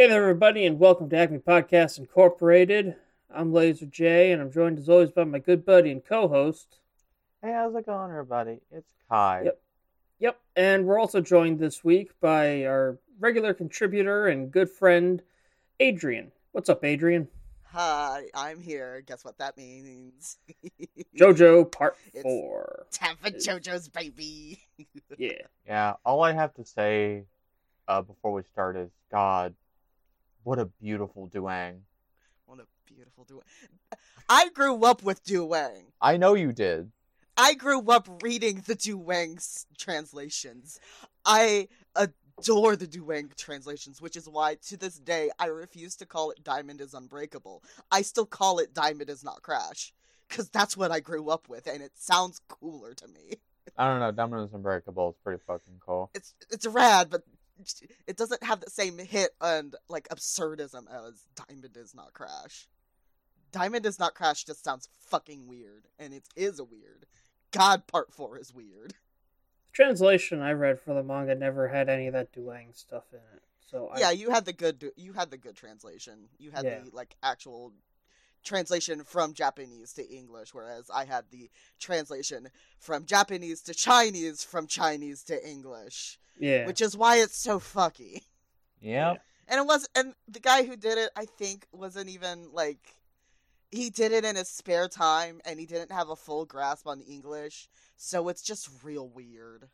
Hey there, everybody, and welcome to Acme Podcast Incorporated. I'm Laser J, and I'm joined as always by my good buddy and co-host. Hey, how's it going, everybody? It's Kai. Yep. And we're also joined this week by our regular contributor and good friend, Adrian. What's up, Adrian? Hi, I'm here. Guess what that means? JoJo Part 4. Time for JoJo's baby. Yeah. Yeah. All I have to say before we start is, God. What a beautiful Duang. What a beautiful Duang. I grew up with Duang. I know you did. I grew up reading the Duang translations. I adore the Duang translations, which is why, to this day, I refuse to call it Diamond is Unbreakable. I still call it Diamond is Not Crash, because that's what I grew up with, and it sounds cooler to me. I don't know. Diamond is Unbreakable is pretty fucking cool. It's rad, but it doesn't have the same hit and like absurdism as Diamond is Not Crash. Diamond is Not Crash just sounds fucking weird, and it is weird. God, Part 4 is weird. The translation I read for the manga never had any of that Duang stuff in it. So yeah, you had the good translation. You had the like actual translation from Japanese to English, whereas I had the translation from Japanese to Chinese, from Chinese to English. Yeah. Which is why it's so fucky. Yeah. And the guy who did it, I think, wasn't even like, he did it in his spare time and he didn't have a full grasp on English, so it's just real weird.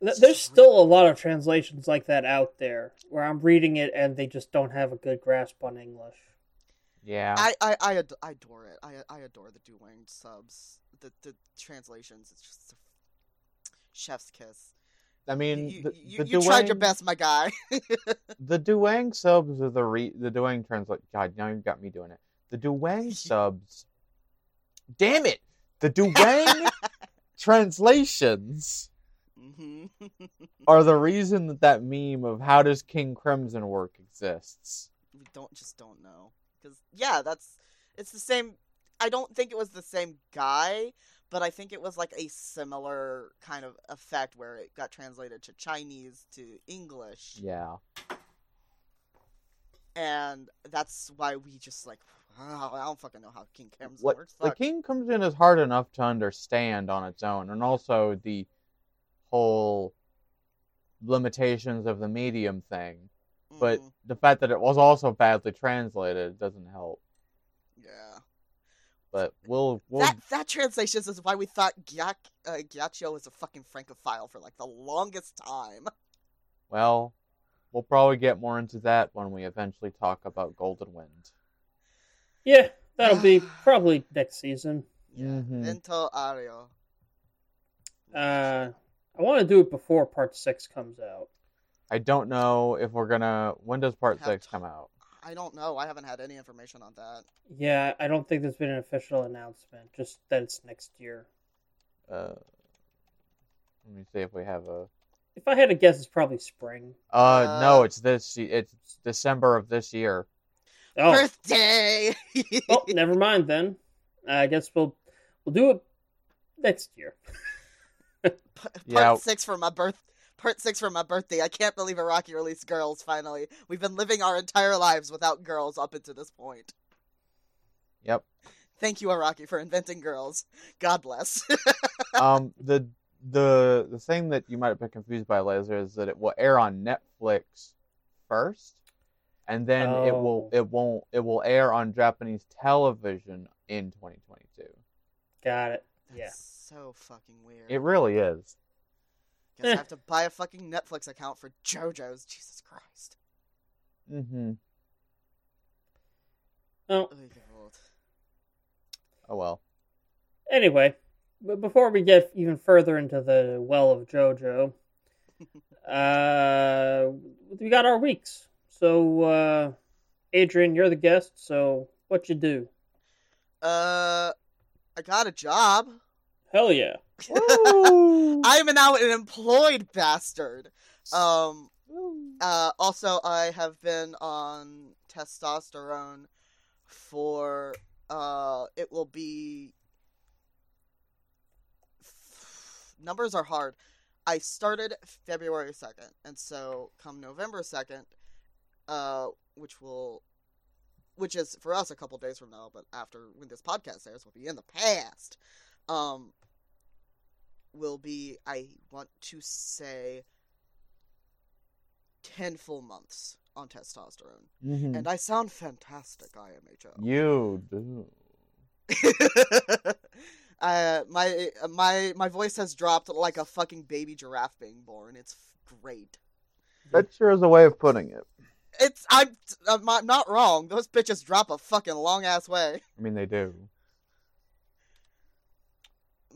There's still a lot of translations like that out there where I'm reading it and they just don't have a good grasp on English. Yeah. I adore it. I adore the Duang subs. The translations, it's just chef's kiss. I mean, you Duang, tried your best, my guy. The Duang subs are the Duang translate. God, now you've got me doing it. The Duang subs. Damn it! The Duang translations are the reason that meme of how does King Crimson work exists. We don't know because it's the same. I don't think it was the same guy. But I think it was like a similar kind of effect where it got translated to Chinese to English. Yeah. And that's why we just like, wow, I don't fucking know how King Crimson works. Fuck. The King Crimson is hard enough to understand on its own. And also the whole limitations of the medium thing. Mm-hmm. But the fact that it was also badly translated doesn't help. Yeah. But we'll... That translation is why we thought Gyachyo was a fucking Francophile for, like, the longest time. Well, we'll probably get more into that when we eventually talk about Golden Wind. Yeah, that'll be probably next season. Yeah, Vento Ario. I want to do it before Part 6 comes out. I don't know if we're gonna... When does Part 6 come out? I don't know. I haven't had any information on that. Yeah, I don't think there's been an official announcement. Just that it's next year. Let me see if we have a... If I had to guess, it's probably spring. No, it's December of this year. Oh. Birthday! Well, never mind then. I guess we'll do it next year. Part 6 for my birthday. Part 6 for my birthday. I can't believe Araki released girls, finally. We've been living our entire lives without girls up until this point. Yep. Thank you, Araki, for inventing girls. God bless. The thing that you might have been confused by, Laser, is that it will air on Netflix first, and then it will air on Japanese television in 2022. Got it. That's so fucking weird. It really is. Guess I have to buy a fucking Netflix account for JoJo's. Jesus Christ. Mm-hmm. Oh. Oh, well. Anyway, but before we get even further into the well of JoJo, we got our weeks. So, Adrian, you're the guest, so what you do? I got a job. Hell yeah. I'm now an employed bastard. Also, I have been on testosterone for, it will be... Numbers are hard. I started February 2nd, and so come November 2nd, which is for us a couple days from now, but after when this podcast airs, will be in the past. Will be, I want to say, 10 full months on testosterone. Mm-hmm. And I sound fantastic, IMHO. You do. My voice has dropped like a fucking baby giraffe being born. It's great. That sure is a way of putting it. I'm not wrong. Those bitches drop a fucking long ass way. I mean, they do.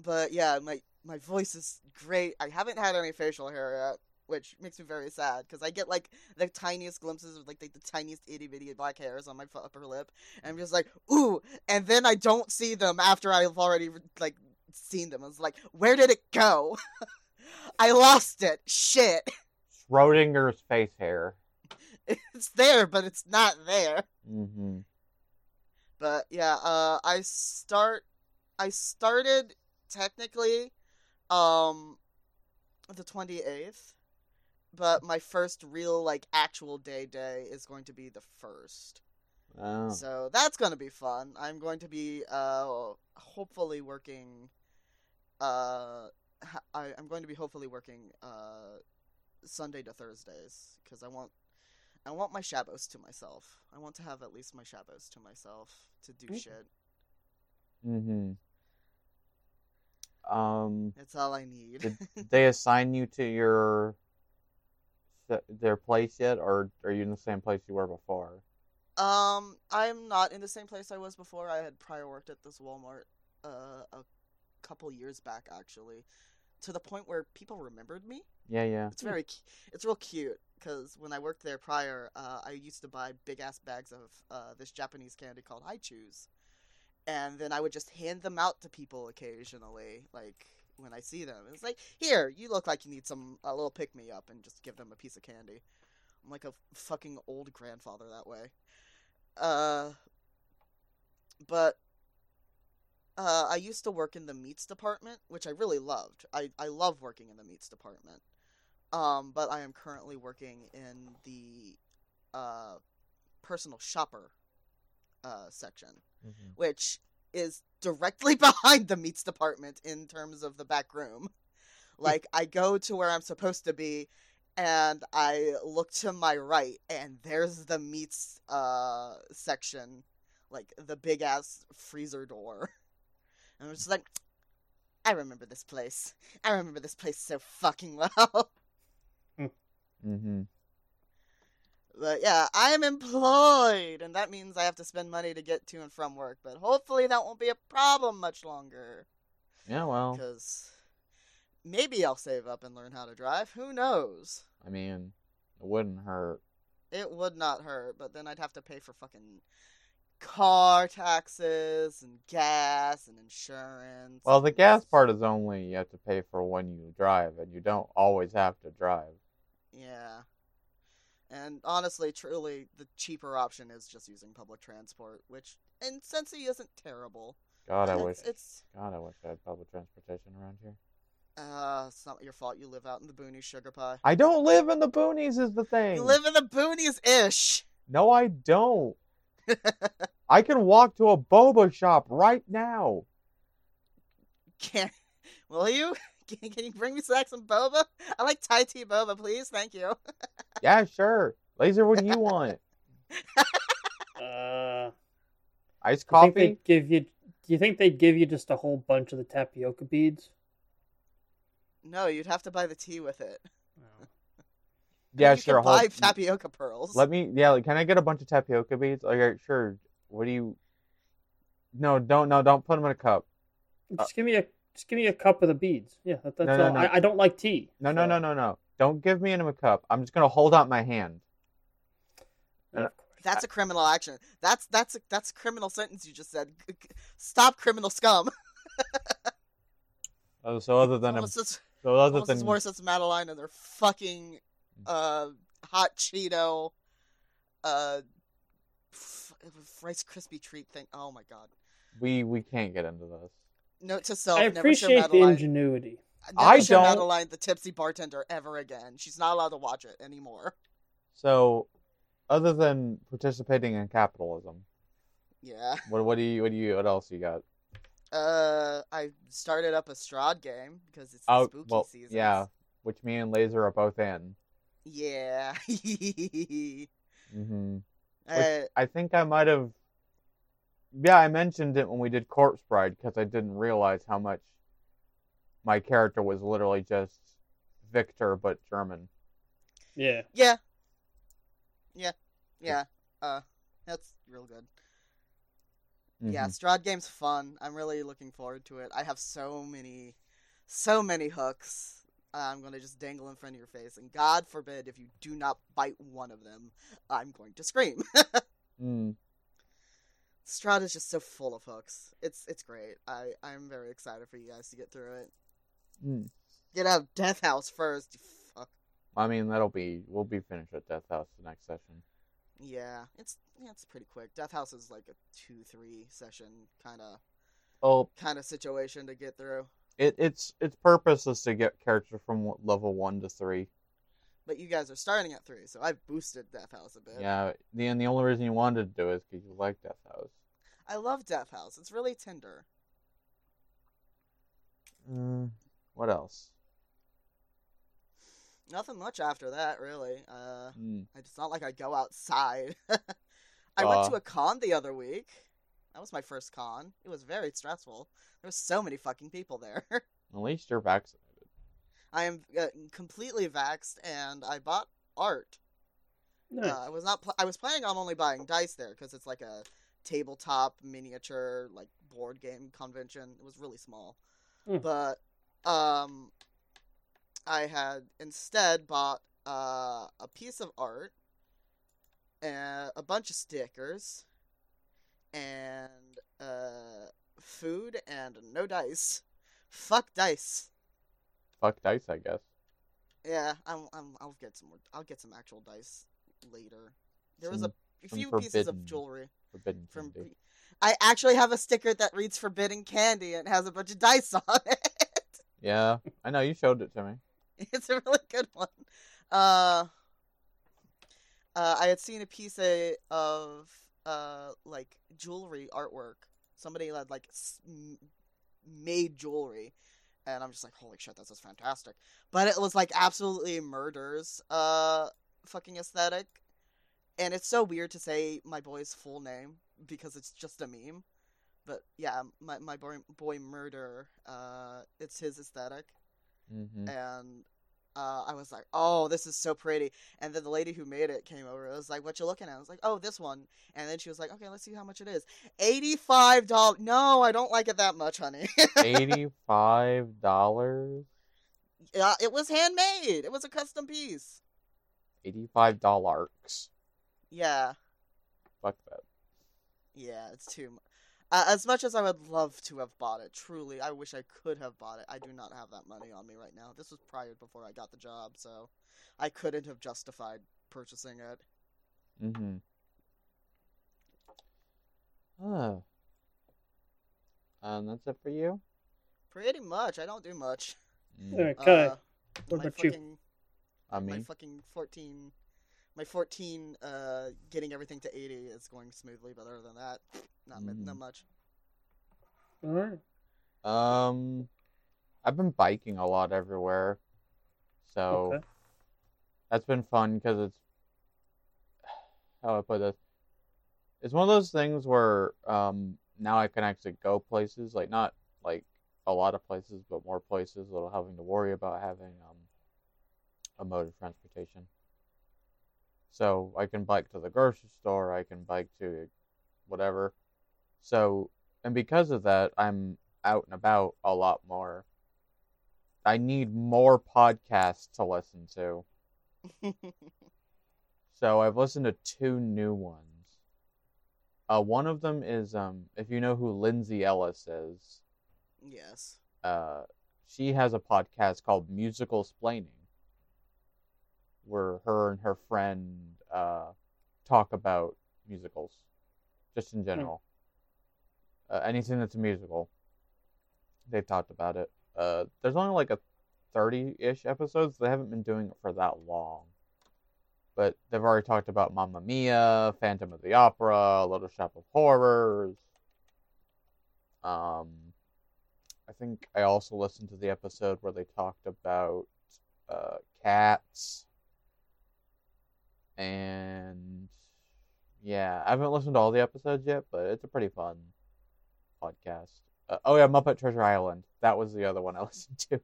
But yeah, my voice is great. I haven't had any facial hair yet, which makes me very sad because I get like the tiniest glimpses of like the tiniest itty bitty black hairs on my upper lip, and I'm just like, ooh, and then I don't see them after I've already like seen them. I was like, where did it go? I lost it. Shit. Schrodinger's face hair. It's there, but it's not there. Mm-hmm. But yeah, I started technically the 28th, but my first real like actual day is going to be the 1st. Oh. So that's going to be fun. I'm going to be hopefully working Sunday to Thursdays because I want my shabbos to myself. I want to have at least my shabbos to myself to do shit. Mm-hmm. That's all I need. Did they assign you to their place yet, or are you in the same place you were before? I'm not in the same place I was before. I had prior worked at this Walmart a couple years back, actually, to the point where people remembered me. Yeah. It's real cute. Because when I worked there prior, I used to buy big-ass bags of this Japanese candy called Hi-Chews. And then I would just hand them out to people occasionally, like, when I see them. It's like, here, you look like you need a little pick-me-up, and just give them a piece of candy. I'm like a fucking old grandfather that way. But I used to work in the meats department, which I really loved. I love working in the meats department. But I am currently working in the personal shopper section, mm-hmm. which is directly behind the meats department in terms of the back room. Like, I go to where I'm supposed to be, and I look to my right, and there's the meats section, like the big-ass freezer door. And I'm just like, I remember this place. I remember this place so fucking well. Mm-hmm. But yeah, I'm employed, and that means I have to spend money to get to and from work, but hopefully that won't be a problem much longer. Yeah, well. Because maybe I'll save up and learn how to drive. Who knows? I mean, it wouldn't hurt. It would not hurt, but then I'd have to pay for fucking car taxes and gas and insurance. Well, the gas part is only you have to pay for when you drive, and you don't always have to drive. Yeah. And honestly, truly, the cheaper option is just using public transport, which in Cincy isn't terrible. God, I wish I had public transportation around here. It's not your fault you live out in the boonies, sugar pie. I don't live in the boonies is the thing. You live in the boonies-ish. No, I don't. I can walk to a boba shop right now. Will you? Can you bring me some boba? I like Thai tea boba, please. Thank you. Yeah, sure. Laser, what do you want? Iced coffee? Do you think they'd give you just a whole bunch of the tapioca beads? No, you'd have to buy the tea with it. Oh. Yeah, sure. Can buy tapioca pearls. Can I get a bunch of tapioca beads? All right, sure. What do you? No, don't put them in a cup. Just give me a cup of the beads. Yeah, that's all. No. I don't like tea. No. Don't give me in a cup. I'm just gonna hold out my hand. That's a criminal action. That's a criminal sentence you just said. Stop, criminal scum. Oh, so other than worse, it's Madeline and their fucking hot Cheeto, Rice Krispie treat thing. Oh my god. We can't get into this. Note to self, I appreciate never show the ingenuity. Never show Madeline the tipsy bartender ever again. She's not allowed to watch it anymore. So, other than participating in capitalism. Yeah. What else you got? I started up a Strahd game because it's the spooky season. Yeah, which me and Laser are both in. Yeah. Mm-hmm. I think I might have... Yeah, I mentioned it when we did Corpse Bride because I didn't realize how much my character was literally just Victor, but German. Yeah. Yeah. Yeah. Yeah. That's real good. Mm-hmm. Yeah, Strahd game's fun. I'm really looking forward to it. I have so many hooks I'm going to just dangle in front of your face. And God forbid if you do not bite one of them, I'm going to scream. Strahd is just so full of hooks. It's great. I'm very excited for you guys to get through it. Mm. Get out of Death House first. Fuck. I mean, we'll be finished at Death House the next session. Yeah, it's pretty quick. Death House is like a 2-3 session kind of situation to get through. Its purpose is to get characters from level 1 to 3. But you guys are starting at 3, so I've boosted Death House a bit. Yeah, and the only reason you wanted to do it is because you like Death House. I love Death House. It's really tender. What else? Nothing much after that, really. It's not like I go outside. I went to a con the other week. That was my first con. It was very stressful. There was so many fucking people there. At least you're vaccinated. I am completely vaxxed, and I bought art. Nice. I was planning on only buying dice there, because it's like a tabletop, miniature, like, board game convention. It was really small. Mm. But I had instead bought a piece of art, and a bunch of stickers, and food, and no dice. Fuck dice. Fuck dice, I guess. Yeah, I'll get some more. I'll get some actual dice later. There was a few pieces of jewelry. Forbidden candy. I actually have a sticker that reads "Forbidden Candy" and has a bunch of dice on it. Yeah, I know you showed it to me. It's a really good one. I had seen a piece of like jewelry artwork. Somebody had like made jewelry. And I'm just like, holy shit, that's just fantastic. But it was, like, absolutely murders fucking aesthetic. And it's so weird to say my boy's full name because it's just a meme. But, yeah, my boy Murder, it's his aesthetic. Mm-hmm. And I was like, oh, this is so pretty. And then the lady who made it came over. I was like, what you looking at? I was like, oh, this one. And then she was like, okay, let's see how much it is. $85. No, I don't like it that much, honey. $85? Yeah, it was handmade. It was a custom piece. $85. Yeah. Fuck that. Yeah, it's too much. As much as I would love to have bought it, truly, I wish I could have bought it. I do not have that money on me right now. This was prior before I got the job, so I couldn't have justified purchasing it. Mm-hmm. Oh. That's it for you? Pretty much. I don't do much. Mm. Okay. What about you? My fucking 14... My 14 getting everything to 80 is going smoothly, but other than that, not much. Alright. I've been biking a lot everywhere. So, okay. That's been fun because it's... How do I put this? It's one of those things where now I can actually go places. Like, not like a lot of places, but more places without having to worry about having a mode of transportation. So I can bike to the grocery store, I can bike to whatever. So, and because of that, I'm out and about a lot more. I need more podcasts to listen to. So I've listened to 2 new ones. One of them is, if you know who Lindsay Ellis is. Yes. She has a podcast called Musical Splaining, where her and her friend talk about musicals, just in general. Anything that's a musical, they've talked about it. There's only like a 30-ish episodes. They haven't been doing it for that long. But they've already talked about Mamma Mia, Phantom of the Opera, Little Shop of Horrors. I think I also listened to the episode where they talked about Cats. And yeah, I haven't listened to all the episodes yet, but it's a pretty fun podcast. Oh yeah, Muppet Treasure Island. That was the other one I listened to.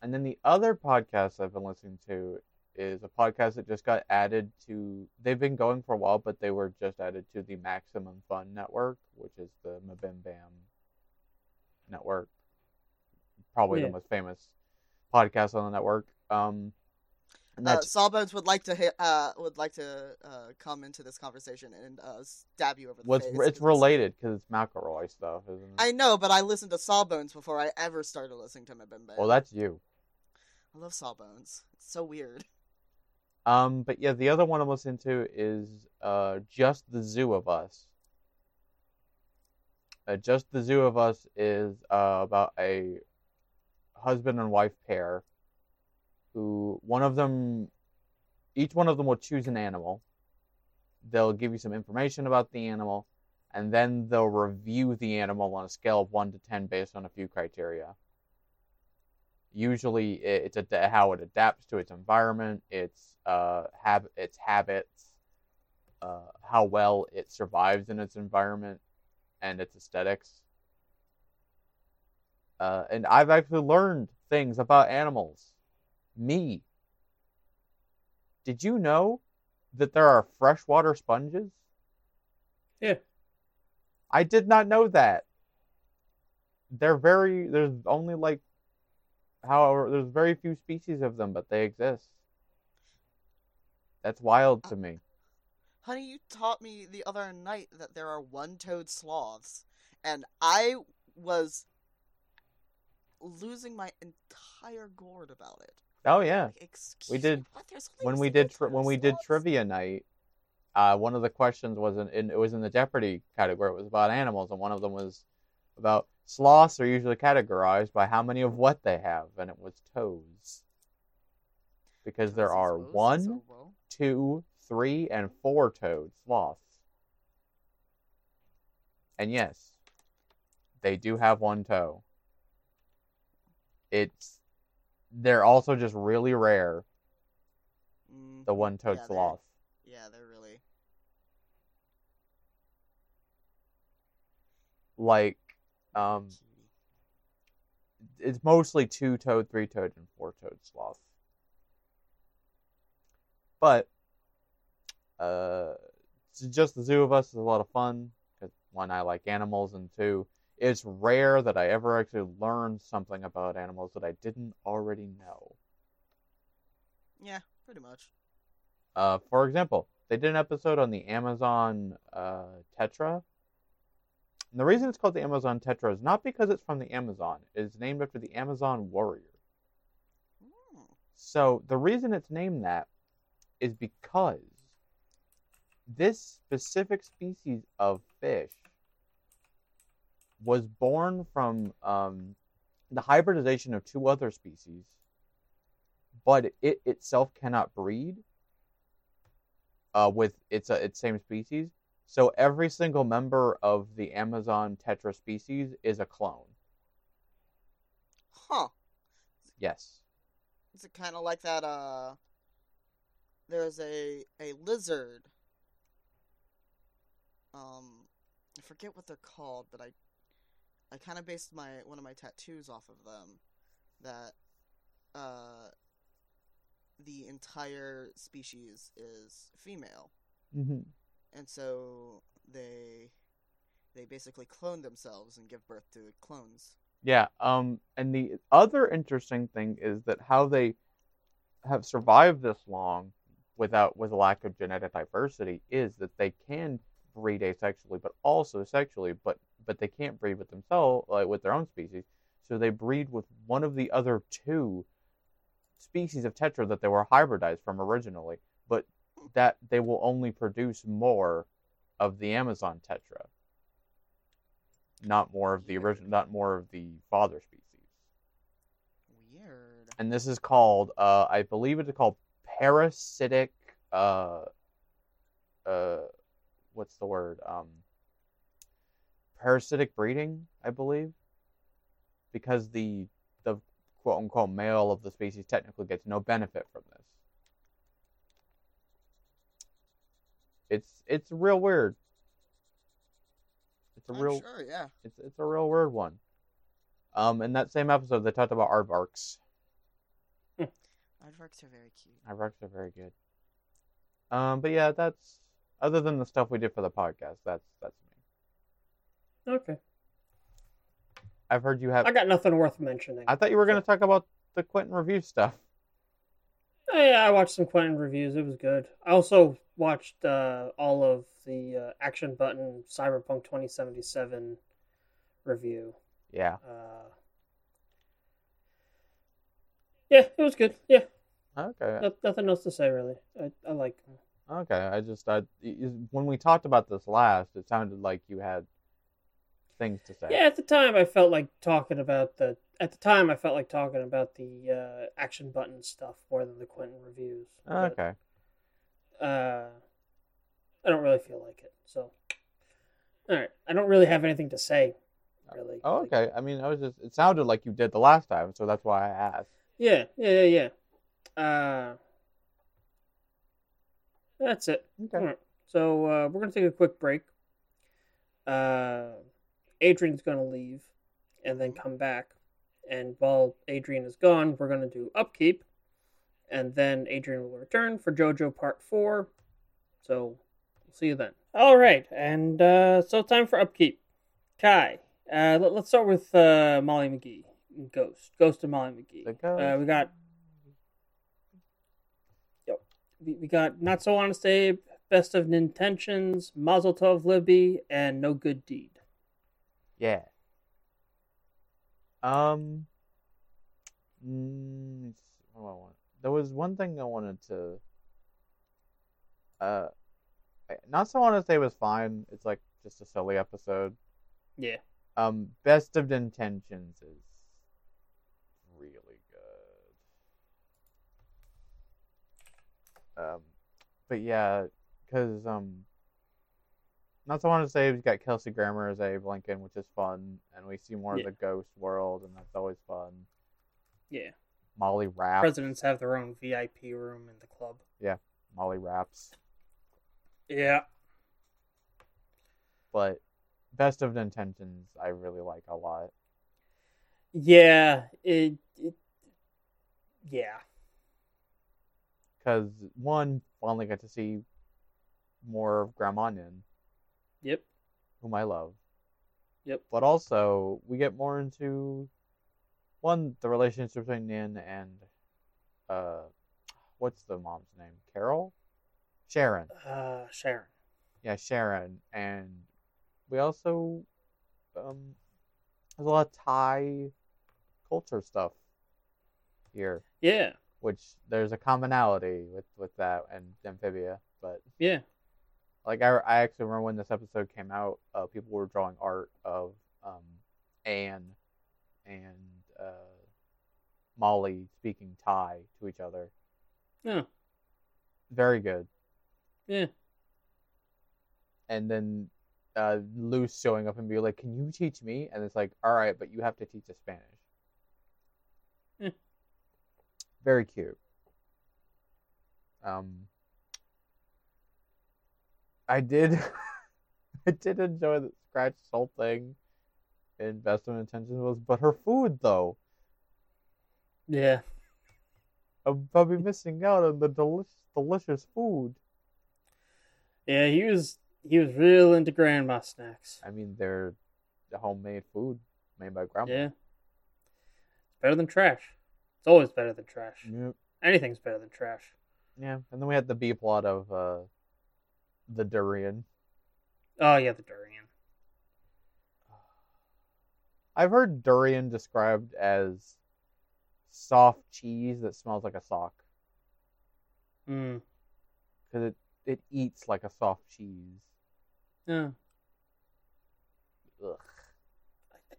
And then the other podcast I've been listening to is a podcast that just got added to... They've been going for a while, but they were just added to the Maximum Fun Network, which is the Mabim Bam network. Probably the most famous podcast on the network. And Sawbones would like to come into this conversation and stab you over the face. It's related because it's McElroy stuff, isn't it? I know, but I listened to Sawbones before I ever started listening to Mabim Bam. Well, that's you. I love Sawbones. It's so weird. But yeah, the other one I'm listening to is Just the Zoo of Us. Just the Zoo of Us is about a husband and wife pair who each one of them will choose an animal. They'll give you some information about the animal, and then they'll review the animal on a scale of 1 to 10 based on a few criteria. Usually, it's how it adapts to its environment, its habits, how well it survives in its environment, and its aesthetics. And I've actually learned things about animals. Me. Did you know that there are freshwater sponges? Yeah. I did not know that. There's very few species of them, but they exist. That's wild to me. Honey, you taught me the other night that there are one-toed sloths, and I was losing my entire gourd about it. Oh yeah, like, when we did trivia night. One of the questions was in the Jeopardy category. It was about animals, and one of them was about sloths are usually categorized by how many of what they have, and it was toes. Because there are 1, 2, 3, and 4 toed sloths. And yes, they do have one toe. They're also just really rare. The one-toed sloth. They're really... Like, it's mostly 2-toed, 3-toed, and 4-toed sloth. But, Just the Zoo of Us is a lot of fun. Because, one, I like animals, and two, it's rare that I ever actually learned something about animals that I didn't already know. Yeah, pretty much. For example, they did an episode on the Amazon Tetra. And the reason it's called the Amazon Tetra is not because it's from the Amazon. It's named after the Amazon warrior. Mm. So the reason it's named that is because this specific species of fish was born from the hybridization of 2 other species, but it itself cannot breed with its same species. So every single member of the Amazon Tetra species is a clone. Huh. Yes. Is it kind of like that? There's a lizard. I forget what they're called, but I kind of based one of my tattoos off of them, that the entire species is female, mm-hmm. and so they basically clone themselves and give birth to clones. Yeah, and the other interesting thing is that how they have survived this long with a lack of genetic diversity is that they can breed asexually, but also sexually, but they can't breed with themselves, like with their own species, so they breed with one of the other 2 species of tetra that they were hybridized from originally, but that they will only produce more of the Amazon tetra, not more of the original, not more of the father species. Weird. and this is called, I believe it's called parasitic, what's the word? Parasitic breeding, I believe, because the quote unquote male of the species technically gets no benefit from this. It's real weird. It's a real, sure, yeah. It's a real weird one. In that same episode, they talked about aardvarks. Aardvarks are very cute. Aardvarks are very good. But yeah, that's other than the stuff we did for the podcast. That's me. Okay. I've heard you have. I got nothing worth mentioning. I thought you were going to talk about the Quentin review stuff. Yeah, I watched some Quentin reviews. It was good. I also watched all of the Action Button Cyberpunk 2077 review. Yeah. Yeah, it was good. Yeah. Okay. Nothing else to say, really. I like it. Okay. I when we talked about this last, it sounded like you had things to say. Yeah, at the time, I felt like talking about the Action Button stuff more than the Quentin reviews. Okay. But, I don't really feel like it. So, all right. I don't really have anything to say. Really. Oh, okay. Like, I mean, it sounded like you did the last time, so that's why I asked. Yeah. That's it. Okay. All right. So we're gonna take a quick break. Adrian's gonna leave, and then come back. And while Adrian is gone, we're gonna do upkeep, and then Adrian will return for JoJo Part 4. So we'll see you then. All right, and so time for upkeep. Kai. Let's start with Molly McGee, Ghost of Molly McGee. We got Not So Honest Abe, Best of Nintentions, Mazel Tov Libby, and No Good Deed. Yeah. What do I want? There was one thing I wanted to. Not So Honest Abe was fine. It's like just a silly episode. Yeah. Best of Intentions is really good. But yeah, because Not So Honest Abe's got Kelsey Grammer as Abe Lincoln, which is fun, and we see more of the ghost world, and that's always fun. Yeah. Molly raps. Presidents have their own VIP room in the club. Yeah, Molly raps. Yeah. But Best of Intentions, I really like a lot. Yeah, yeah. Because one, finally got to see more of Grandma Nin. Yep. Whom I love. Yep. But also, we get more into the relationship between Nin and what's the mom's name? Carol? Sharon. Sharon. Yeah, Sharon and. We also, there's a lot of Thai culture stuff here. Yeah. Which, there's a commonality with that and Amphibia, but... Yeah. Like, I actually remember when this episode came out, people were drawing art of Anne and Molly speaking Thai to each other. Yeah. Very good. Yeah. And then... Luce showing up and be like, "Can you teach me?" And it's like, "All right, but you have to teach us Spanish." Very cute. I did enjoy the Scratch Soul thing. Investment intention was, but her food though. Yeah, I'm probably missing out on the delicious food. Yeah, He was real into grandma snacks. I mean, they're homemade food made by grandma. Yeah. Better than trash. It's always better than trash. Yep. Anything's better than trash. Yeah. And then we had the B plot of the durian. Oh, yeah, the durian. I've heard durian described as soft cheese that smells like a sock. Because it eats like a soft cheese. Yeah. Ugh. I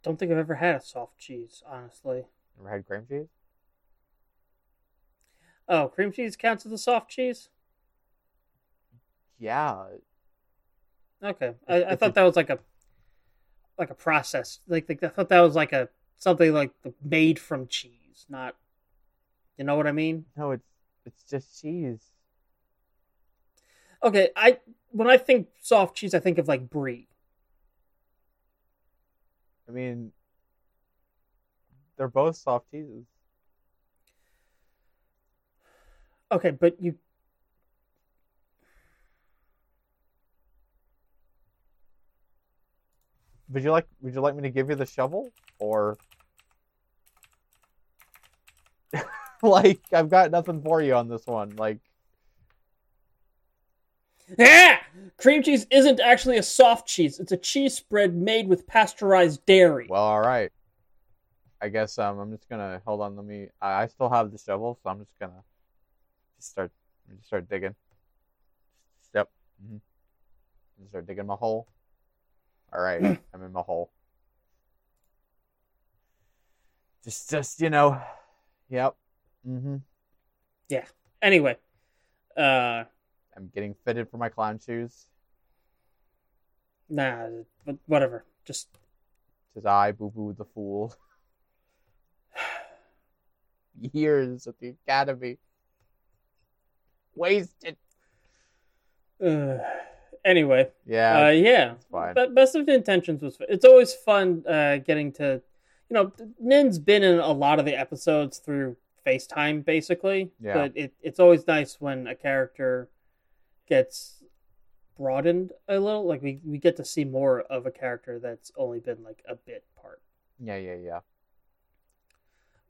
don't think I've ever had a soft cheese, honestly. Never had cream cheese? Oh, cream cheese counts as a soft cheese? Yeah. Okay. I thought that was like a process. Like I thought that was like a something like made from cheese, not, you know what I mean? No, it's just cheese. Okay, when I think soft cheese, I think of like brie. I mean, they're both soft cheeses. Okay, but you... Would you like me to give you the shovel? Or... like, I've got nothing for you on this one. Like... Yeah! Cream cheese isn't actually a soft cheese. It's a cheese spread made with pasteurized dairy. Well, alright. I guess I'm just gonna... Hold on, let me... I still have the shovel, so I'm just gonna... Start digging. Yep. Mm-hmm. Start digging my hole. All right, I'm in my hole. Just you know. Yep. Mm-hmm. Yeah. Anyway, I'm getting fitted for my clown shoes. Nah, but whatever. Just I Boo Boo the Fool. Years at the academy. Wasted. Anyway. Yeah. Yeah. It's fine. Best of Intentions was fun. It's always fun getting to, you know, Nin's been in a lot of the episodes through FaceTime, basically. Yeah. But it's always nice when a character gets broadened a little. Like, we get to see more of a character that's only been, like, a bit part. Yeah.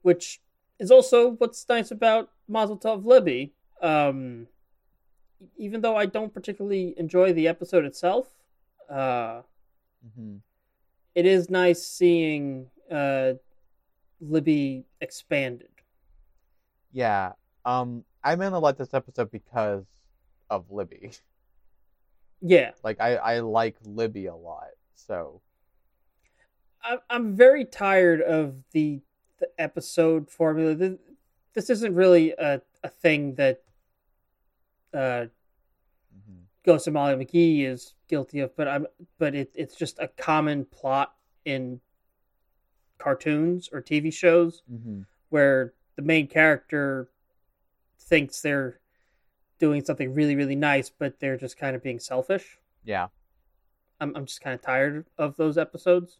Which is also what's nice about Mazel Tov Libby. Even though I don't particularly enjoy the episode itself, it is nice seeing Libby expanded. Yeah, I'm gonna like this episode because of Libby. Yeah, like I like Libby a lot, so I'm very tired of the episode formula. This isn't really a thing that. Ghost of Molly McGee is guilty of, but it's just a common plot in cartoons or TV shows where the main character thinks they're doing something really, really nice, but they're just kind of being selfish. Yeah, I'm just kind of tired of those episodes.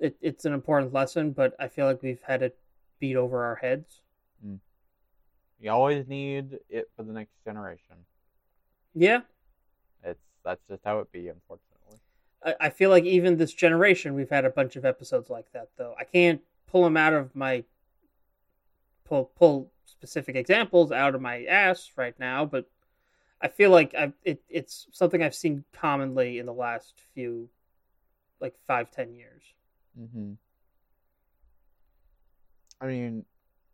It's an important lesson, but I feel like we've had it beat over our heads. You always need it for the next generation. Yeah. That's just how it be, unfortunately. I feel like even this generation, we've had a bunch of episodes like that, though. I can't pull them out of my... Pull specific examples out of my ass right now, but I feel like it's something I've seen commonly in the last few, like, 5-10 years. I mean...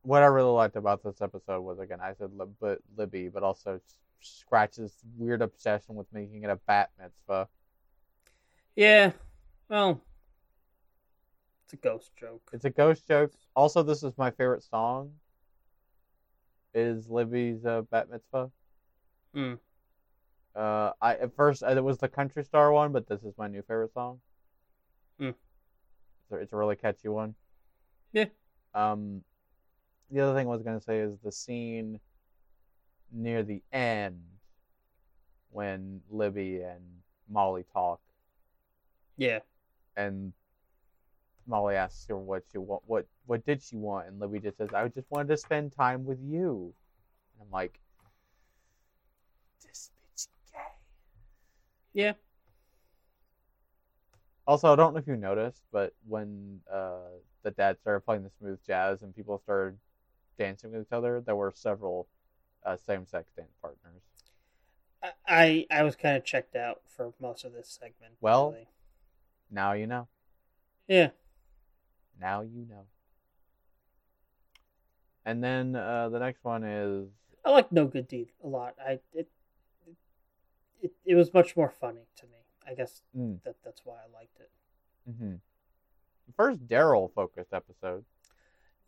What I really liked about this episode was, again, I said Libby, but also Scratch's weird obsession with making it a bat mitzvah. Yeah, well, it's a ghost joke. Also, this is my favorite song, is Libby's bat mitzvah. At first, it was the Country Star one, but this is my new favorite song. It's a really catchy one. Yeah. The other thing I was going to say is the scene near the end when Libby and Molly talk. Yeah. And Molly asks her what she want, what did she want, and Libby just says, "I just wanted to spend time with you." And I'm like, this bitch gay. Yeah. Also, I don't know if you noticed, but when the dad started playing the smooth jazz and people started dancing with each other, there were several same-sex dance partners. I was kind of checked out for most of this segment. Well, really. Now you know. Yeah. Now you know. And then the next one is... I like No Good Deed a lot. It was much more funny to me. I guess that's why I liked it. First Daryl-focused episode.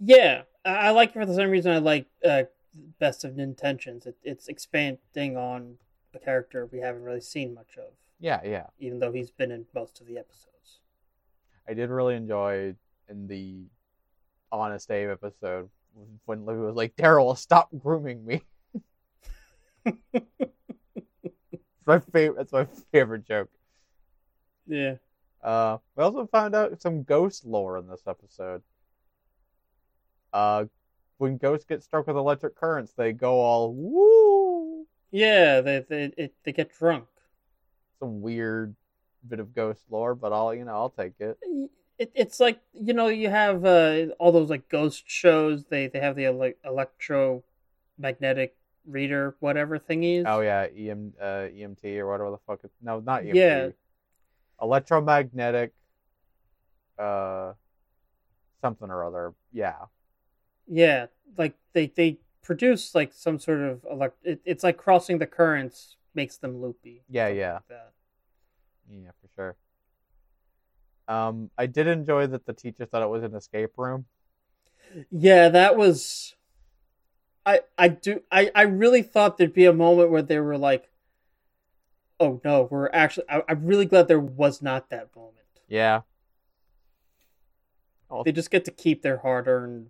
Yeah, I like it for the same reason I like best of intentions. It's expanding on a character we haven't really seen much of. Yeah. Even though he's been in most of the episodes. I did really enjoy in the Honest Dave episode when Lou was like, Daryl, stop grooming me. That's my favorite joke. Yeah. We also found out some ghost lore in this episode. When ghosts get struck with electric currents, they go all woo. Yeah, they get drunk. Some weird bit of ghost lore, but I'll take it. It's like, you have all those like ghost shows. They have the electromagnetic reader, whatever thingies. Oh yeah, EMT or whatever the fuck. No, not EMT. Yeah. Electromagnetic, something or other. Yeah. Like they produce like some sort of It's like crossing the currents makes them loopy. Yeah. Like that. Yeah, for sure. I did enjoy that the teacher thought it was an escape room. Yeah, that was. I really thought there'd be a moment where they were like, oh no, we're actually... I'm really glad there was not that moment. Yeah. They just get to keep their hard-earned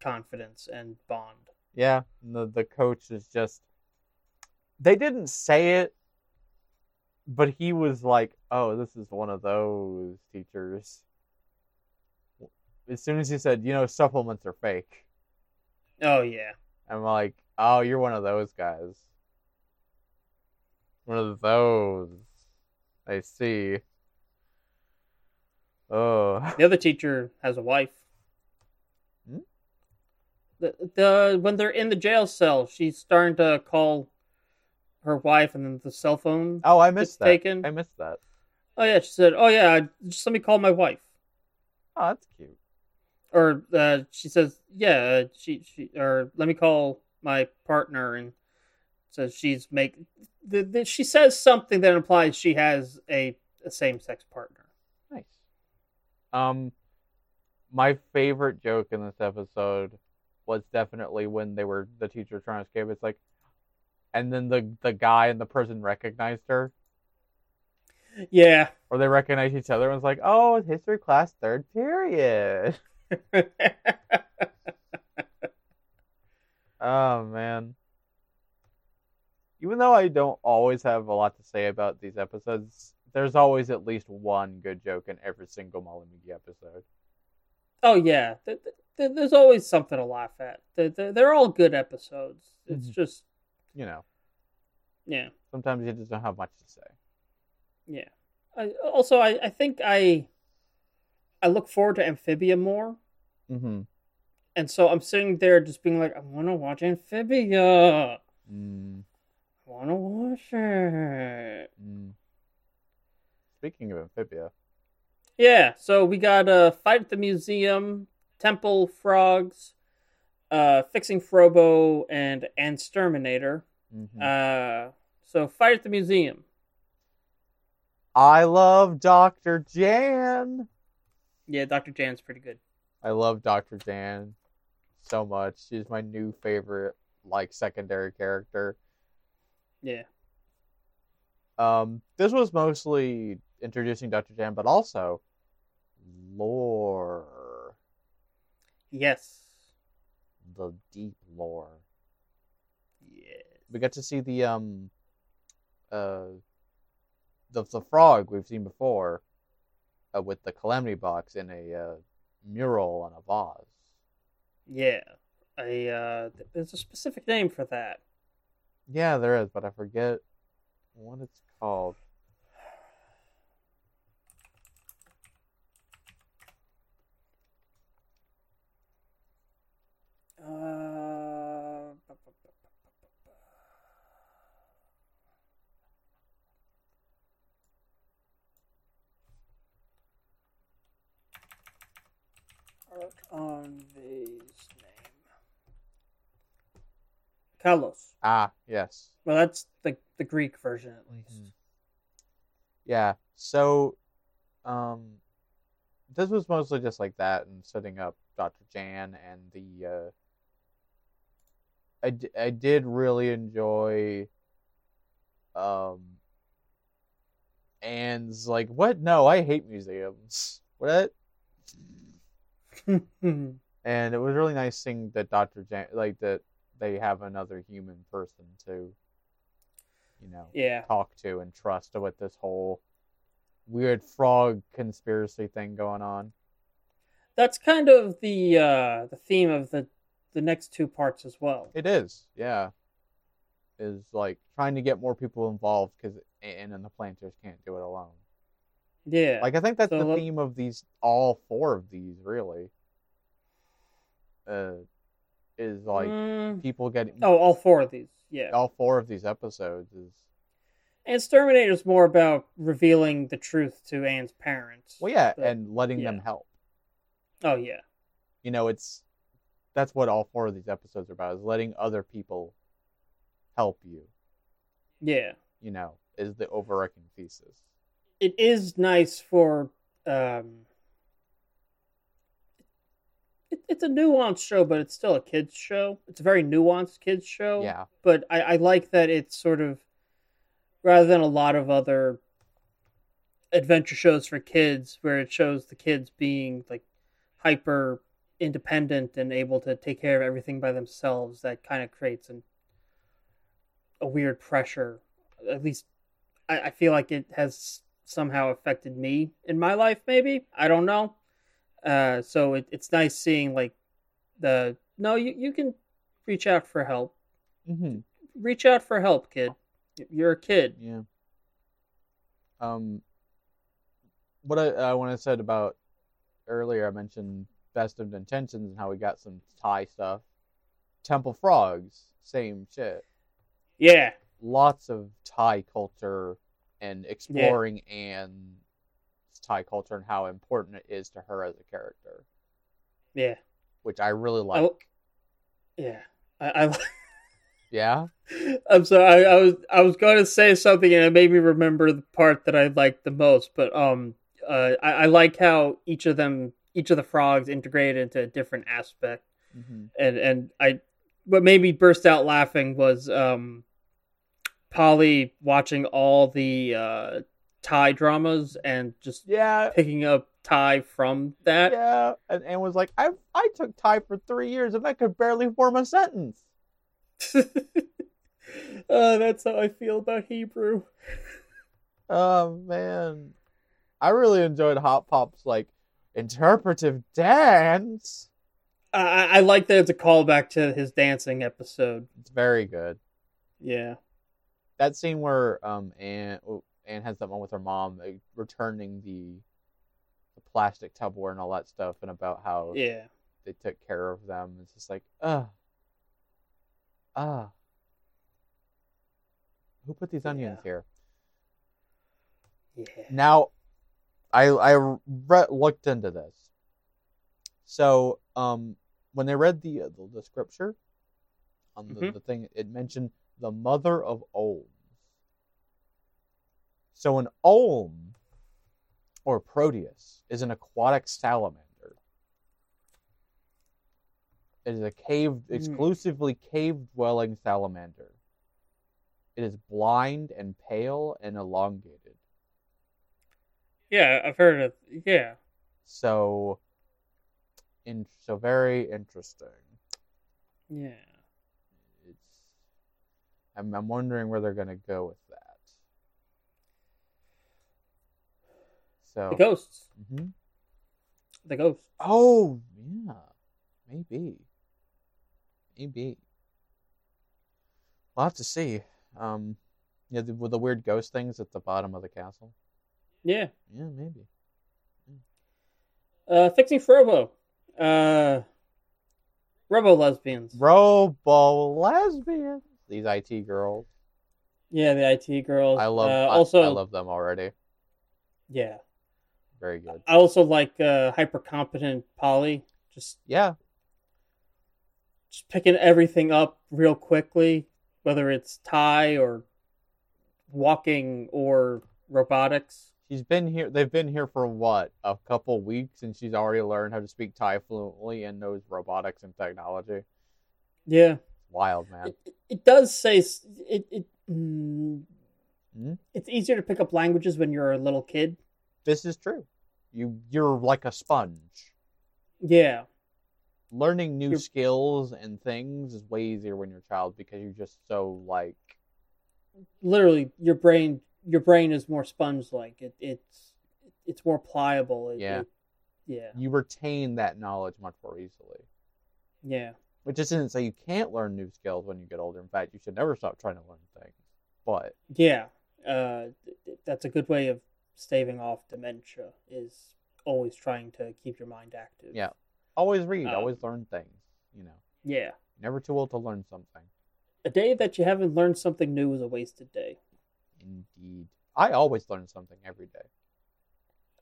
confidence and bond. Yeah, the coach is just... They didn't say it, but he was like, oh, this is one of those teachers. As soon as he said, supplements are fake. Oh, yeah. I'm like, oh, you're one of those guys. One of those. I see. Oh. The other teacher has a wife. Hmm? When they're in the jail cell, she's starting to call her wife, and then the cell phone. Oh, I missed that. Taken. I missed that. Oh, yeah. She said, oh, yeah, just let me call my wife. Oh, that's cute. Or she says, yeah, or let me call my partner, and so she's she says something that implies she has a same-sex partner. Nice. My favorite joke in this episode was definitely when the teacher trying to escape. It's like, and then the guy in the prison recognized her. Yeah. Or they recognize each other and was like, oh, history class, third period. Oh man, even though I don't always have a lot to say about these episodes, there's always at least one good joke in every single Molly McGee episode. Oh yeah, there's always something to laugh at. They're all good episodes. It's just yeah, sometimes you just don't have much to say. Yeah. I think I look forward to Amphibia more. Mm-hmm. And so I'm sitting there just being like, I want to watch Amphibia. Mm. I want to watch it. Mm. Speaking of Amphibia. Yeah, so we got Fight at the Museum, Temple Frogs, Fixing Frobo, and Exterminator. Mm-hmm. So Fight at the Museum. I love Dr. Jan. Yeah, Dr. Jan's pretty good. I love Dr. Jan so much. She's my new favorite, secondary character. Yeah. This was mostly introducing Dr. Jan, but also lore. Yes. The deep lore. Yes. We got to see the frog we've seen before. With the Calamity Box in a mural on a vase. Yeah. There's a specific name for that. Yeah, there is, but I forget what it's called. On his name. Kalos. Ah, yes. Well, that's the Greek version, at least. Mm-hmm. Yeah, so this was mostly just that and setting up Dr. Jan and the I did really enjoy Anne's like, what? No, I hate museums. What? And it was really nice seeing that Dr. Jan, like, that they have another human person to, you know, talk to and trust with this whole weird frog conspiracy thing going on. That's kind of the theme of the next two parts as well. It is, yeah. Is like trying to get more people involved because Anne and the Planters can't do it alone. Yeah, like I think that's the theme of these, all four of these, really. Is like people getting all four of these, yeah, all four of these episodes is. And Exterminator's more about revealing the truth to Anne's parents. Well, yeah, but, and letting them help. Oh yeah, you know that's what all four of these episodes are about: is letting other people help you. Yeah, you know, is the overarching thesis. It is nice for it's a nuanced show, but it's still a kids show. It's a very nuanced kids show. Yeah, but I like that it's sort of, rather than a lot of other adventure shows for kids, where it shows the kids being like hyper independent and able to take care of everything by themselves, that kind of creates a weird pressure. At least I feel like it has somehow affected me in my life, maybe. I don't know. So it's nice seeing, like, you can reach out for help. Mm-hmm. Reach out for help, kid. You're a kid. Yeah. What I want to say about earlier, I mentioned Best of Intentions and how we got some Thai stuff. Temple Frogs, same shit. Yeah. Lots of Thai culture and exploring Anne's Thai culture and how important it is to her as a character. Yeah. Which I really like. I yeah? I'm sorry, I was going to say something and it made me remember the part that I liked the most, but I like how each of the frogs integrated into a different aspect. Mm-hmm. And what made me burst out laughing was Polly watching all the Thai dramas and just picking up Thai from that. Yeah, and was like, I took Thai for 3 years and I could barely form a sentence. That's how I feel about Hebrew. Oh, man. I really enjoyed Hot Pop's, like, interpretive dance. I like that it's a callback to his dancing episode. It's very good. Yeah. That scene where Anne has that moment with her mom, like, returning the plastic Tupperware and all that stuff, and about how they took care of them. It's just like, who put these onions here? Yeah. Now, I looked into this. So, when they read the scripture on the thing, it mentioned the mother of Olm. So an Olm, or Proteus, is an aquatic salamander. It is a exclusively cave-dwelling salamander. It is blind and pale and elongated. Yeah, I've heard of, yeah. So very interesting. Yeah. I'm wondering where they're going to go with that. So the ghosts. Mm-hmm. The ghosts. Oh, yeah. Maybe. We'll have to see. With the weird ghost things at the bottom of the castle. Yeah. Yeah, maybe. Yeah. Fixing Frobo. Robo-lesbians. These IT girls. Yeah, the IT girls. I love them already. Yeah. Very good. I also like hyper-competent Polly. Just picking everything up real quickly, whether it's Thai or walking or robotics. She's been here. They've been here for what? A couple weeks, and she's already learned how to speak Thai fluently and knows robotics and technology. Yeah. wild, man. It does say it's easier to pick up languages when you're a little kid. This is true. You're like a sponge. Yeah. Learning new skills and things is way easier when you're a child because you're just so like. Literally, your brain is more sponge-like. It's more pliable. You retain that knowledge much more easily. Yeah. Which isn't to say you can't learn new skills when you get older. In fact, you should never stop trying to learn things. But yeah, that's a good way of staving off dementia. Is always trying to keep your mind active. Yeah. Always read, always learn things, you know. Yeah. Never too old to learn something. A day that you haven't learned something new is a wasted day. Indeed. I always learn something every day.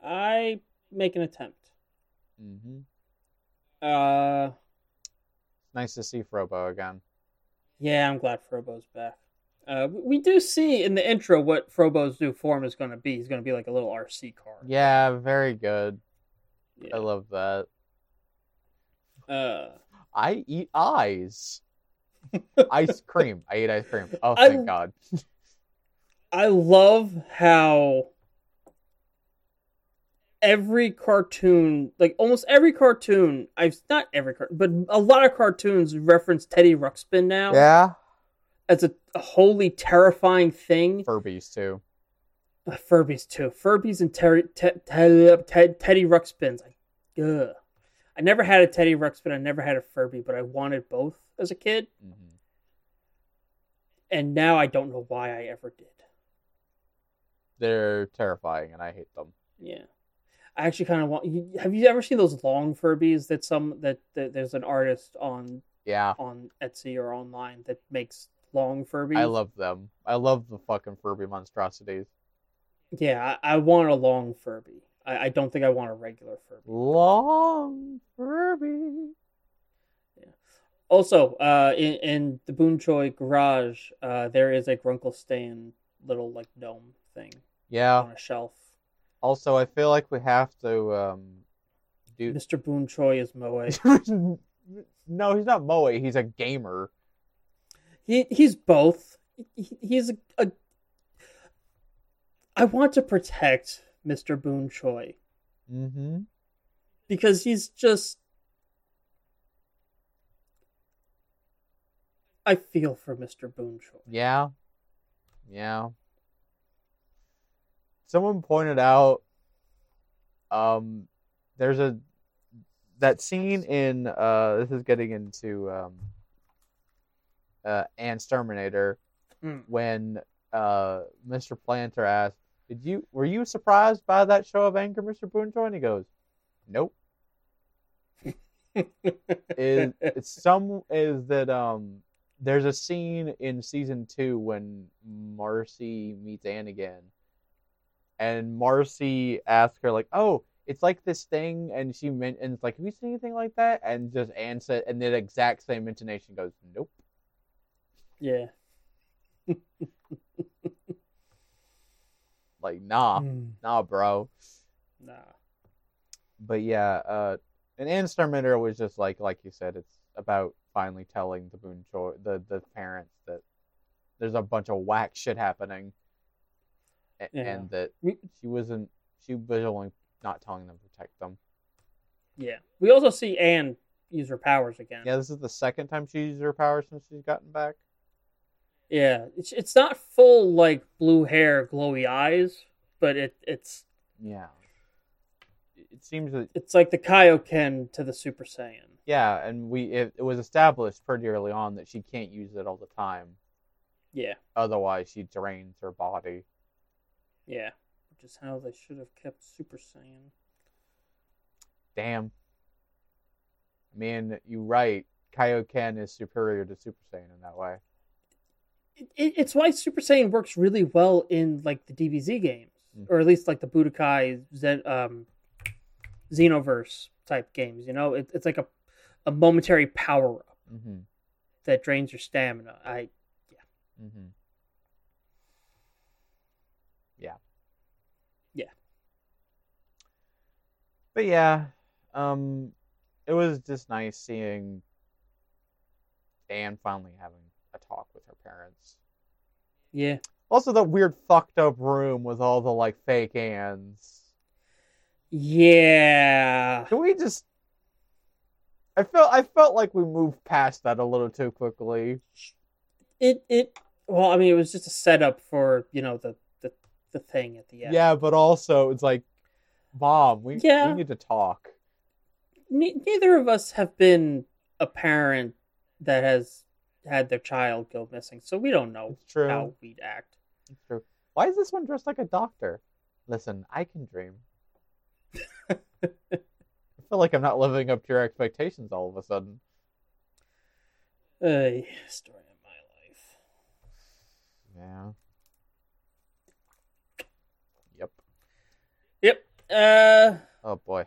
I make an attempt. Mm-hmm. Nice to see Frobo again. Yeah, I'm glad Frobo's back. We do see in the intro what Frobo's new form is going to be. He's going to be like a little RC car. Yeah, very good. Yeah. I love that. I eat eyes. Ice cream. I eat ice cream. Oh, thank God. I love how every cartoon, like almost every cartoon, but a lot of cartoons reference Teddy Ruxpin now. Yeah. As a wholly terrifying thing. Furbies, too. Furbies and Teddy Ruxpins. Ugh. I never had a Teddy Ruxpin. I never had a Furby, but I wanted both as a kid. Mm-hmm. And now I don't know why I ever did. They're terrifying, and I hate them. Yeah, I actually kind of want. Have you ever seen those long Furbies that there's an artist on Etsy or online that makes long Furbies? I love them. I love the fucking Furby monstrosities. Yeah, I want a long Furby. I don't think I want a regular Furby. Long Furby. Yeah. Also, in the Boonchoy garage, there is a Grunklestein little like gnome thing. Yeah. On a shelf. Also, I feel like we have to do. Mr. Boonchoy is moe. No, he's not moe. He's a gamer. He's both. He's a. I want to protect Mr. Boonchoy. Mm-hmm. Because he's just... I feel for Mr. Boonchoy. Yeah. Yeah. Someone pointed out... there's a... That scene in... this is getting into... Ann's Terminator. Mm. When Mr. Planter asked, were you surprised by that show of anger, Mr. Boonchoy? And he goes, nope. There's a scene in season 2 when Marcy meets Anne again, and Marcy asks her like, "Oh, it's like this thing," and it's like, "Have you seen anything like that?" And just Anne said, and the exact same intonation goes, "Nope." Yeah. Like, nah, bro. Nah. But yeah, and Ann's Terminator was just like you said, it's about finally telling the Boonchoy, the parents, that there's a bunch of whack shit happening, and that she was only not telling them to protect them. Yeah. We also see Anne use her powers again. Yeah, this is the second time she used her powers since she's gotten back. Yeah, it's not full like blue hair, glowy eyes, but it's yeah. It seems that it's like the Kaioken to the Super Saiyan. Yeah, and it was established pretty early on that she can't use it all the time. Yeah. Otherwise, she drains her body. Yeah, which is how they should have kept Super Saiyan. Damn. I mean, you're right. Kaioken is superior to Super Saiyan in that way. It's why Super Saiyan works really well in like the DBZ games, or at least like the Budokai Xenoverse type games. You know, it's like a momentary power up that drains your stamina. But yeah, it was just nice seeing and finally having a talk with her parents. Yeah. Also, that weird fucked up room with all the, like, fake Anns. Yeah. Can we just... I felt like we moved past that a little too quickly. Well, I mean, it was just a setup for, you know, the thing at the end. Yeah, but also, it's like, Mom, we need to talk. Neither of us have been a parent that has had their child go missing, so we don't know how we'd act. It's true. Why is this one dressed like a doctor? Listen, I can dream. I feel like I'm not living up to your expectations all of a sudden. Story of my life. Yeah. Yep. Oh, boy.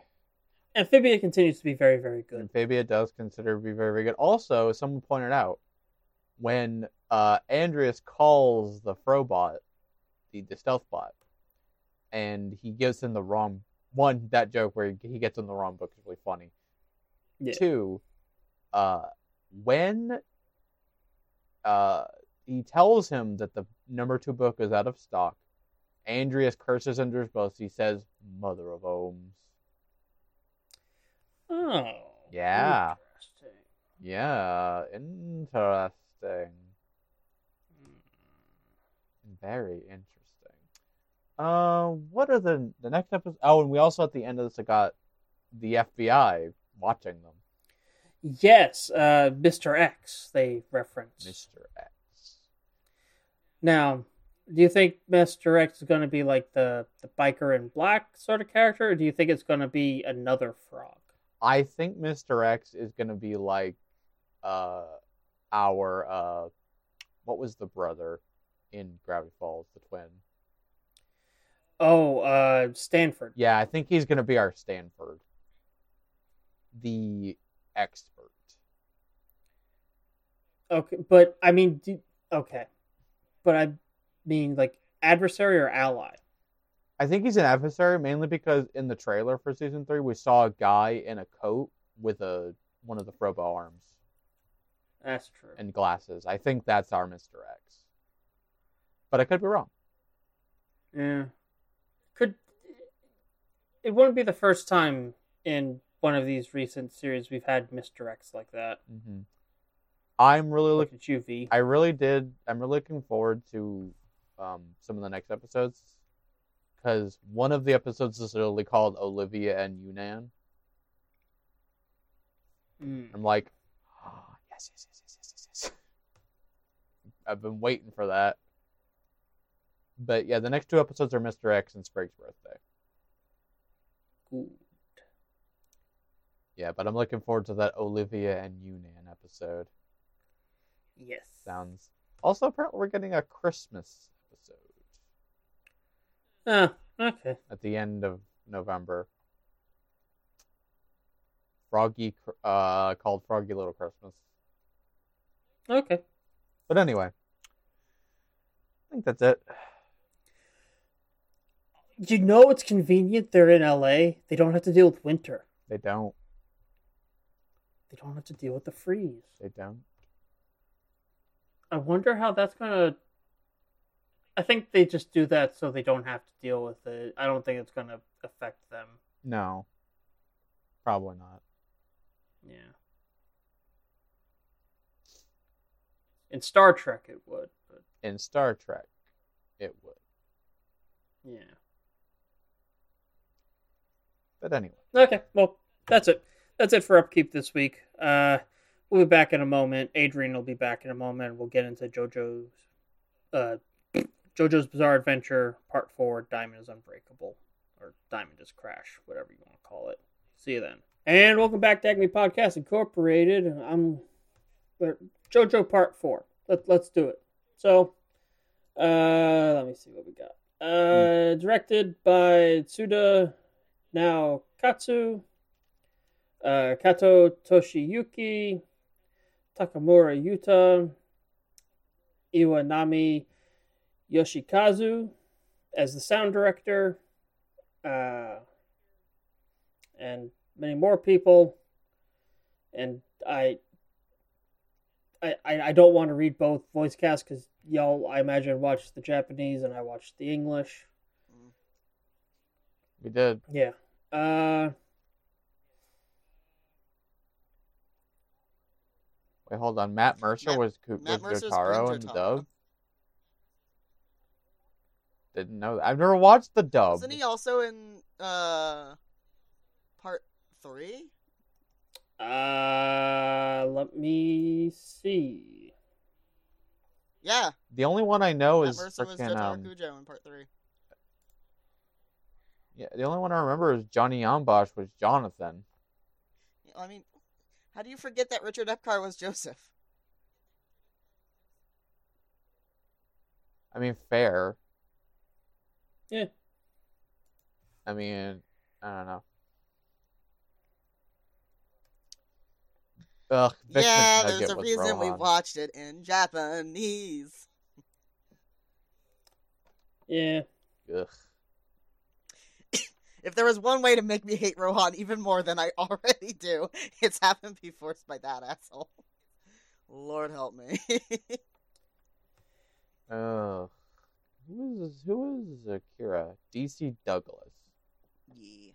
Amphibia continues to be very, very good. Amphibia does consider to be very, very good. Also, as someone pointed out, when Andreas calls the Frobot, the stealth bot, and he gives him the wrong one, that joke where he gets in the wrong book is really funny. Yeah. Two, when he tells him that the number 2 book is out of stock, Andreas curses under his breath. He says, "Mother of Ohms." Oh. Yeah. Interesting. Yeah. Interesting. Very interesting. What are the next episode? Oh, and we also at the end of this got the FBI watching them. Yes, Mr. X, they referenced. Mr. X. Now, do you think Mr. X is going to be like the biker in black sort of character, or do you think it's going to be another frog? I think Mr. X is going to be like our what was the brother in Gravity Falls, the twin? Oh, Stanford. Yeah, I think he's going to be our Stanford. The expert. Okay, but I mean like adversary or ally? I think he's an adversary mainly because in the trailer for season 3 we saw a guy in a coat with one of the Frobo arms. That's true. And glasses. I think that's our Mr. X. But I could be wrong. Yeah. It wouldn't be the first time in one of these recent series we've had Mr. X like that. Mm-hmm. I'm really looking at you, V. I really did. I'm really looking forward to some of the next episodes. Because one of the episodes is literally called Olivia and Yunnan. Mm. I'm like, oh, yes. I've been waiting for that. But yeah, the next 2 episodes are Mr. X and Sprague's birthday. Good. Yeah, but I'm looking forward to that Olivia and Yunnan episode. Yes. Sounds. Also, apparently we're getting a Christmas episode. Oh, okay. At the end of November. Froggy, called Froggy Little Christmas. Okay. But anyway. I think that's it. You know it's convenient they're in LA. They don't have to deal with winter. They don't. They don't have to deal with the freeze. They don't. I wonder how that's going to... I think they just do that so they don't have to deal with it. I don't think it's going to affect them. No. Probably not. Yeah. In Star Trek, it would. But... In Star Trek, it would. Yeah. But anyway. Okay, well, that's it. That's it for Upkeep this week. We'll be back in a moment. Adrian will be back in a moment. We'll get into JoJo's Bizarre Adventure, Part 4, Diamond is Unbreakable, or Diamond is Crash, whatever you want to call it. See you then. And welcome back to Acme Podcast Incorporated. JoJo Part 4. Let's do it. So, let me see what we got. Directed by Tsuda Naokatsu, Kato Toshiyuki, Takamura Yuta, Iwanami Yoshikazu as the sound director, and many more people. And I I don't want to read both voice casts because y'all, I imagine, watched the Japanese and I watched the English. We did. Yeah. Wait, hold on. Matt Mercer was Jotaro in the dub? Didn't know that. I've never watched the dub. Wasn't he also in part 3? Let me see. Yeah. The only one I know is Matt Mercer was Jotaro Kujo in part 3. Yeah, the only one I remember is Johnny Yambosh was Jonathan. I mean, how do you forget that Richard Epcar was Joseph? I mean, fair. Yeah. I mean, I don't know. Ugh, yeah, there's a reason we watched it in Japanese. Yeah. Ugh. If there was one way to make me hate Rohan even more than I already do, it's have him be forced by that asshole. Lord help me. Oh. Who is Akira? DC Douglas. Yeah.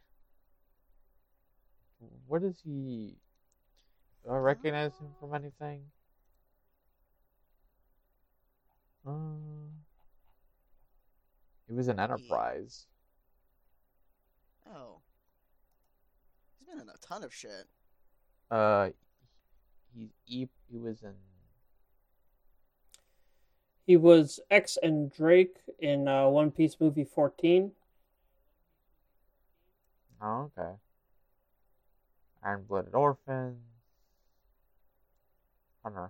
What is he? Do I recognize him from anything? He was in Enterprise. Oh. He's been in a ton of shit. He was in... He was X and Drake in One Piece movie 14. Oh, okay. Iron-Blooded Orphan.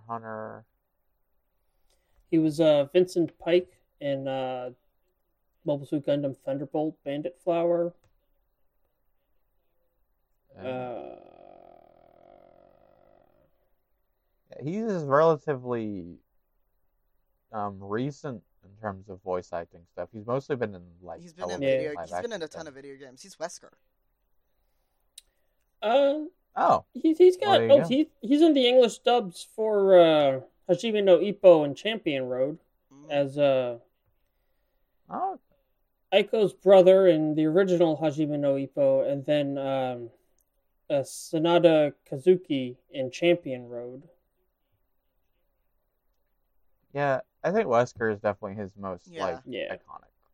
Hunter. He was Vincent Pike in Mobile Suit Gundam Thunderbolt Bandit Flower. He's relatively recent in terms of voice acting stuff. He's mostly been in a ton of video games. He's Wesker. He's in the English dubs for Hajime no Ippo and Champion Road as Aiko's brother in the original Hajime no Ippo, and then Sanada Kazuki in Champion Road. Yeah, I think Wesker is definitely his most iconic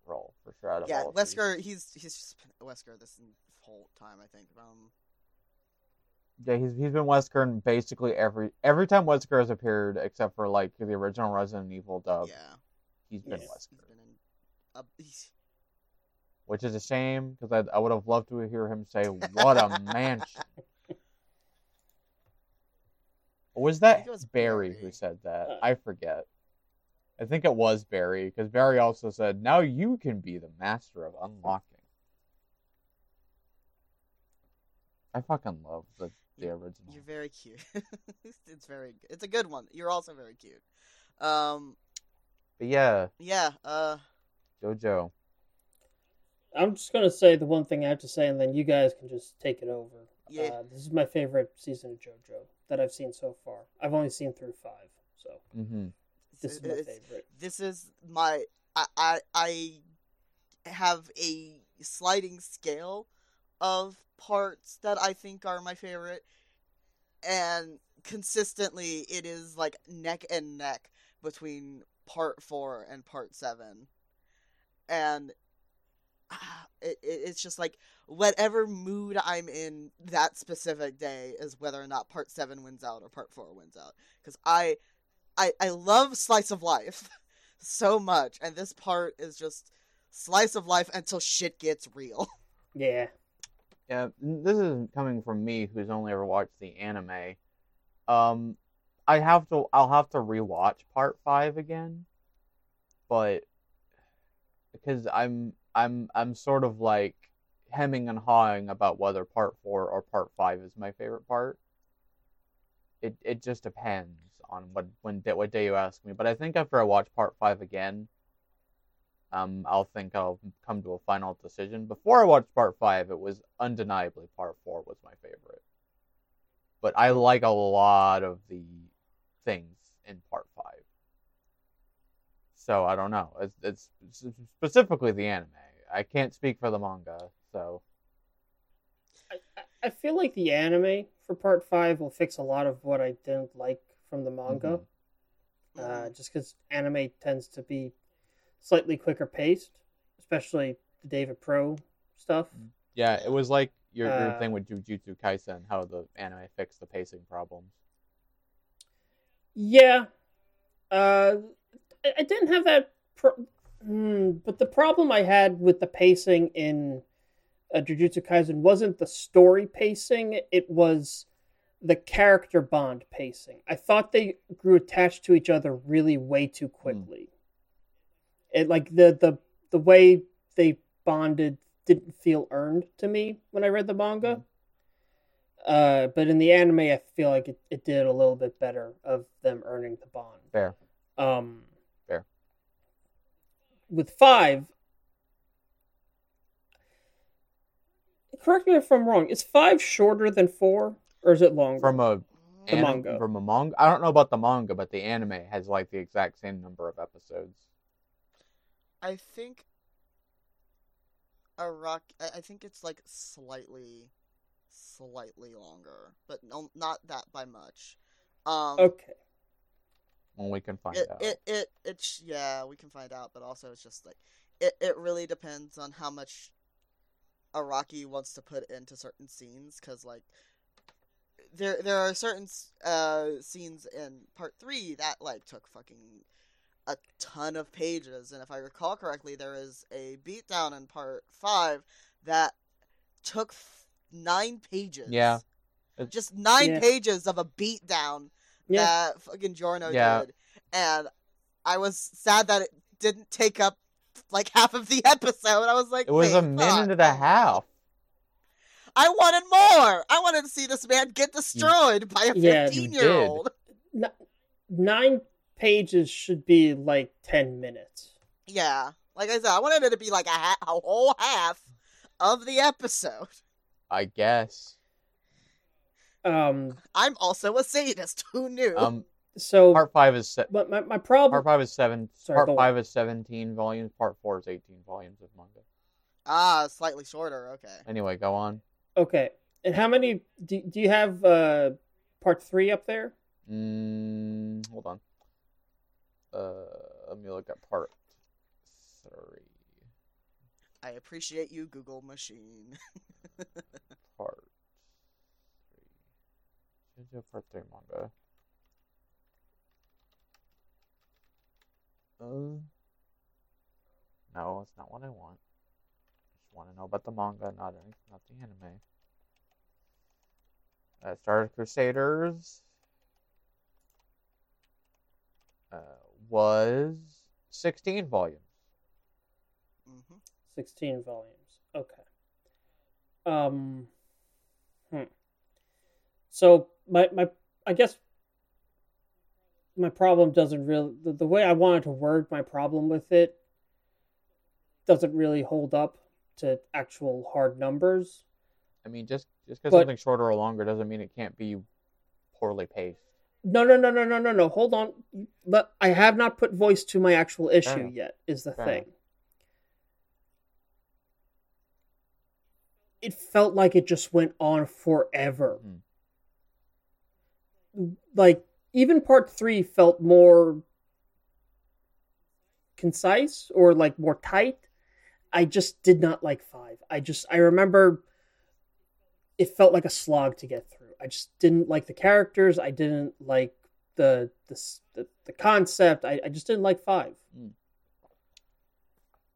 role for sure. Out of all Wesker. He's just been Wesker this whole time, I think. Yeah, he's been Wesker in basically every time Wesker has appeared, except for like the original Resident Evil dub. Yeah, he's been Wesker. Which is a shame, because I would have loved to hear him say, "What a mansion!" Or was that Barry who said that? I forget. I think it was Barry, because Barry also said, "Now you can be the master of unlocking." I fucking love the original. You're very cute. It's very good. It's a good one. You're also very cute. But yeah. Yeah. Jojo. I'm just going to say the one thing I have to say, and then you guys can just take it over. Yeah. This is my favorite season of JoJo that I've seen so far. I've only seen through 5, so this is my favorite. This is my... I have a sliding scale of parts that I think are my favorite, and consistently it is like neck and neck between part 4 and part 7. And... It's just like whatever mood I'm in that specific day is whether or not part 7 wins out or part 4 wins out, because I love slice of life so much, and this part is just slice of life until shit gets real. Yeah, this isn't coming from me, who's only ever watched the anime. I'll have to rewatch part 5 again, but because I'm sort of like hemming and hawing about whether part 4 or part 5 is my favorite part. It just depends on what day you ask me. But I think after I watch part 5 again, I'll come to a final decision. Before I watched part 5, it was undeniably part 4 was my favorite. But I like a lot of the things in Part 5. So I don't know. It's specifically the anime. I can't speak for the manga, so. I feel like the anime for Part 5 will fix a lot of what I didn't like from the manga. Mm-hmm. Just because anime tends to be slightly quicker paced, especially the David Pro stuff. Yeah, it was like your thing with Jujutsu Kaisen, how the anime fixed the pacing problems. Yeah. I didn't have that... but the problem I had with the pacing in Jujutsu Kaisen wasn't the story pacing, it was the character bond pacing. I thought they grew attached to each other really way too quickly. It, like, the way they bonded didn't feel earned to me when I read the manga. But in the anime, I feel like it did a little bit better of them earning the bond. Fair. Fair. With 5... Correct me if I'm wrong. Is 5 shorter than 4, or is it longer? From a manga? I don't know about the manga, but the anime has like the exact same number of episodes. I think I think it's like slightly longer, but no, not that by much. Okay. Well, we can find out. It's we can find out, but also it's just like it really depends on how much Araki wants to put into certain scenes, because like there are certain scenes in Part 3 that like took fucking a ton of pages, and if I recall correctly, there is a beatdown in Part 5 that took 9 pages. Yeah, just 9 pages of a beatdown that fucking Giorno did, and I was sad that it didn't take up like half of the episode. I was like, it was a minute and a half. I wanted more. I wanted to see this man get destroyed by a 15-year-old. 9 pages should be like 10 minutes. Yeah. Like I said, I wanted it to be like a whole half of the episode. I guess. I'm also a sadist. Who knew? So Part 5 is but my problem. Part 5 is 7. Sorry, Part 5 is 17 volumes. Part 4 is 18 volumes of manga. Ah, slightly shorter. Okay. Anyway, go on. Okay, and how many do you have? Part 3 up there? Hold on. Let me look at Part 3. I appreciate you, Google machine. Part 3. Let's do Part 3 manga. No, it's not what I want. I just want to know about the manga, not the anime. Star of Crusaders was 16 volumes. Mm-hmm. 16 volumes. Okay. So my I guess. My problem doesn't really... The way I wanted to word my problem with it doesn't really hold up to actual hard numbers. I mean, just because something's shorter or longer doesn't mean it can't be poorly paced. No. Hold on. I have not put voice to my actual issue yet, is the thing. It felt like it just went on forever. Like, even Part 3 felt more concise or like more tight. I just did not like 5. I remember it felt like a slog to get through. I just didn't like the characters. I didn't like the concept. I just didn't like 5.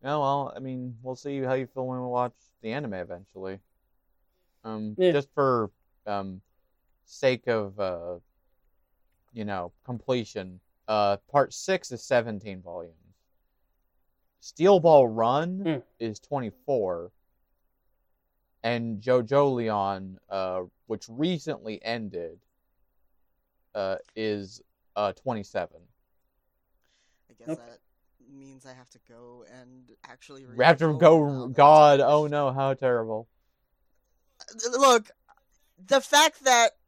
Yeah, well, I mean, we'll see how you feel when we watch the anime eventually. Just for sake of completion. Part 6 is 17 volumes. Steel Ball Run is 24. And JoJo Leon, which recently ended, is 27. I guess that means I have to go and actually read. We have to go. God, oh no, how terrible! Look, the fact that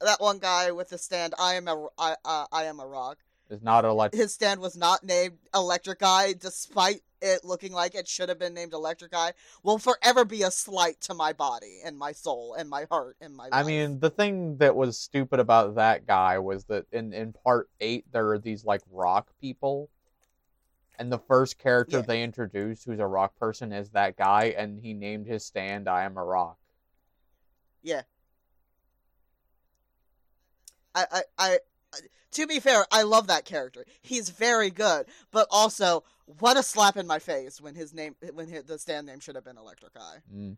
that one guy with the stand, I am a rock. Is not electric. His stand was not named Electric Eye, despite it looking like it should have been named Electric Eye. Will forever be a slight to my body and my soul and my heart and my life. I mean, the thing that was stupid about that guy was that in part 8 there are these like rock people, and the first character they introduced who's a rock person is that guy, and he named his stand I Am a Rock. Yeah. To be fair, I love that character. He's very good, but also, what a slap in my face when his name, the stand name should have been Electric Eye. Mm.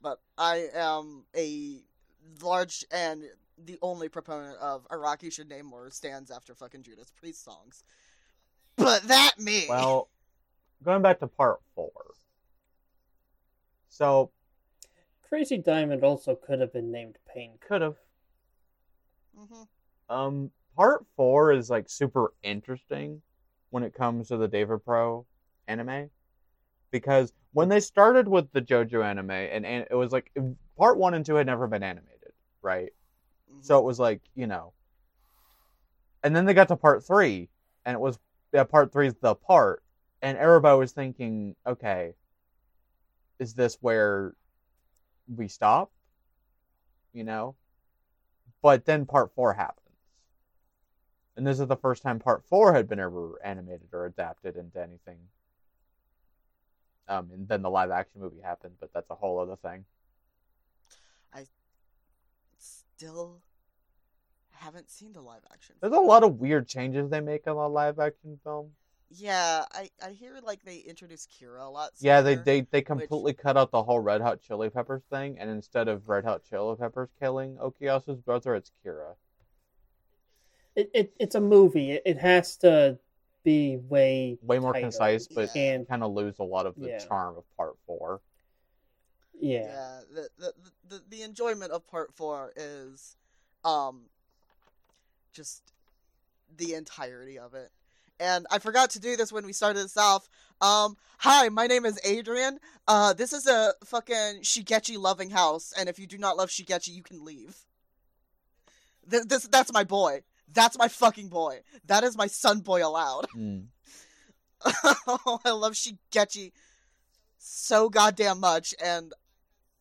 But I am a large and the only proponent of Araki should name more stands after fucking Judas Priest songs. But that me. Well, going back to part 4. So, Crazy Diamond also could have been named Pain. Could have. Mm-hmm. Part 4 is, like, super interesting when it comes to the DevaPro anime. Because when they started with the JoJo anime, and it was, like, Part 1 and 2 had never been animated, right? Mm-hmm. So it was, like, you know. And then they got to Part 3, and it was, yeah, Part 3 is the part. And everybody was thinking, okay, is this where we stop? You know? But then Part 4 happened. And this is the first time Part 4 had been ever animated or adapted into anything. And then the live-action movie happened, but that's a whole other thing. I still haven't seen the live-action film. There's a lot of weird changes they make on a live-action film. Yeah, I hear like they introduce Kira a lot. Yeah, they completely cut out the whole Red Hot Chili Peppers thing, and instead of Red Hot Chili Peppers killing Okuyasu's brother, it's Kira. It's a movie. It has to be way more tighter. Concise, but you kind of lose a lot of the charm of Part 4. Yeah. The enjoyment of Part 4 is, just the entirety of it. And I forgot to do this when we started this off. Hi, my name is Adrian. This is a fucking Shigechi loving house, and if you do not love Shigechi, you can leave. That's my boy. That's my fucking boy. That is my son boy allowed. Mm. Oh, I love Shigechi so goddamn much, and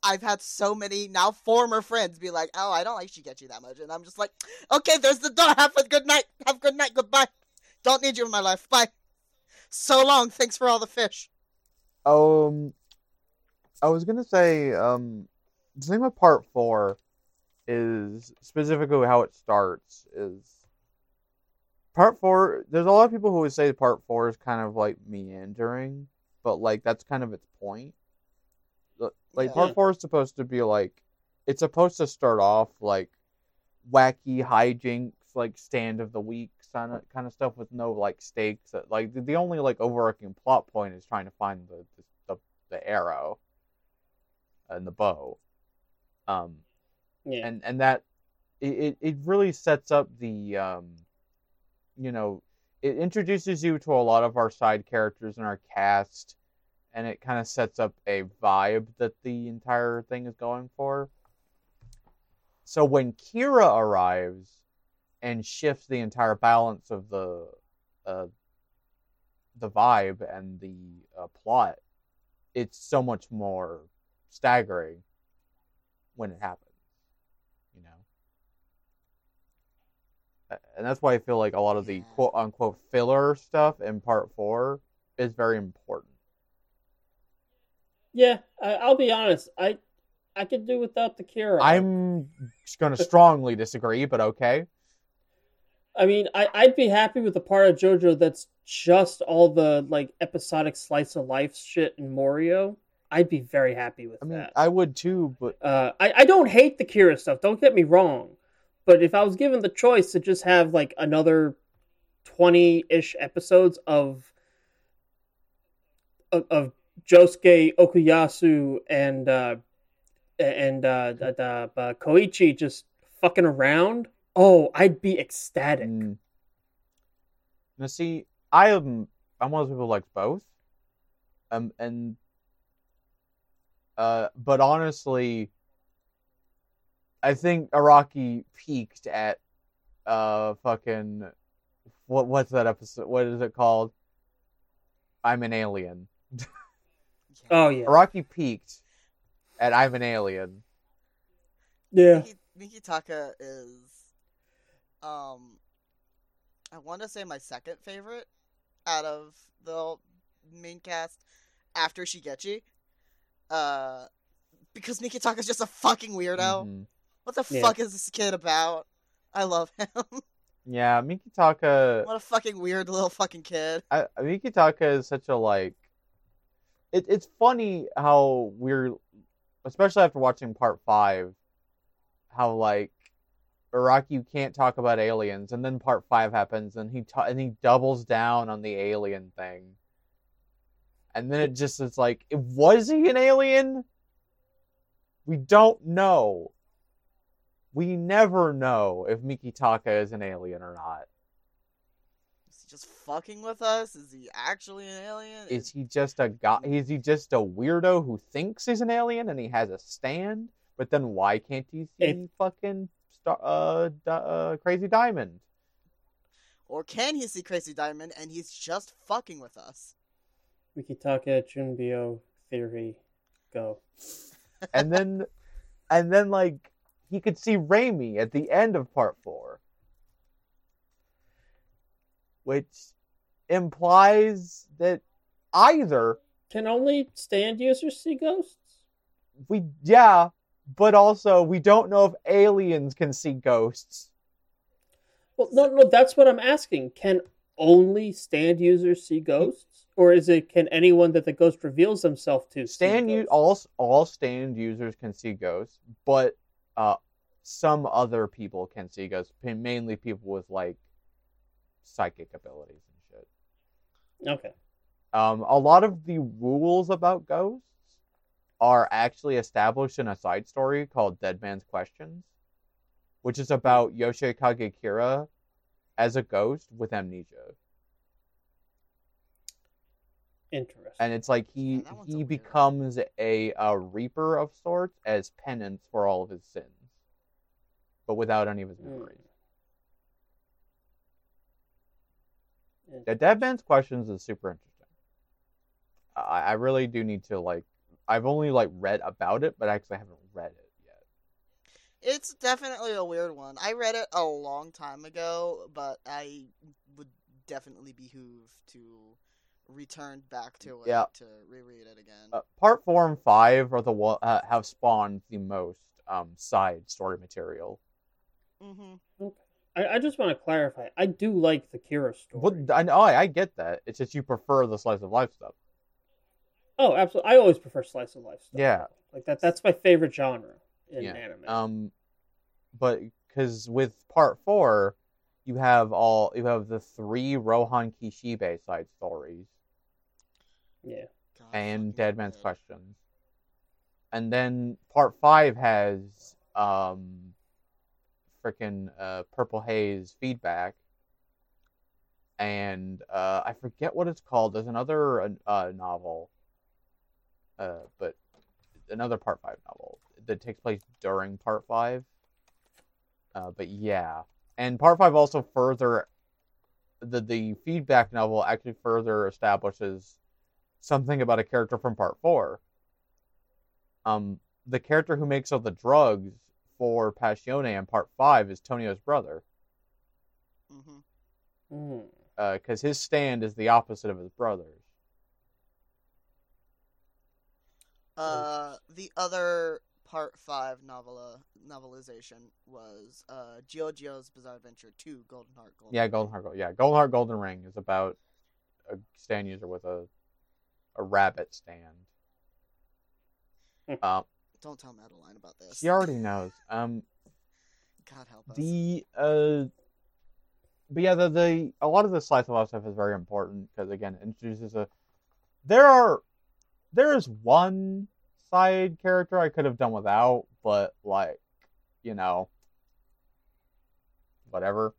I've had so many now former friends be like, oh, I don't like Shigechi that much, and I'm just like, okay, there's the door. Have a good night. Have a good night. Goodbye. Don't need you in my life. Bye. So long. Thanks for all the fish. I was gonna say, the thing with Part 4 is specifically how it starts is Part 4. There's a lot of people who would say Part 4 is kind of like meandering, but like that's kind of its point. Like Part 4 is supposed to be like, it's supposed to start off like wacky hijinks, like stand of the week kind of stuff with no like stakes. Like the only like overarching plot point is trying to find the arrow and the bow. Yeah. And that it really sets up the it introduces you to a lot of our side characters in our cast, and it kind of sets up a vibe that the entire thing is going for. So when Kira arrives and shifts the entire balance of the vibe and the plot, it's so much more staggering when it happens. And that's why I feel like a lot of the quote-unquote filler stuff in Part 4 is very important. Yeah, I'll be honest. I could do without the Kira. I'm going to strongly disagree, but okay. I mean, I'd be happy with the part of JoJo that's just all the like episodic slice-of-life shit in Morio. I'd be very happy with that. I would too, but... I don't hate the Kira stuff, don't get me wrong. But if I was given the choice to just have, like, another 20-ish episodes of Josuke, Okuyasu, and Koichi just fucking around, I'd be ecstatic. Now, see, I'm one of those people who likes both. But honestly... I think Araki peaked at fucking what's that episode? What is it called? I'm an Alien. Oh yeah. Araki peaked at I'm an Alien. Yeah. Miki Taka is I want to say my second favorite out of the main cast after Shigechi. Because Miki Taka's just a fucking weirdo. Mm-hmm. What the fuck is this kid about? I love him. Yeah, Miki Taka... What a fucking weird little fucking kid. Miki Taka is such a, like... It's funny how we're... Especially after watching Part 5, how, like, Araki can't talk about aliens, and then Part 5 happens, and he doubles down on the alien thing. And then it just is like, was he an alien? We don't know. We never know if Miki Taka is an alien or not. Is he just fucking with us? Is he actually an alien? Is he just a guy? Is he just a weirdo who thinks he's an alien and he has a stand? But then why can't he see fucking Crazy Diamond? Or can he see Crazy Diamond and he's just fucking with us? Miki Taka Chunbyo theory, go. And then like. He could see Raimi at the end of Part 4. Which implies that either... Can only stand users see ghosts? Yeah, but also we don't know if aliens can see ghosts. Well, no, that's what I'm asking. Can only stand users see ghosts? Or is it can anyone that the ghost reveals themselves to see ghosts? All stand users can see ghosts, but... some other people can see ghosts, mainly people with like psychic abilities and shit. Okay. A lot of the rules about ghosts are actually established in a side story called Dead Man's Questions, which is about Yoshie Kagekira as a ghost with amnesia. Interesting. And it's like he becomes a reaper of sorts as penance for all of his sins, but without any of his memories. The Dead Man's Questions is super interesting. I really do need to like. I've only like read about it, but I actually haven't read it yet. It's definitely a weird one. I read it a long time ago, but I would definitely behoove to. Returned back to it to reread it again. Part 4 and 5 are the have spawned the most side story material. Mm-hmm. I just want to clarify. I do like the Kira story. Well, I get that. It's just you prefer the slice of life stuff. Oh, absolutely. I always prefer slice of life stuff. Yeah, like that. That's my favorite genre in anime. But because with Part 4, you have the 3 Rohan Kishibe side stories. Yeah. God, and Dead Man's Questions. And then Part 5 has freaking Purple Haze Feedback. And I forget what it's called. There's another novel. But another Part 5 novel that takes place during Part 5. But yeah. And Part 5 also further... The feedback novel actually further establishes something about a character from Part 4. The character who makes all the drugs for Passione in Part 5 is Tonio's brother. Mm-hmm. Because his stand is the opposite of his brother's. The other... Part 5 novelization was JoJo's Bizarre Adventure 2, Golden Heart, Golden Ring is about a stand user with a rabbit stand. Don't tell Madeline about this. She already knows. God help us. But a lot of the slice of life stuff is very important because again, it introduces a. There is one. Side character I could have done without, but like, you know, whatever.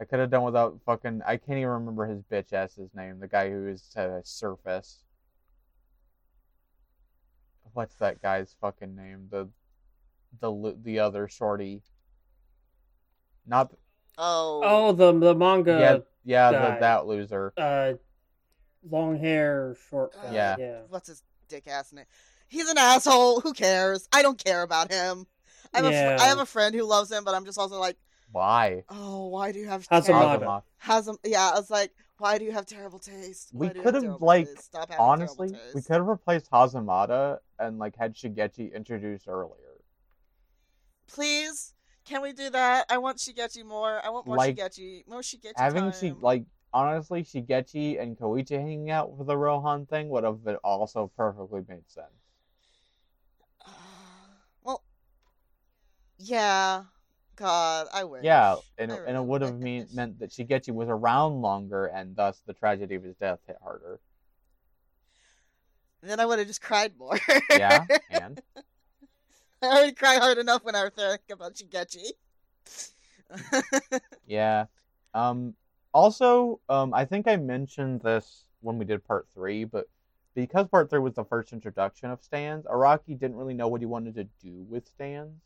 I could have done without fucking. I can't even remember his bitch ass's name. The guy who is Surface. What's that guy's fucking name? The the other shorty. Not. The manga. Yeah, that loser. Long hair, short guy. Yeah. What's his dick ass name? He's an asshole. Who cares? I don't care about him. I have a friend who loves him, but I'm just also like, why? Oh, why do you have? Hazamada. Yeah, I was like, why do you have terrible taste? Why we could have we could have replaced Hazamada and had Shigechi introduced earlier. Please, can we do that? I want Shigechi more. I want more Shigechi. More Shigechi. Having honestly, Shigechi and Koichi hanging out for the Rohan thing would have also perfectly made sense. Yeah, God, I wish. Yeah, and it would have meant that Shigechi was around longer, and thus the tragedy of his death hit harder. And then I would have just cried more. Yeah, and? I already cry hard enough when I think about Shigechi. Yeah. Also, I think I mentioned this when we did part 3, but because part 3 was the first introduction of stands, Araki didn't really know what he wanted to do with stands.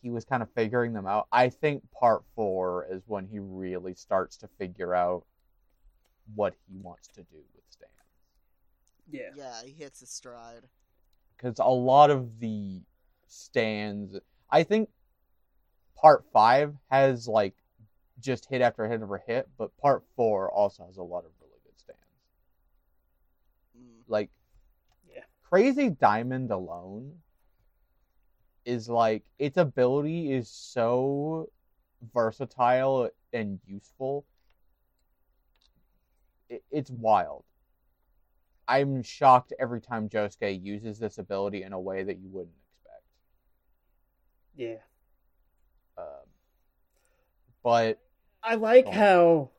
He was kind of figuring them out. I think part 4 is when he really starts to figure out what he wants to do with Stan. Yeah. Yeah, he hits his stride. Because a lot of the stands... I think part 5 has, just hit after hit over hit, but part 4 also has a lot of really good stands. Crazy Diamond alone... is its ability is so versatile and useful. It's wild. I'm shocked every time Josuke uses this ability in a way that you wouldn't expect. Yeah. But I like how,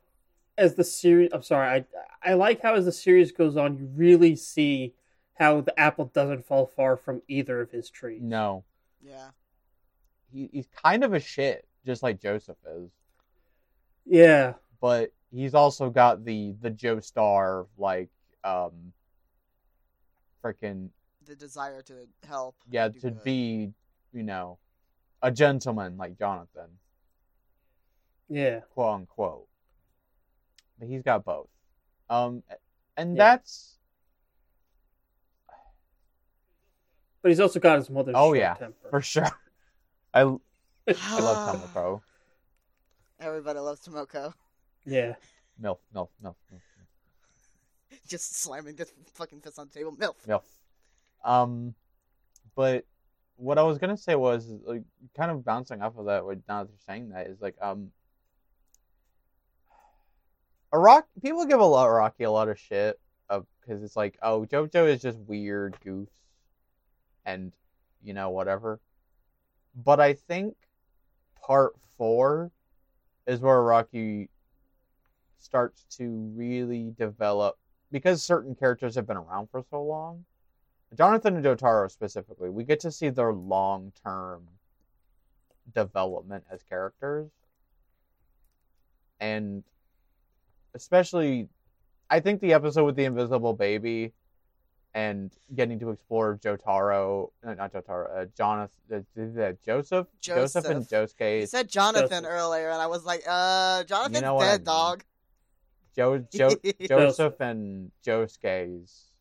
as the series, I like how as the series goes on, you really see how the apple doesn't fall far from either of his trees. No. Yeah. He's kind of a shit, just like Joseph is. Yeah. But he's also got the Joestar, freaking... the desire to help. Yeah, to good. Be, a gentleman like Jonathan. Yeah. Quote unquote. But he's got both. That's... But he's also got his mother's temper. For sure. I love Tomoko. Everybody loves Tomoko. Yeah. Milf. Just slamming this fucking fist on the table. Milf. But what I was gonna say was kind of bouncing off of that. Now that they're saying that is people give Araki a lot of shit because it's JoJo is just weird goofs. And, whatever. But I think part 4 is where Araki starts to really develop, because certain characters have been around for so long. Jonathan and Jotaro specifically, we get to see their long-term development as characters. And especially, I think the episode with the Invisible Baby... and getting to explore Joseph and Josuke. You said Jonathan earlier, and I was like, Jonathan's dead, I mean. Dog. Joseph and Josuke's,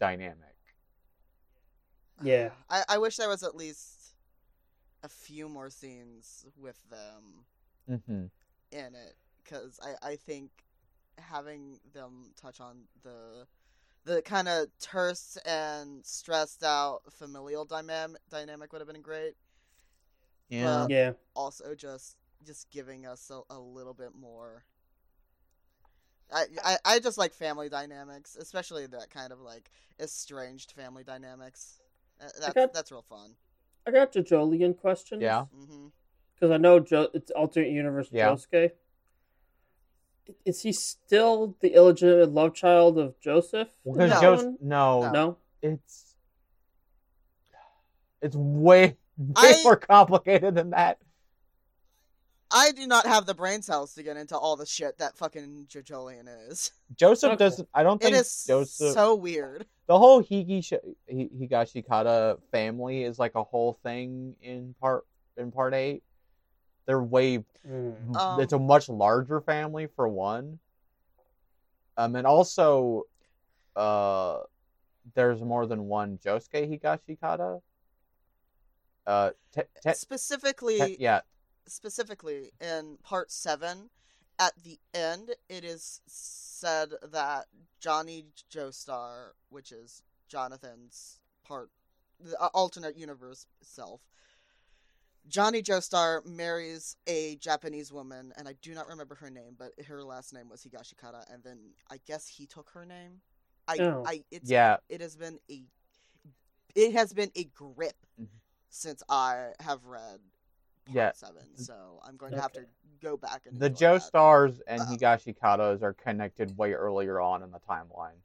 dynamic. Yeah. I wish there was at least a few more scenes with them in it, because I think having them touch on the kind of terse and stressed out familial dynamic would have been great. Yeah. But yeah. Also, just giving us a little bit more. I just like family dynamics, especially that kind of estranged family dynamics. That's real fun. I got Jojolian questions. Yeah. Because I know it's alternate universe Josuke. Is he still the illegitimate love child of Joseph? Well, no. It's way more complicated than that. I do not have the brain cells to get into all the shit that fucking Jojolian is. Joseph doesn't... I don't think Joseph... It is so weird. The whole Higashikata family is like a whole thing in part 8. They're way... it's a much larger family, for one. And also... there's more than one Josuke Higashikata. Specifically in part 7, at the end, it is said that Johnny Joestar, which is Jonathan's alternate universe self, Johnny Joestar marries a Japanese woman, and I do not remember her name, but her last name was Higashikata, and then I guess he took her name. It has been a grip since I have read part 7, so I'm going to have to go back and the Joestars and Higashikatas are connected way earlier on in the timeline.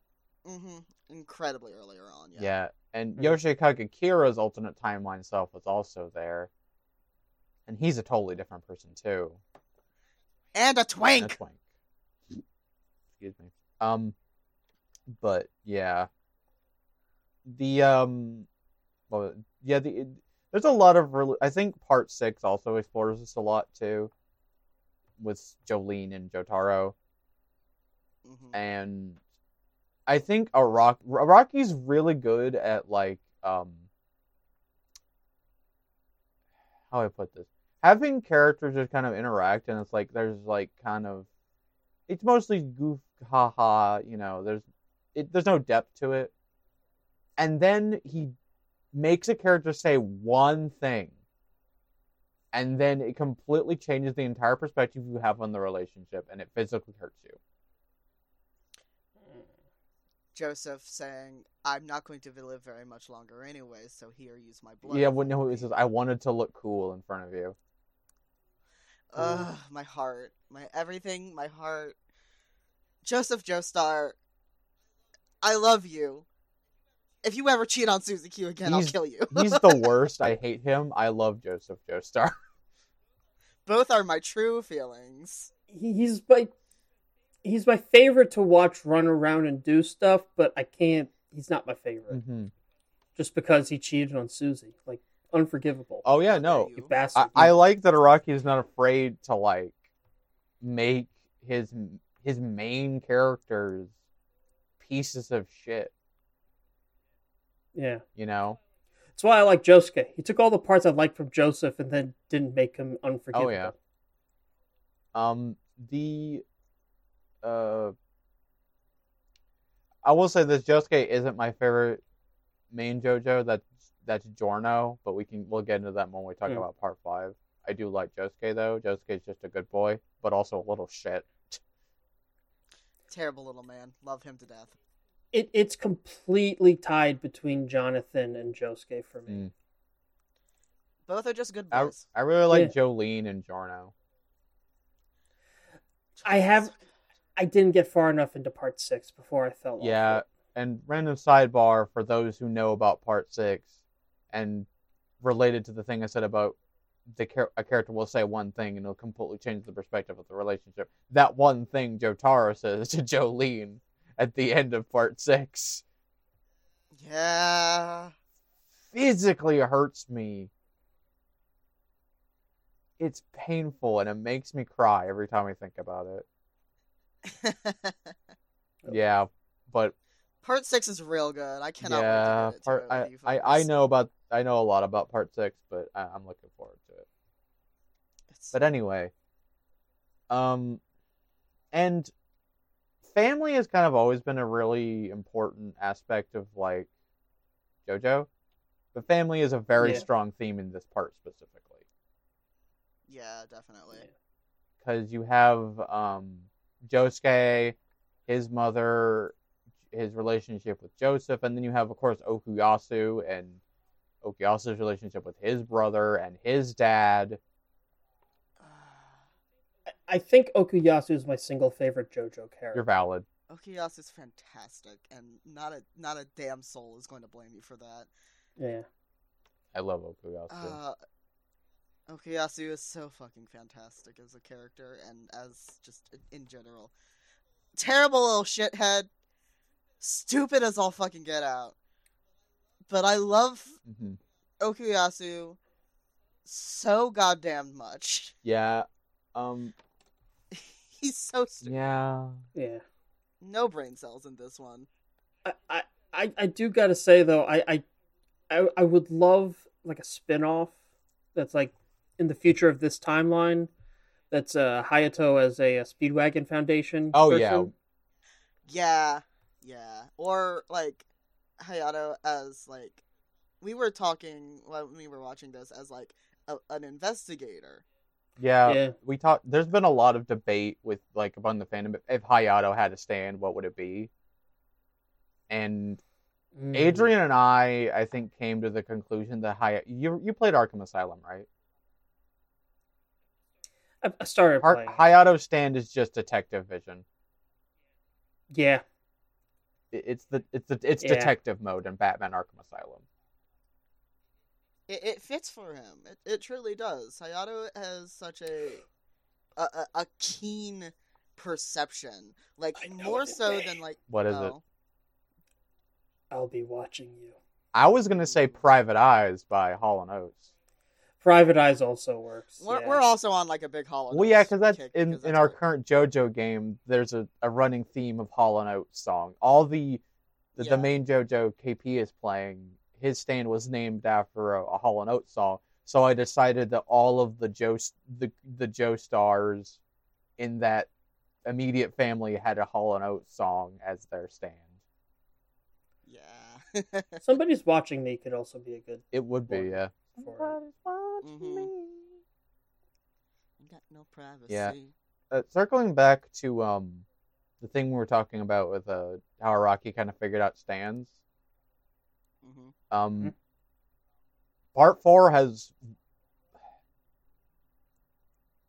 Mm-hmm. Incredibly earlier on. Yeah. Yeah, and Yoshikage Kira's alternate timeline self was also there, and he's a totally different person too. And a twink. Excuse me. But yeah, there's a lot of I think part 6 also explores this a lot too, with Jolene and Jotaro, and I think Araki's really good at like how do I put this, having characters just kind of interact, and it's like there's like kind of it's mostly goof haha, you know, there's no depth to it. And then he makes a character say one thing, and then it completely changes the entire perspective you have on the relationship, and it physically hurts you. Joseph saying, I'm not going to live very much longer anyway, so here, use my blood. Yeah, well, no, it says, I wanted to look cool in front of you. Ugh, my heart. My everything, my heart. Joseph Joestar, I love you. If you ever cheat on Suzy Q again, I'll kill you. He's the worst. I hate him. I love Joseph Joestar. Both are my true feelings. He's my favorite to watch run around and do stuff, but I can't. He's not my favorite. Mm-hmm. Just because he cheated on Suzy. Like, unforgivable. Oh, yeah, no. You bastard. I like that Araki is not afraid to, like, make his main characters pieces of shit. Yeah. You know? That's why I like Josuke. He took all the parts I liked from Joseph and then didn't make him unforgivable. Oh, yeah. I will say this, Josuke isn't my favorite main JoJo. That's Giorno, but we'll get into that when we talk about part 5. I do like Josuke, though. Josuke's just a good boy, but also a little shit. Terrible little man. Love him to death. It's completely tied between Jonathan and Josuke for me. Both are just good boys. I really like Jolene and Giorno. I didn't get far enough into part 6 before I fell off. Yeah, and random sidebar for those who know about part 6, and related to the thing I said about a character will say one thing and it'll completely change the perspective of the relationship. That one thing Jotaro says to Jolene at the end of part 6. Yeah. Physically hurts me. It's painful, and it makes me cry every time I think about it. Yeah, but... Part 6 is real good. I cannot wait to get it to I know a lot about part 6, but I'm looking forward to it. But anyway. And... family has kind of always been a really important aspect of, like, JoJo. But family is a very strong theme in this part, specifically. Yeah, definitely. Because you have Josuke, his mother, his relationship with Joseph, and then you have, of course, Okuyasu, and Okuyasu's relationship with his brother and his dad. I think Okuyasu is my single favorite JoJo character. You're valid. Okuyasu's fantastic, and not a damn soul is going to blame you for that. Yeah. I love Okuyasu. Okuyasu is so fucking fantastic as a character and as just in general. Terrible little shithead. Stupid as all fucking get out. But I love Okuyasu so goddamn much. Yeah. He's so stupid. Yeah. Yeah. No brain cells in this one. I do gotta say though, I would love like a spin-off that's like in the future of this timeline. That's Hayato as a Speedwagon Foundation. Oh person. Yeah. Yeah. Or like Hayato as like, we were talking when we were watching this as like an investigator. Yeah, we talked. There's been a lot of debate with like among the fandom if Hayato had a stand, what would it be? And Adrian and I think came to the conclusion that Hayato. You played Arkham Asylum, right? I started playing. Hayato's stand is just detective vision. Yeah, it's detective mode in Batman Arkham Asylum. It fits for him. It truly does. Hayato has such a keen perception, like more so than like. What is it? I'll be watching you. I was gonna say "Private Eyes" by Hall & Oates. Private Eyes also works. We're also on like a big Hall & Oates. Well, yeah, because that's in our current JoJo game. There's a running theme of Hall & Oates song. All the main JoJo KP is playing. His stand was named after a Hall & Oates song, so I decided that all of the JoStars in that immediate family had a Hall & Oates song as their stand. Yeah. Somebody's Watching Me could also be a good... It would be, yeah. Somebody's watching me. I got no privacy. Yeah. Circling back to the thing we were talking about with how Araki kind of figured out stands. Part 4 has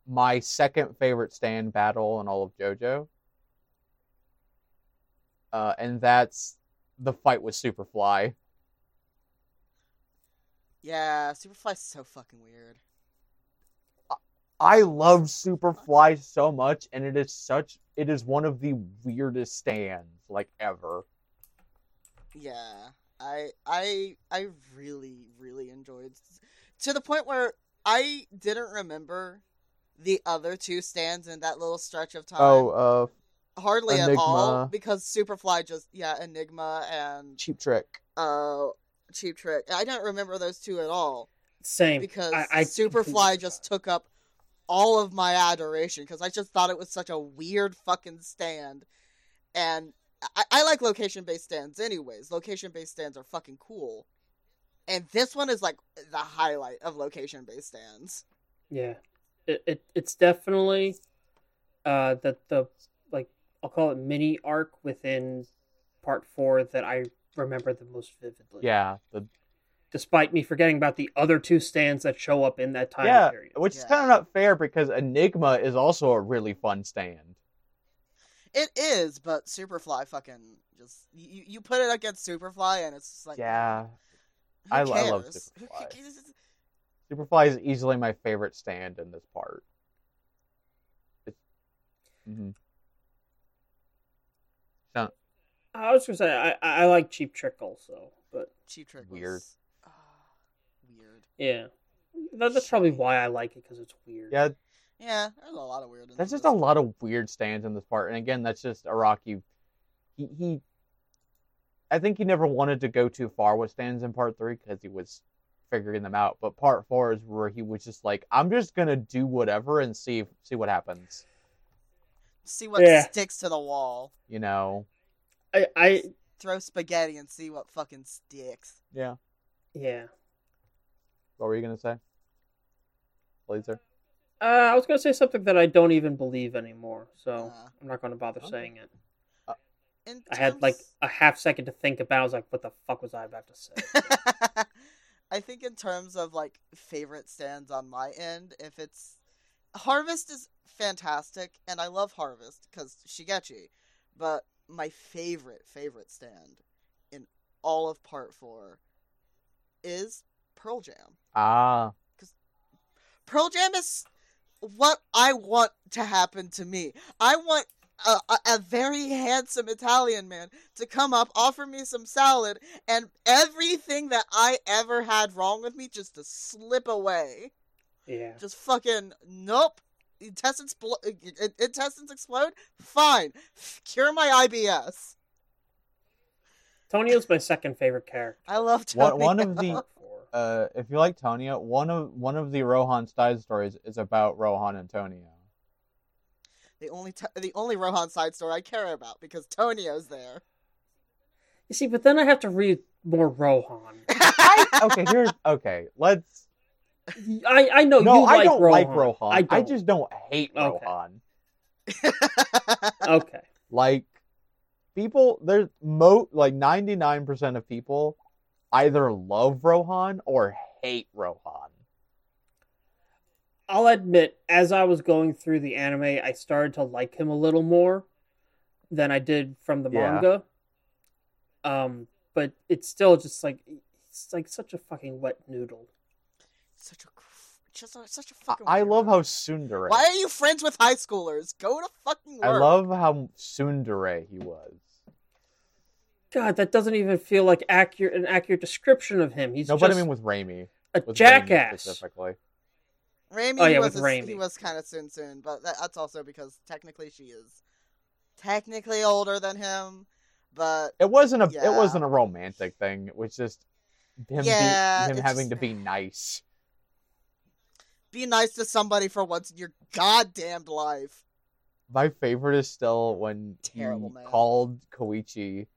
my second favorite stand battle in all of JoJo, and that's the fight with Superfly. Yeah, Superfly's so fucking weird. I love Superfly so much, and it is one of the weirdest stands like ever. Yeah. I really, really enjoyed, to the point where I didn't remember the other two stands in that little stretch of time. Oh, hardly Enigma. At all, because Superfly just, Enigma and... Cheap Trick. Cheap Trick. I don't remember those two at all. Same. Because Superfly just took up all of my adoration, because I just thought it was such a weird fucking stand, and... I like location-based stands anyways. Location-based stands are fucking cool. And this one is like the highlight of location-based stands. Yeah. It's definitely I'll call it mini arc within part 4 that I remember the most vividly. Yeah. Despite me forgetting about the other two stands that show up in that time period. Which is kind of not fair, because Enigma is also a really fun stand. It is, but Superfly fucking just... You put it against Superfly, and it's just like... Yeah. I love Superfly. Superfly is easily my favorite stand in this part. I was going to say, I like Cheap Trick also, but... Cheap Trick was... Weird. Weird. Yeah. That's probably why I like it, because it's weird. Yeah. Yeah, there's a lot of weird. There's just a lot of weird stands in this part, and again, that's just Araki. He, I think he never wanted to go too far with stands in part 3 because he was figuring them out. But part 4 is where he was just like, "I'm just gonna do whatever and see what happens, see what sticks to the wall." You know, I throw spaghetti and see what fucking sticks. Yeah. What were you gonna say, Blazer? I was going to say something that I don't even believe anymore, so I'm not going to bother saying it. I had like a half second to think about it. I was like, what the fuck was I about to say? I think in terms of like favorite stands on my end, if it's... Harvest is fantastic, and I love Harvest because Shigechi, but my favorite stand in all of part 4 is Pearl Jam. Ah. Pearl Jam is what I want to happen to me. I want a very handsome Italian man to come up, offer me some salad, and everything that I ever had wrong with me just to slip away. Yeah. Just fucking, nope. Intestines explode? Fine. Cure my IBS. Tonio's my second favorite character. I love Tonio. One of the, if you like Tonio, one of the Rohan side stories is about Rohan and Tonio. The only Rohan side story I care about, because Tonio's there. You see, but then I have to read more Rohan. Let's. I know no, you I like don't Rohan. Like Rohan. I don't. I just don't hate Rohan. Okay. Like people, there's 99% of people either love Rohan or hate Rohan. I'll admit, as I was going through the anime, I started to like him a little more than I did from the manga. But it's still just like it's like such a fucking wet noodle. Such a fucking. I love how tsundere. Why are you friends with high schoolers? Go to fucking work. I love how tsundere he was. God, that doesn't even feel like an accurate description of him. He's but I mean with Raimi, a jackass Raimi specifically. Raimi, he was kind of soon, but that's also because technically she is technically older than him. But it wasn't a romantic thing. It was just him having to be nice. Be nice to somebody for once in your goddamn life. My favorite is still when he called Koichi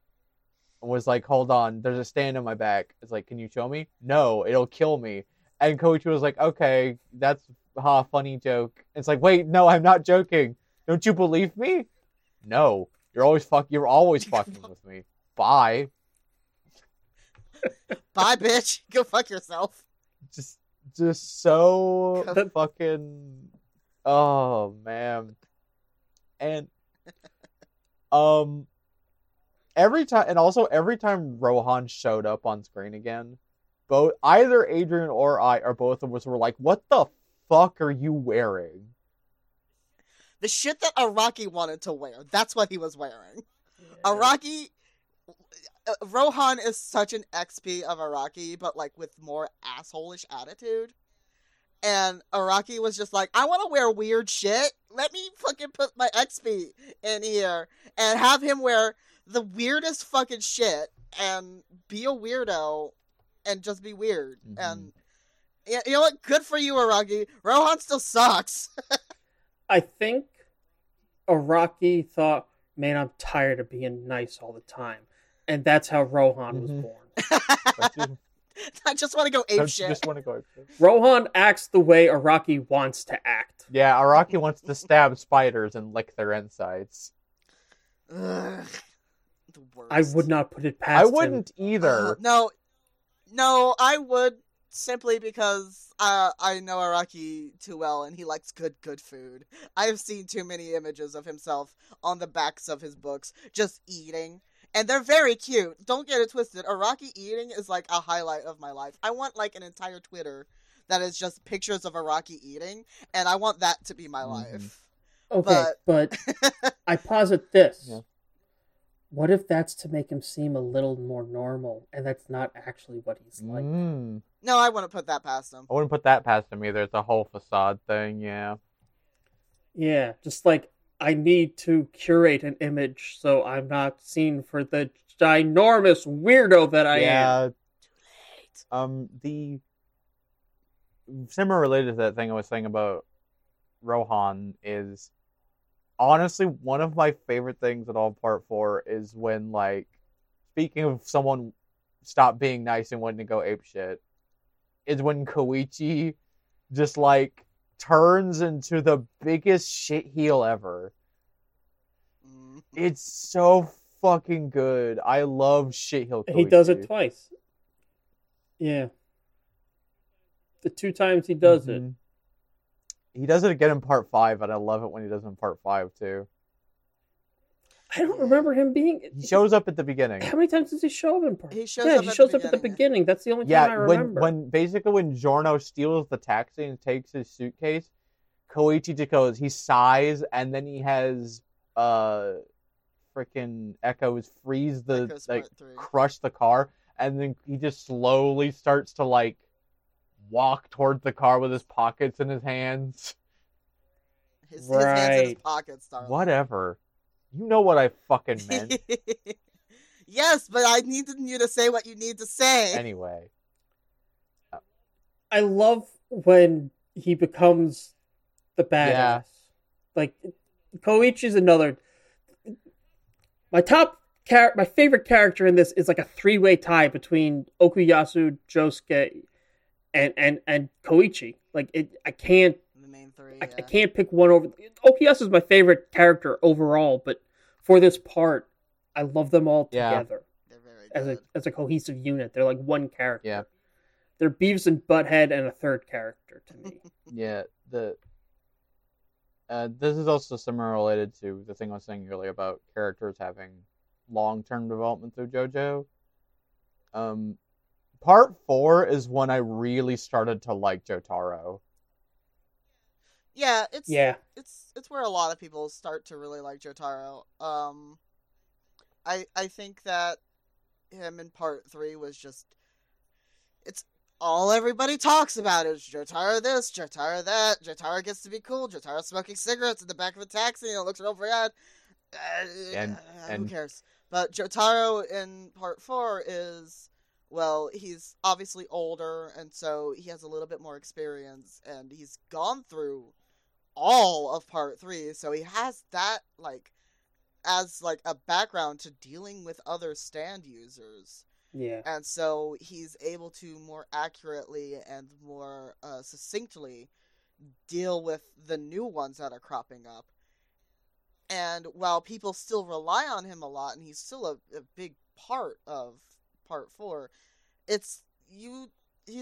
and was like, hold on, there's a stand on my back. It's like, can you show me? No, it'll kill me. And Koichi was like, okay, that's a funny joke. It's like, wait, no, I'm not joking. Don't you believe me? No, you're always fucking with me. Bye. Bye, bitch. Go fuck yourself. Just so fucking, oh man. And every time Rohan showed up on screen again, either Adrian or I or both of us were like, what the fuck are you wearing? The shit that Araki wanted to wear, that's what he was wearing. Yeah. Rohan is such an XP of Araki, but like with more asshole-ish attitude. And Araki was just like, I want to wear weird shit. Let me fucking put my XP in here and have him wear the weirdest fucking shit and be a weirdo and just be weird. Mm-hmm. And you know what? Good for you, Araki. Rohan still sucks. I think Araki thought, man, I'm tired of being nice all the time. And that's how Rohan was born. I just want to go apeshit. Rohan acts the way Araki wants to act. Yeah, Araki wants to stab spiders and lick their insides. Ugh, the worst. I would not put it past him. I wouldn't either. No, I would, simply because I know Araki too well and he likes good food. I've seen too many images of himself on the backs of his books just eating. And they're very cute. Don't get it twisted. Araki eating is like a highlight of my life. I want like an entire Twitter that is just pictures of Araki eating, and I want that to be my life. Okay, but I posit this. Yeah. What if that's to make him seem a little more normal, and that's not actually what he's like? Mm. No, I wouldn't put that past him. I wouldn't put that past him either. It's a whole facade thing, yeah. Yeah, just like, I need to curate an image so I'm not seen for the ginormous weirdo that I am. Too late. The similar related to that thing I was saying about Rohan is honestly one of my favorite things at all Part 4 is when, like, speaking of someone stop being nice and wanting to go apeshit, is when Koichi just, like, turns into the biggest shitheel ever. It's so fucking good. I love shitheel Koichi. He does it twice. Yeah. The two times he does it. He does it again in Part 5, and I love it when he does it in Part 5, too. I don't remember him being. He shows up at the beginning. How many times does he show up in part? He shows up at the beginning. That's the only time I remember. When Giorno steals the taxi and takes his suitcase, Koichi Deko's, he sighs, and then he has freaking Echoes freeze the crush the car, and then he just slowly starts to walk towards the car with his pockets in his hands. His hands in his pockets, darling. Whatever. You know what I fucking meant. Yes, but I needed you to say what you need to say. Anyway. I love when he becomes the badass. Yeah. Koichi's another... My favorite character in this is a three-way tie between Okuyasu, Josuke, and Koichi. I can't pick one over. Okuyasu is my favorite character overall, but for this part, I love them all together. They're very good. As a cohesive unit. They're one character. Yeah. They're Beavis and Butthead and a third character to me. Yeah. This is also similar related to the thing I was saying earlier about characters having long-term development through JoJo. Part 4 is when I really started to like Jotaro. Yeah, it's where a lot of people start to really like Jotaro. I think that him in part 3 was just, it's all everybody talks about is Jotaro this, Jotaro that, Jotaro gets to be cool, Jotaro smoking cigarettes in the back of a taxi and it looks real bad. Who cares? But Jotaro in part 4 is, well, he's obviously older and so he has a little bit more experience and he's gone through all of part 3, so he has that as a background to dealing with other stand users. Yeah. And so he's able to more accurately and more succinctly deal with the new ones that are cropping up. And while people still rely on him a lot and he's still a big part of part 4, he's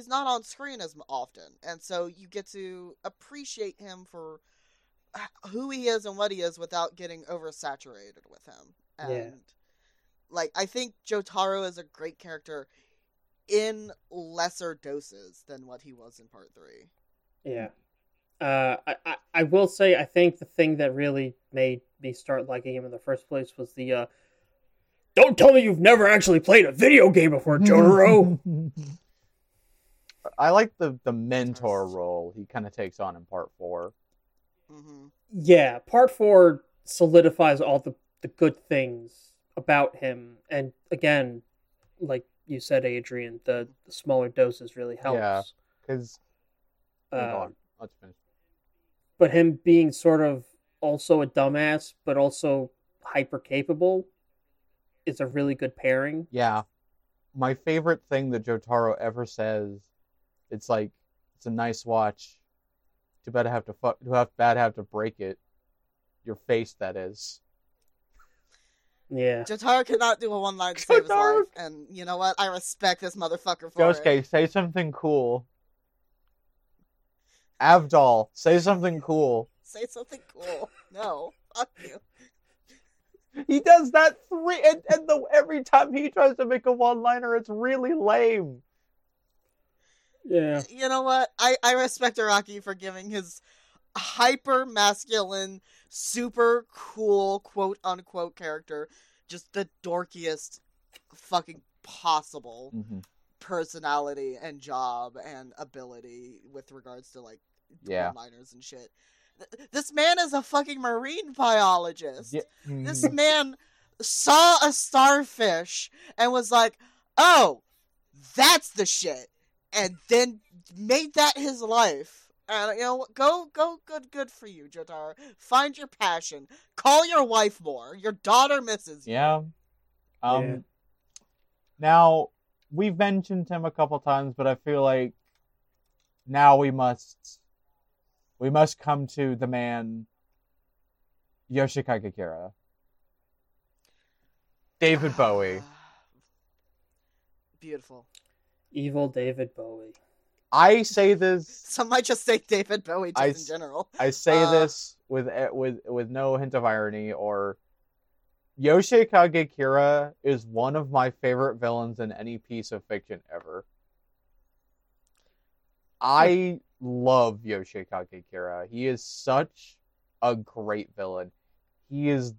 not on screen as often. And so you get to appreciate him for who he is and what he is without getting oversaturated with him. And I think Jotaro is a great character in lesser doses than what he was in part 3. Yeah. I will say, I think the thing that really made me start liking him in the first place was the, don't tell me you've never actually played a video game before, Jotaro! I like the mentor role he kind of takes on in part 4. Mm-hmm. Yeah, part 4 solidifies all the good things about him. And again, like you said, Adrian, the smaller doses really helps. Yeah, because... let's finish. But him being sort of also a dumbass, but also hyper-capable... It's a really good pairing. Yeah. My favorite thing that Jotaro ever says, it's a nice watch. Too bad I have to break it. Your face, that is. Yeah. Jotaro cannot do a one-line to save his life. And you know what? I respect this motherfucker for Josuke, it. Josuke, say something cool. Avdol, say something cool. Say something cool. No. Fuck you. He does that every time he tries to make a one-liner, it's really lame. Yeah. You know what? I respect Araki for giving his hyper-masculine, super cool, quote-unquote character just the dorkiest fucking possible personality and job and ability with regards to, one-liners and shit. This man is a fucking marine biologist. Yeah. This man saw a starfish and was like, oh, that's the shit. And then made that his life. And you know, good for you, Jotaro. Find your passion. Call your wife more. Your daughter misses you. Yeah. Now, we've mentioned him a couple times, but I feel like now we must come to the man, Yoshikage Kira. David Bowie. Beautiful. Evil David Bowie. I say this... Some might just say David Bowie just in general. I say this with no hint of irony or Yoshei Kagekira is one of my favorite villains in any piece of fiction ever. I love Yoshei Kagekira. He is such a great villain. He is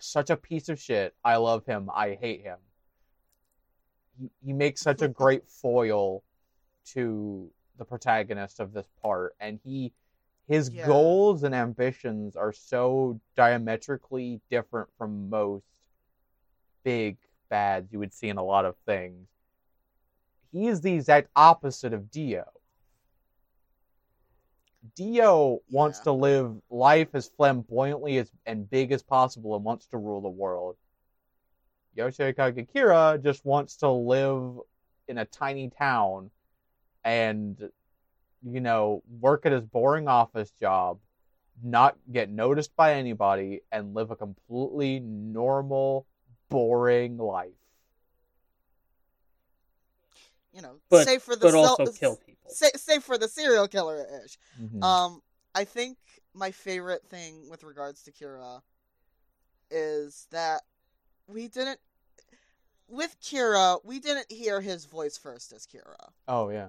such a piece of shit. I love him. I hate him. He makes such a great foil to the protagonist of this part, and his goals and ambitions are so diametrically different from most big bads you would see in a lot of things. He is the exact opposite of Dio. Dio wants to live life as flamboyantly and big as possible and wants to rule the world. Yoshei Kagekira just wants to live in a tiny town and, you know, work at his boring office job, not get noticed by anybody, and live a completely normal, boring life. You know, but, save for the also kill people. Save for the serial killer-ish. Mm-hmm. I think my favorite thing with regards to Kira is that we didn't hear his voice first as Kira. Oh, yeah.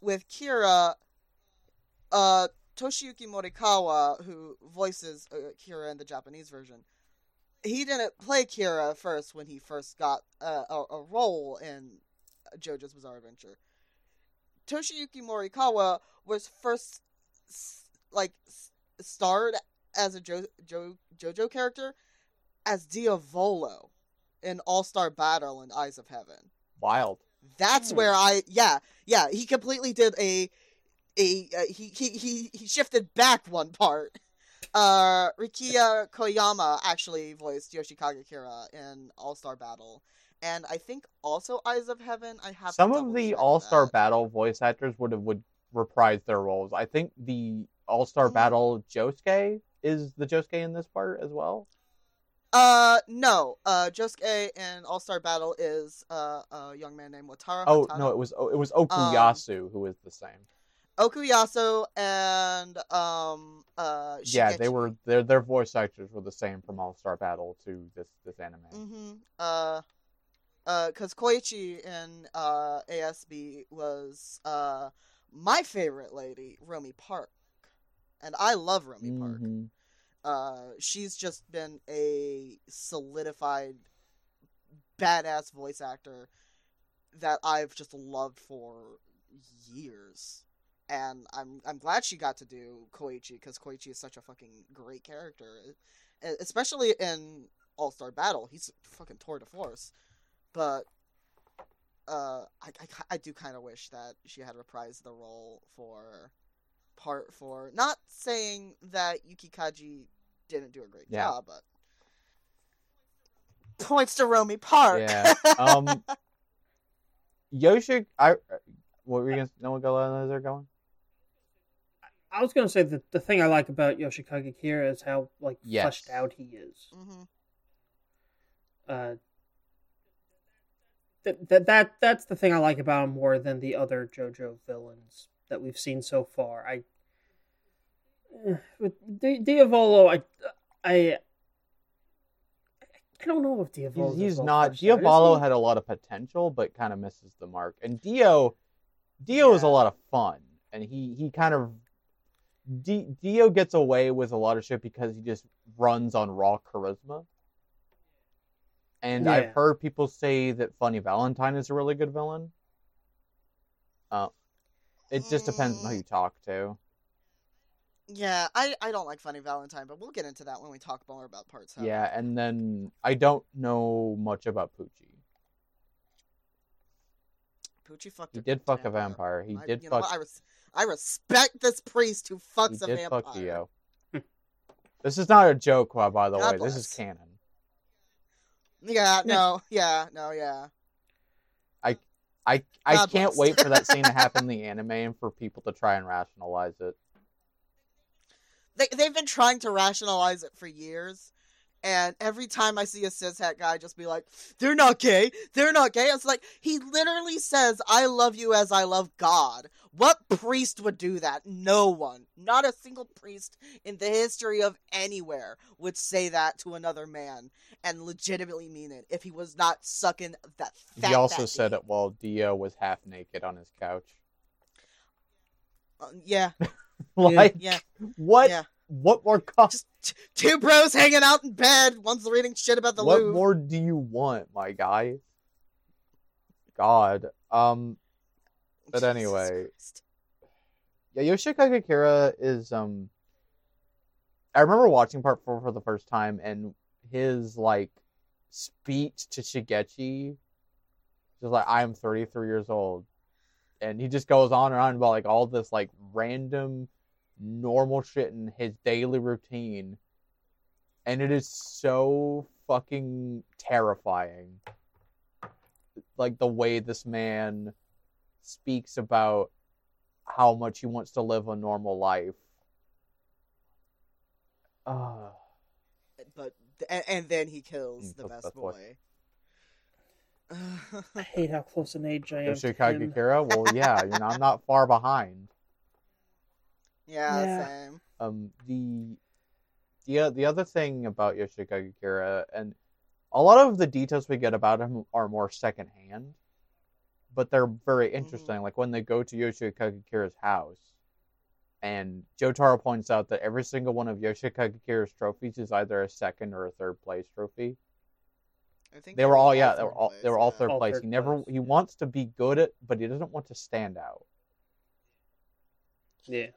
With Kira, Toshiyuki Morikawa, who voices Kira in the Japanese version, he didn't play Kira first when he first got a role in JoJo's Bizarre Adventure. Toshiyuki Morikawa was first, like, starred as a JoJo character as Diavolo in All-Star Battle and Eyes of Heaven. Wild. That's where he completely did he shifted back one part. Rikiya Koyama actually voiced Yoshei Kagekira in All-Star Battle, and I think also Eyes of Heaven. I have some of the All-Star Battle voice actors would reprise their roles. I think the All-Star Battle Josuke is the Josuke in this part as well. No. Josuke in All Star Battle is a young man named Wataru Hatano. Oh no, it was Okuyasu who is the same. Okuyasu and Shigechi. Yeah, they were their voice actors were the same from All Star Battle to this anime. Mm-hmm. Because Koichi in ASB was my favorite lady, Romy Park, and I love Romy Park. She's just been a solidified badass voice actor that I've just loved for years, and I'm glad she got to do Koichi, because Koichi is such a fucking great character, especially in All-Star Battle. He's fucking tour de force, but I do kind of wish that she had reprised the role for Part 4. Not saying that Yuki Kaji didn't do a great job, but points to Romy Park. Yeah. Yoshik, what were you gonna? No one go on there going. I was gonna say that the thing I like about Yoshei Kagekira is how fleshed out he is. Mm-hmm. That's the thing I like about him more than the other JoJo villains that we've seen so far. With Diavolo, I don't know if Diavolo. He's not. Diavolo had a lot of potential, but kind of misses the mark. And Dio is a lot of fun, and Dio gets away with a lot of shit because he just runs on raw charisma. And I've heard people say that Funny Valentine is a really good villain. It just depends on who you talk to. Yeah, I don't like Funny Valentine, but we'll get into that when we talk more about Part 7. Yeah, and then I don't know much about Pucci. Pucci fucked a vampire. He did fuck a vampire. I respect this priest who fucks a vampire. He did fuck Dio. This is not a joke, by the way. This is canon. Yeah, no, yeah, no, yeah. I can't wait for that scene to happen in the anime and for people to try and rationalize it. They've been trying to rationalize it for years, And every time I see a cis het guy, I just be like, they're not gay. They're not gay. It's like, he literally says, I love you as I love God. What priest would do that? No one. Not a single priest in the history of anywhere would say that to another man and legitimately mean it if he was not sucking that fat. He also said it while Dio was half naked on his couch. Yeah. Like, yeah. What? Yeah. What more cost? Just two bros hanging out in bed. One's reading shit about the Louvre. What more do you want, my guy? God. But anyway. Yeah, Yoshikage Kira is, I remember watching part 4 for the first time, and his, like, speech to Shigechi was like, I am 33 years old. And he just goes on and on about, like, all this, like, random normal shit in his daily routine, and it is so fucking terrifying, like the way this man speaks about how much he wants to live a normal life. But and then he kills the best boy. I hate how close an age I am to him. Well, yeah, you know, I'm not far behind. Yeah, same. The other thing about Yoshikage Kira, and a lot of the details we get about him are more secondhand, but they're very interesting. Mm-hmm. Like when they go to Yoshikage Kira's house, and Jotaro points out that every single one of Yoshikage Kira's trophies is either a second or a third place trophy. I think they were all third place. He wants to be good at, but he doesn't want to stand out. Yeah.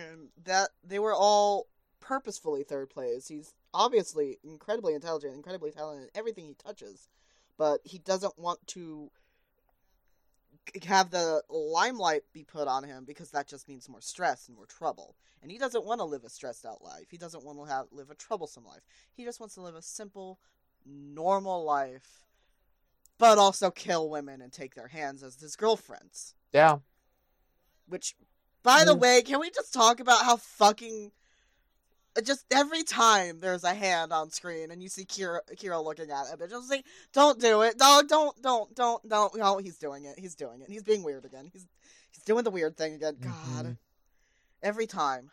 And that they were all purposefully third place. He's obviously incredibly intelligent, incredibly talented in everything he touches, but he doesn't want to have the limelight be put on him because that just means more stress and more trouble. And he doesn't want to live a stressed out life. He doesn't want to live a troublesome life. He just wants to live a simple, normal life, but also kill women and take their hands as his girlfriends. Yeah. Which... By the way, can we just talk about how fucking... Just every time there's a hand on screen and you see Kira looking at it, but just like, don't do it. No, don't. No, he's doing it. He's doing it. He's being weird again. He's doing the weird thing again. God. Mm-hmm. Every time.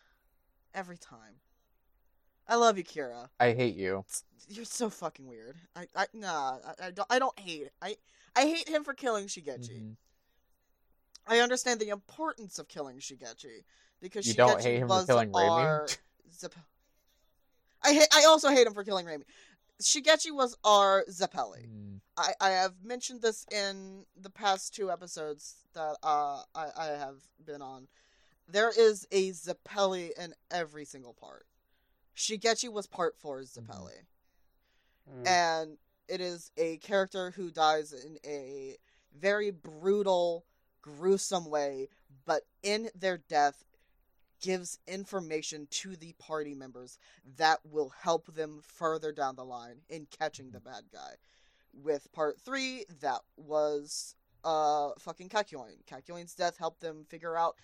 I love you, Kira. I hate you. You're so fucking weird. I don't hate it. I hate him for killing Shigechi. Mm-hmm. I understand the importance of killing Shigechi because you don't hate him for killing Raimi. I also hate him for killing Raimi. Shigechi was our Zeppeli. Mm. I have mentioned this in the past 2 episodes that I have been on. There is a Zeppeli in every single part. Shigechi was part 4's Zeppeli, and it is a character who dies in a very brutal, gruesome way, but in their death gives information to the party members that will help them further down the line in catching the bad guy. With part 3, that was fucking Kakyoin. Kakyoin's death helped them figure out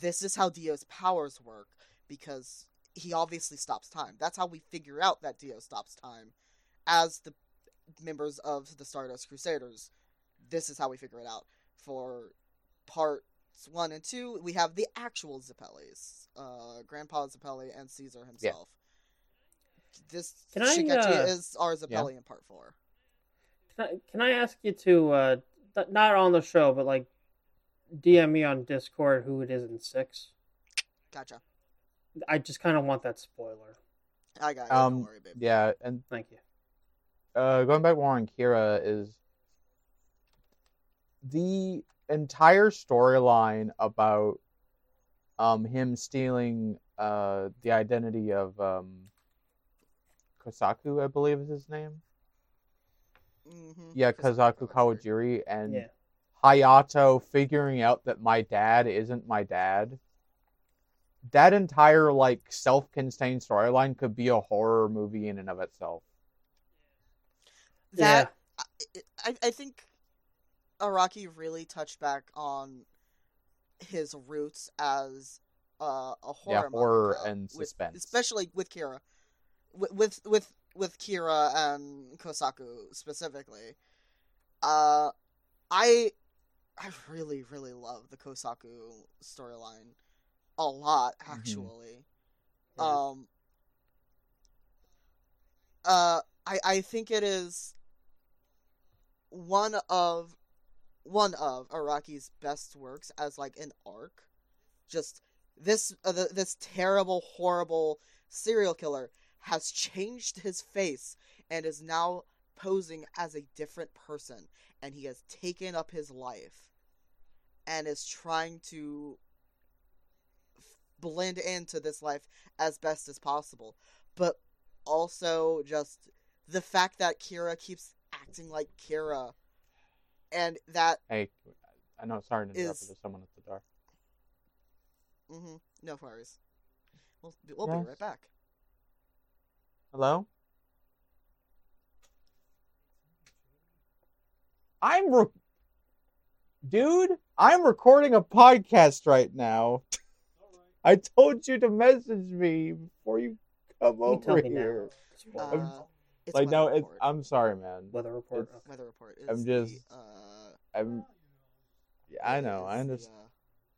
this is how Dio's powers work, because he obviously stops time. That's how we figure out that Dio stops time as the members of the Stardust Crusaders. This is how we figure it out. For parts 1 and 2, we have the actual Zeppelis, Grandpa Zeppeli and Caesar himself. Yeah. Shigechi is our Zeppeli in part 4. Can I ask you to, not on the show, but like, DM me on Discord who it is in 6? Gotcha. I just kind of want that spoiler. I got it. Don't worry, baby. Yeah, and thank you. Going back more on Kira is the entire storyline about him stealing the identity of Kosaku, I believe is his name. Mm-hmm. Yeah, Kosaku Kawajiri, and Hayato figuring out that my dad isn't my dad. That entire, like, self-contained storyline could be a horror movie in and of itself. That, yeah. I think... Araki really touched back on his roots as a horror, manga, and suspense, especially with Kira, with with Kira and Kosaku specifically. I really, really love the Kosaku storyline a lot, actually. Mm-hmm. Yeah. I think it is one of Araki's best works as like an arc. Just this terrible, horrible serial killer has changed his face and is now posing as a different person, and he has taken up his life and is trying to blend into this life as best as possible. But also just the fact that Kira keeps acting like Kira, and that... Hey, I know, sorry to interrupt, there's someone at the door. Mm-hmm. No worries. We'll be right back. Hello? Dude, I'm recording a podcast right now. Right. I told you to message me before you come over here. It's like, no, it's, I'm sorry, man. Weather report. Weather report. I'm just. Yeah, I know. I understand.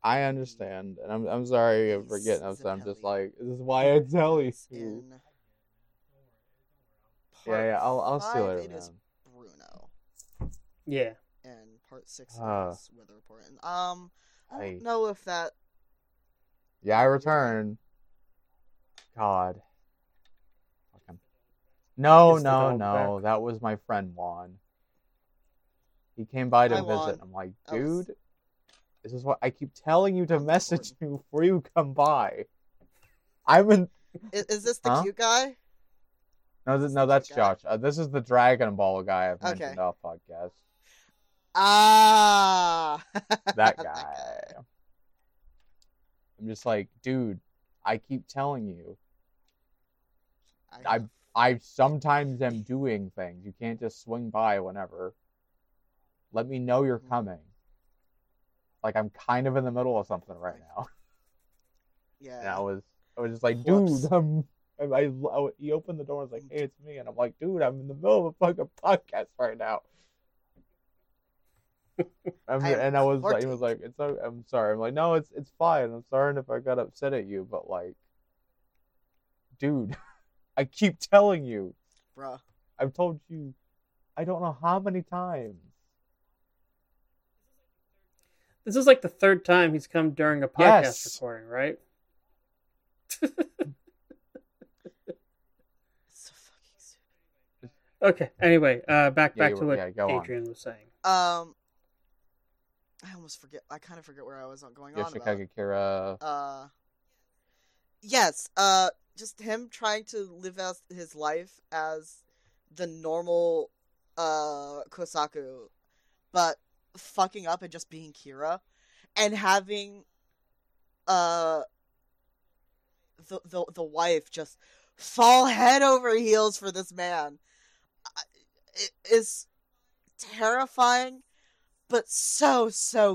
I understand, and I'm sorry for getting upset. I'm just like, this is why I tell you. Yeah. I'll see you later, man. Bruno. Yeah. And part 6 is weather report. And, I don't know if that. Yeah, I return. God. No. That was my friend Juan. He came by to visit. Juan. I'm like, dude, this is what I keep telling you to message you before you come by. Is this the cute guy? No, that's Josh. This is the Dragon Ball guy I've mentioned off podcast. Ah, that guy. I'm just like, dude, I keep telling you. I sometimes am doing things. You can't just swing by whenever. Let me know you're coming. Like, I'm kind of in the middle of something right now. Yeah. And I was just like, dude, he opened the door and was like, hey, it's me. And I'm like, dude, I'm in the middle of a fucking podcast right now. He was like, it's okay. I'm sorry. I'm like, no, it's fine. I'm sorry if I got upset at you, but like, dude. I keep telling you. Bruh. I've told you I don't know how many times. This is like the third time he's come during a podcast recording, right? So fucking stupid. Okay, anyway, back to what Adrian was saying. I almost forget. I kind of forget where I was going on about. Kira. Yes, just him trying to live out his life as the normal Kosaku, but fucking up and just being Kira, and having the wife just fall head over heels for this man. It is terrifying, but so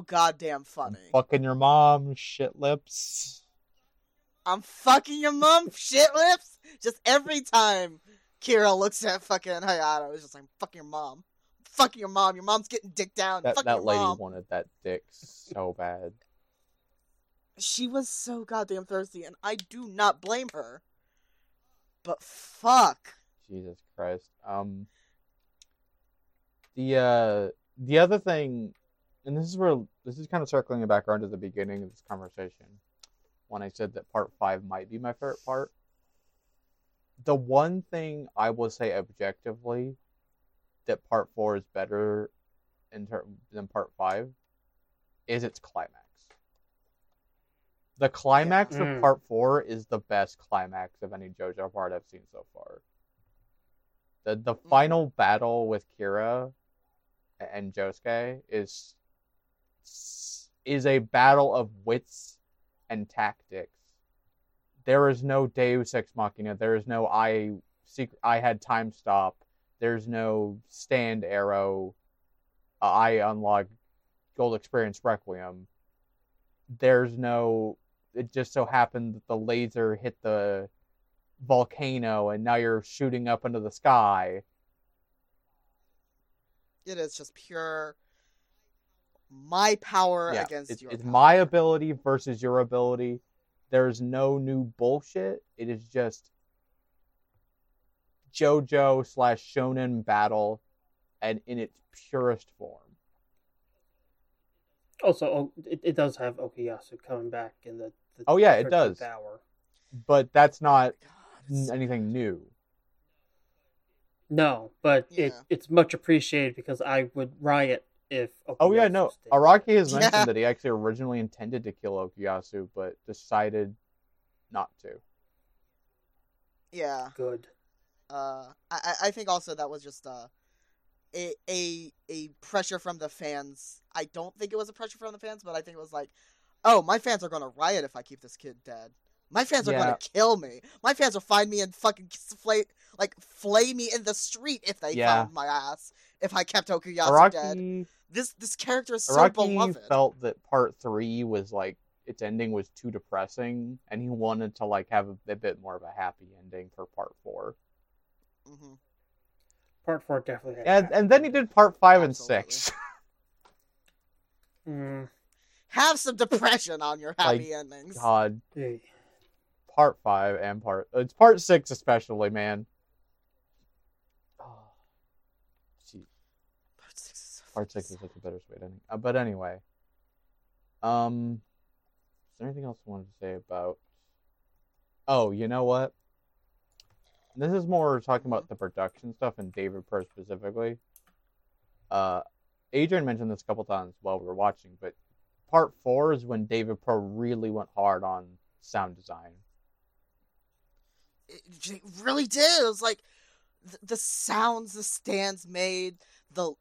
goddamn funny. I'm fucking your mom, shit lips. I'm fucking your mom, shit lips. Just every time Kira looks at fucking Hayato, it's just like, I'm fucking your mom. I'm fucking your mom. Your mom's getting dick down. That lady wanted that dick so bad. She was so goddamn thirsty, and I do not blame her. But fuck. Jesus Christ. The other thing, and this is kind of circling back around to the beginning of this conversation, when I said that part 5 might be my favorite part. The one thing I will say objectively that part 4 is better than part 5 is its climax. The climax of part 4 is the best climax of any JoJo part I've seen so far. The final battle with Kira and Josuke is a battle of wits and tactics. There is no Deus Ex Machina. There is no I had time stop. There's no stand arrow. I unlock gold experience Requiem. There's no. It just so happened that the laser hit the volcano, and now you're shooting up into the sky. It is just pure my power against your power. It's my ability versus your ability. There's no new bullshit. It is just JoJo / shonen battle, and in its purest form. Also, it does have Okuyasu coming back in the oh yeah, it does. Hour. But that's not anything new. No, but it's much appreciated because I would riot if Okuyasu stayed. Araki has mentioned that he actually originally intended to kill Okuyasu, but decided not to. Yeah. Good. I think also that was just a pressure from the fans. I don't think it was a pressure from the fans, but I think it was like, oh, my fans are going to riot if I keep this kid dead. My fans are going to kill me. My fans will find me and fucking flay me in the street if they found my ass. If I kept Okuyasu dead, this character is so beloved. Araki felt that part 3 was like its ending was too depressing, and he wanted to like have a bit more of a happy ending for part 4. Mm-hmm. Part 4 definitely had and then he did part 5 and 6. Have some depression on your happy endings. God. Hey. Part 5 and it's part 6 especially, man. Oh, geez. Part 6 is such a bittersweet ending. But anyway. Is there anything else I wanted to say about... Oh, you know what? This is more talking about the production stuff and David Perr specifically. Adrian mentioned this a couple times while we were watching, but part 4 is when David Perr really went hard on sound design. It really did. It was like the sounds the stands made, it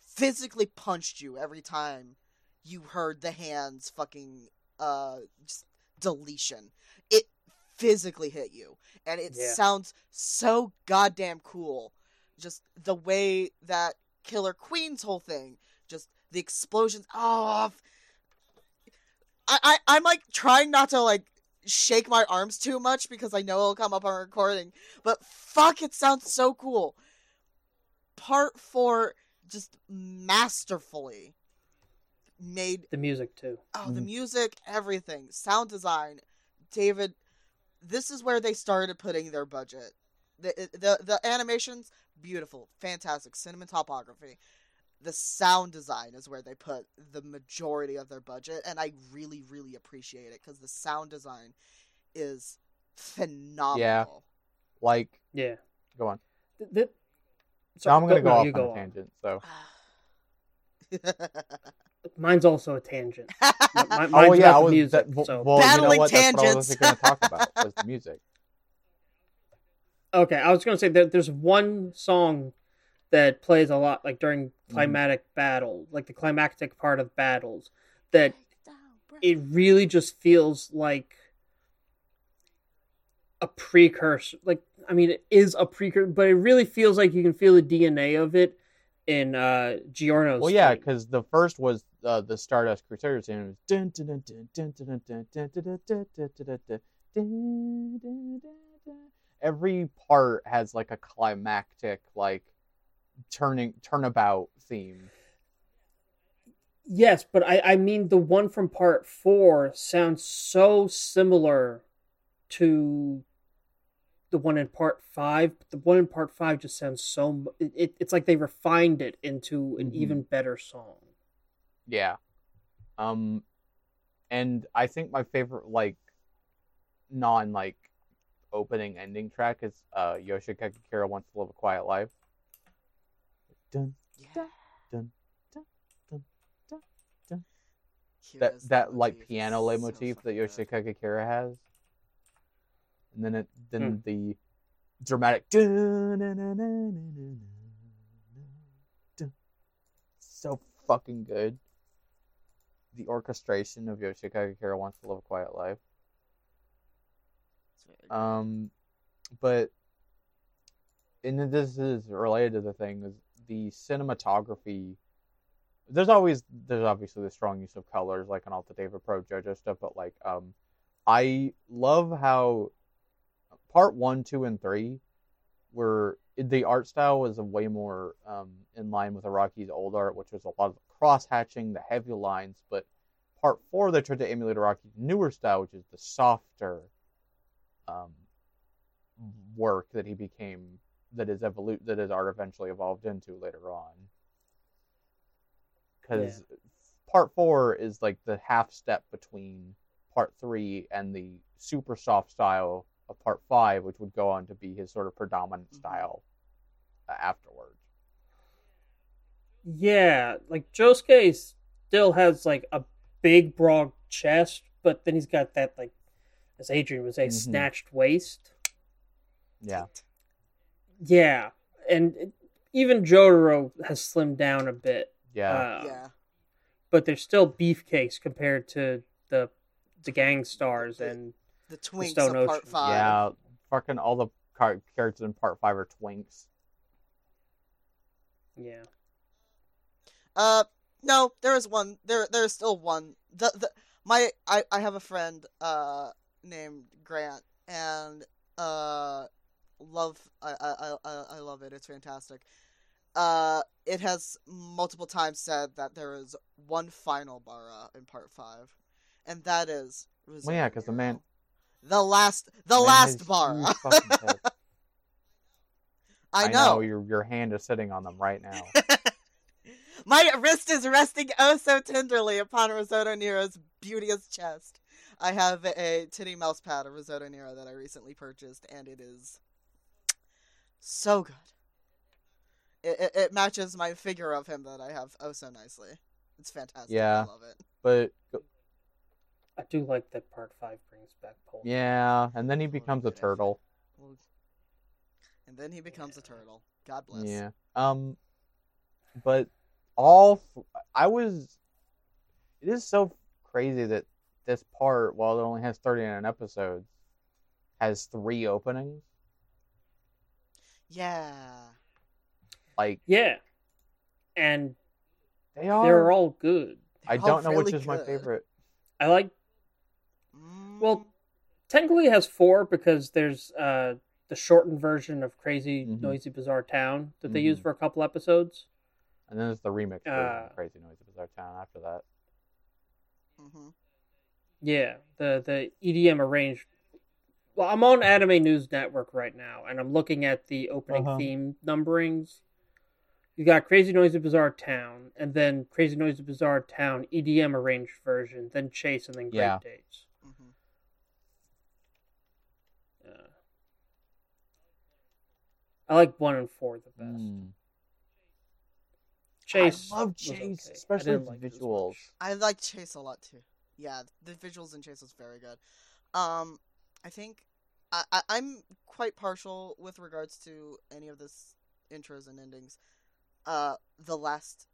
physically punched you every time you heard the hands fucking deletion. It physically hit you, and it sounds so goddamn cool. Just the way that Killer Queen's whole thing, just the explosions. Oh, I'm like trying not to like shake my arms too much because I know it'll come up on recording, but fuck, it sounds so cool. Part 4 just masterfully made the music too. Oh, the music, everything, sound design, David. This is where they started putting their budget. The animations, beautiful, fantastic, cinematography. The sound design is where they put the majority of their budget, and I really, really appreciate it because the sound design is phenomenal. Yeah, go on. Sorry, I'm going to go off on a tangent. So mine's also a tangent. Music. Battling tangents. That's what I was going to talk about was the music. Okay, I was going to say that there's one song that plays a lot, like during climatic battle, like the climactic part of battles, that it really just feels like a precursor. Like, I mean, it is a precursor, but it really feels like you can feel the DNA of it in Giorno's. Well, yeah, because the first was the Stardust Crusaders, and it was every part has like a climactic, like turnabout theme. Yes, but I mean the one from part 4 sounds so similar to the one in part 5. The one in part 5 just sounds so... It's like they refined it into an even better song. Yeah. And I think my favorite, like, non, like, opening ending track is Yoshikage Kira Wants to Live a Quiet Life. Dun, dun, dun, dun, dun, dun, dun. That like piano leitmotif that Yoshikage Kira has. And then the dramatic so fucking good. The orchestration of Yoshikage Kira Wants to Live a Quiet Life. But and this is related to the thing is the cinematography. There's obviously the strong use of colors, like on all the David Pro JoJo stuff, but like I love how part 1, 2, and 3 were, the art style was way more in line with Araki's old art, which was a lot of cross-hatching, the heavy lines, but part 4 they tried to emulate Araki's newer style, which is the softer work that he became, that his art eventually evolved into later on. Because part 4 is like the half step between part 3 and the super soft style of part 5, which would go on to be his sort of predominant style afterwards. Yeah, like Josuke still has like a big broad chest, but then he's got that, like, as Adrian would say, snatched waist. Yeah. Yeah, and even Jotaro has slimmed down a bit. Yeah. But they're still beefcakes compared to the gang stars and the twinks of part 5. Yeah, fucking all the characters in part 5 are twinks. Yeah. No, there is one. There's still one. I have a friend named Grant, and I love it. It's fantastic. It has multiple times said that there is one final bara in part 5, and that is Rizumero. Well, yeah, because the man. The last bar. I know your hand is sitting on them right now. My wrist is resting oh so tenderly upon Risotto Nero's beauteous chest. I have a titty mouse pad of Risotto Nero that I recently purchased, and it is so good. It matches my figure of him that I have oh so nicely. It's fantastic. Yeah, I love it. But I do like that part 5 brings back Polnareff. Yeah, and then he becomes a turtle. God bless. Yeah. But it is so crazy that this part, while it only has 39 episodes, has 3 openings. Yeah. Like. Yeah. And they're all good. I don't know which is my favorite. I like. Well, technically it has 4 because there's the shortened version of Crazy Noisy Bizarre Town that they used for a couple episodes. And then there's the remix version of Crazy Noisy Bizarre Town after that. Mm-hmm. Yeah, the EDM arranged... Well, I'm on Anime News Network right now, and I'm looking at the opening theme numberings. You got Crazy Noisy Bizarre Town, and then Crazy Noisy Bizarre Town EDM arranged version, then Chase, and then Great Dates. I like 1 and 4 the best. Chase, I love Chase, especially the visuals. I like Chase a lot too. Yeah, the visuals in Chase was very good. I think I'm quite partial with regards to any of this intros and endings. The last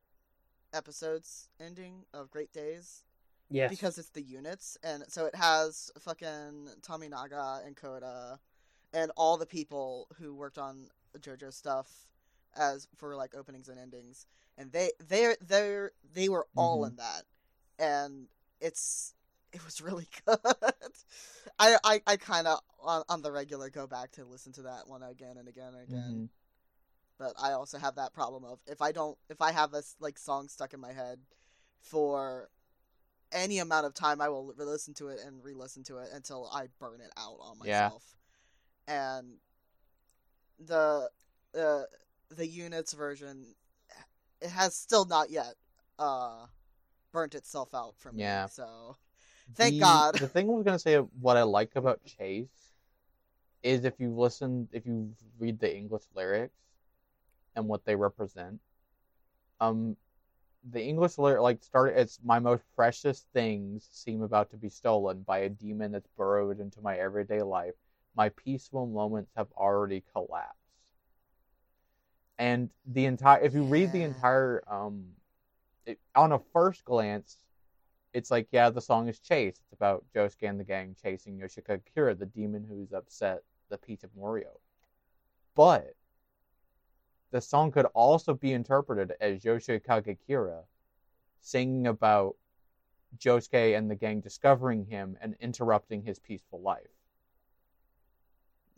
episode's ending of Great Days. Yes. Because it's the units, and so it has fucking Tominaga and Koda and all the people who worked on JoJo stuff as for like openings and endings, and they were all in that, and it was really good. I kind of on the regular go back to listen to that one again and again and again. But I also have that problem of if I have a like song stuck in my head for any amount of time, I will listen to it and re-listen to it until I burn it out on myself. Yeah. And the units version, it has still not yet burnt itself out for me. Yeah. So thank God. The thing I was gonna say, what I like about Chase is if you read the English lyrics and what they represent, the English lyric it's my most precious things seem about to be stolen by a demon that's burrowed into my everyday life. My peaceful moments have already collapsed. And if you read the entire, on a first glance, it's like, yeah, the song is Chase. It's about Josuke and the gang chasing Yoshika Kira, the demon who's upset the peace of Morio. But the song could also be interpreted as Yoshikage Kira singing about Josuke and the gang discovering him and interrupting his peaceful life.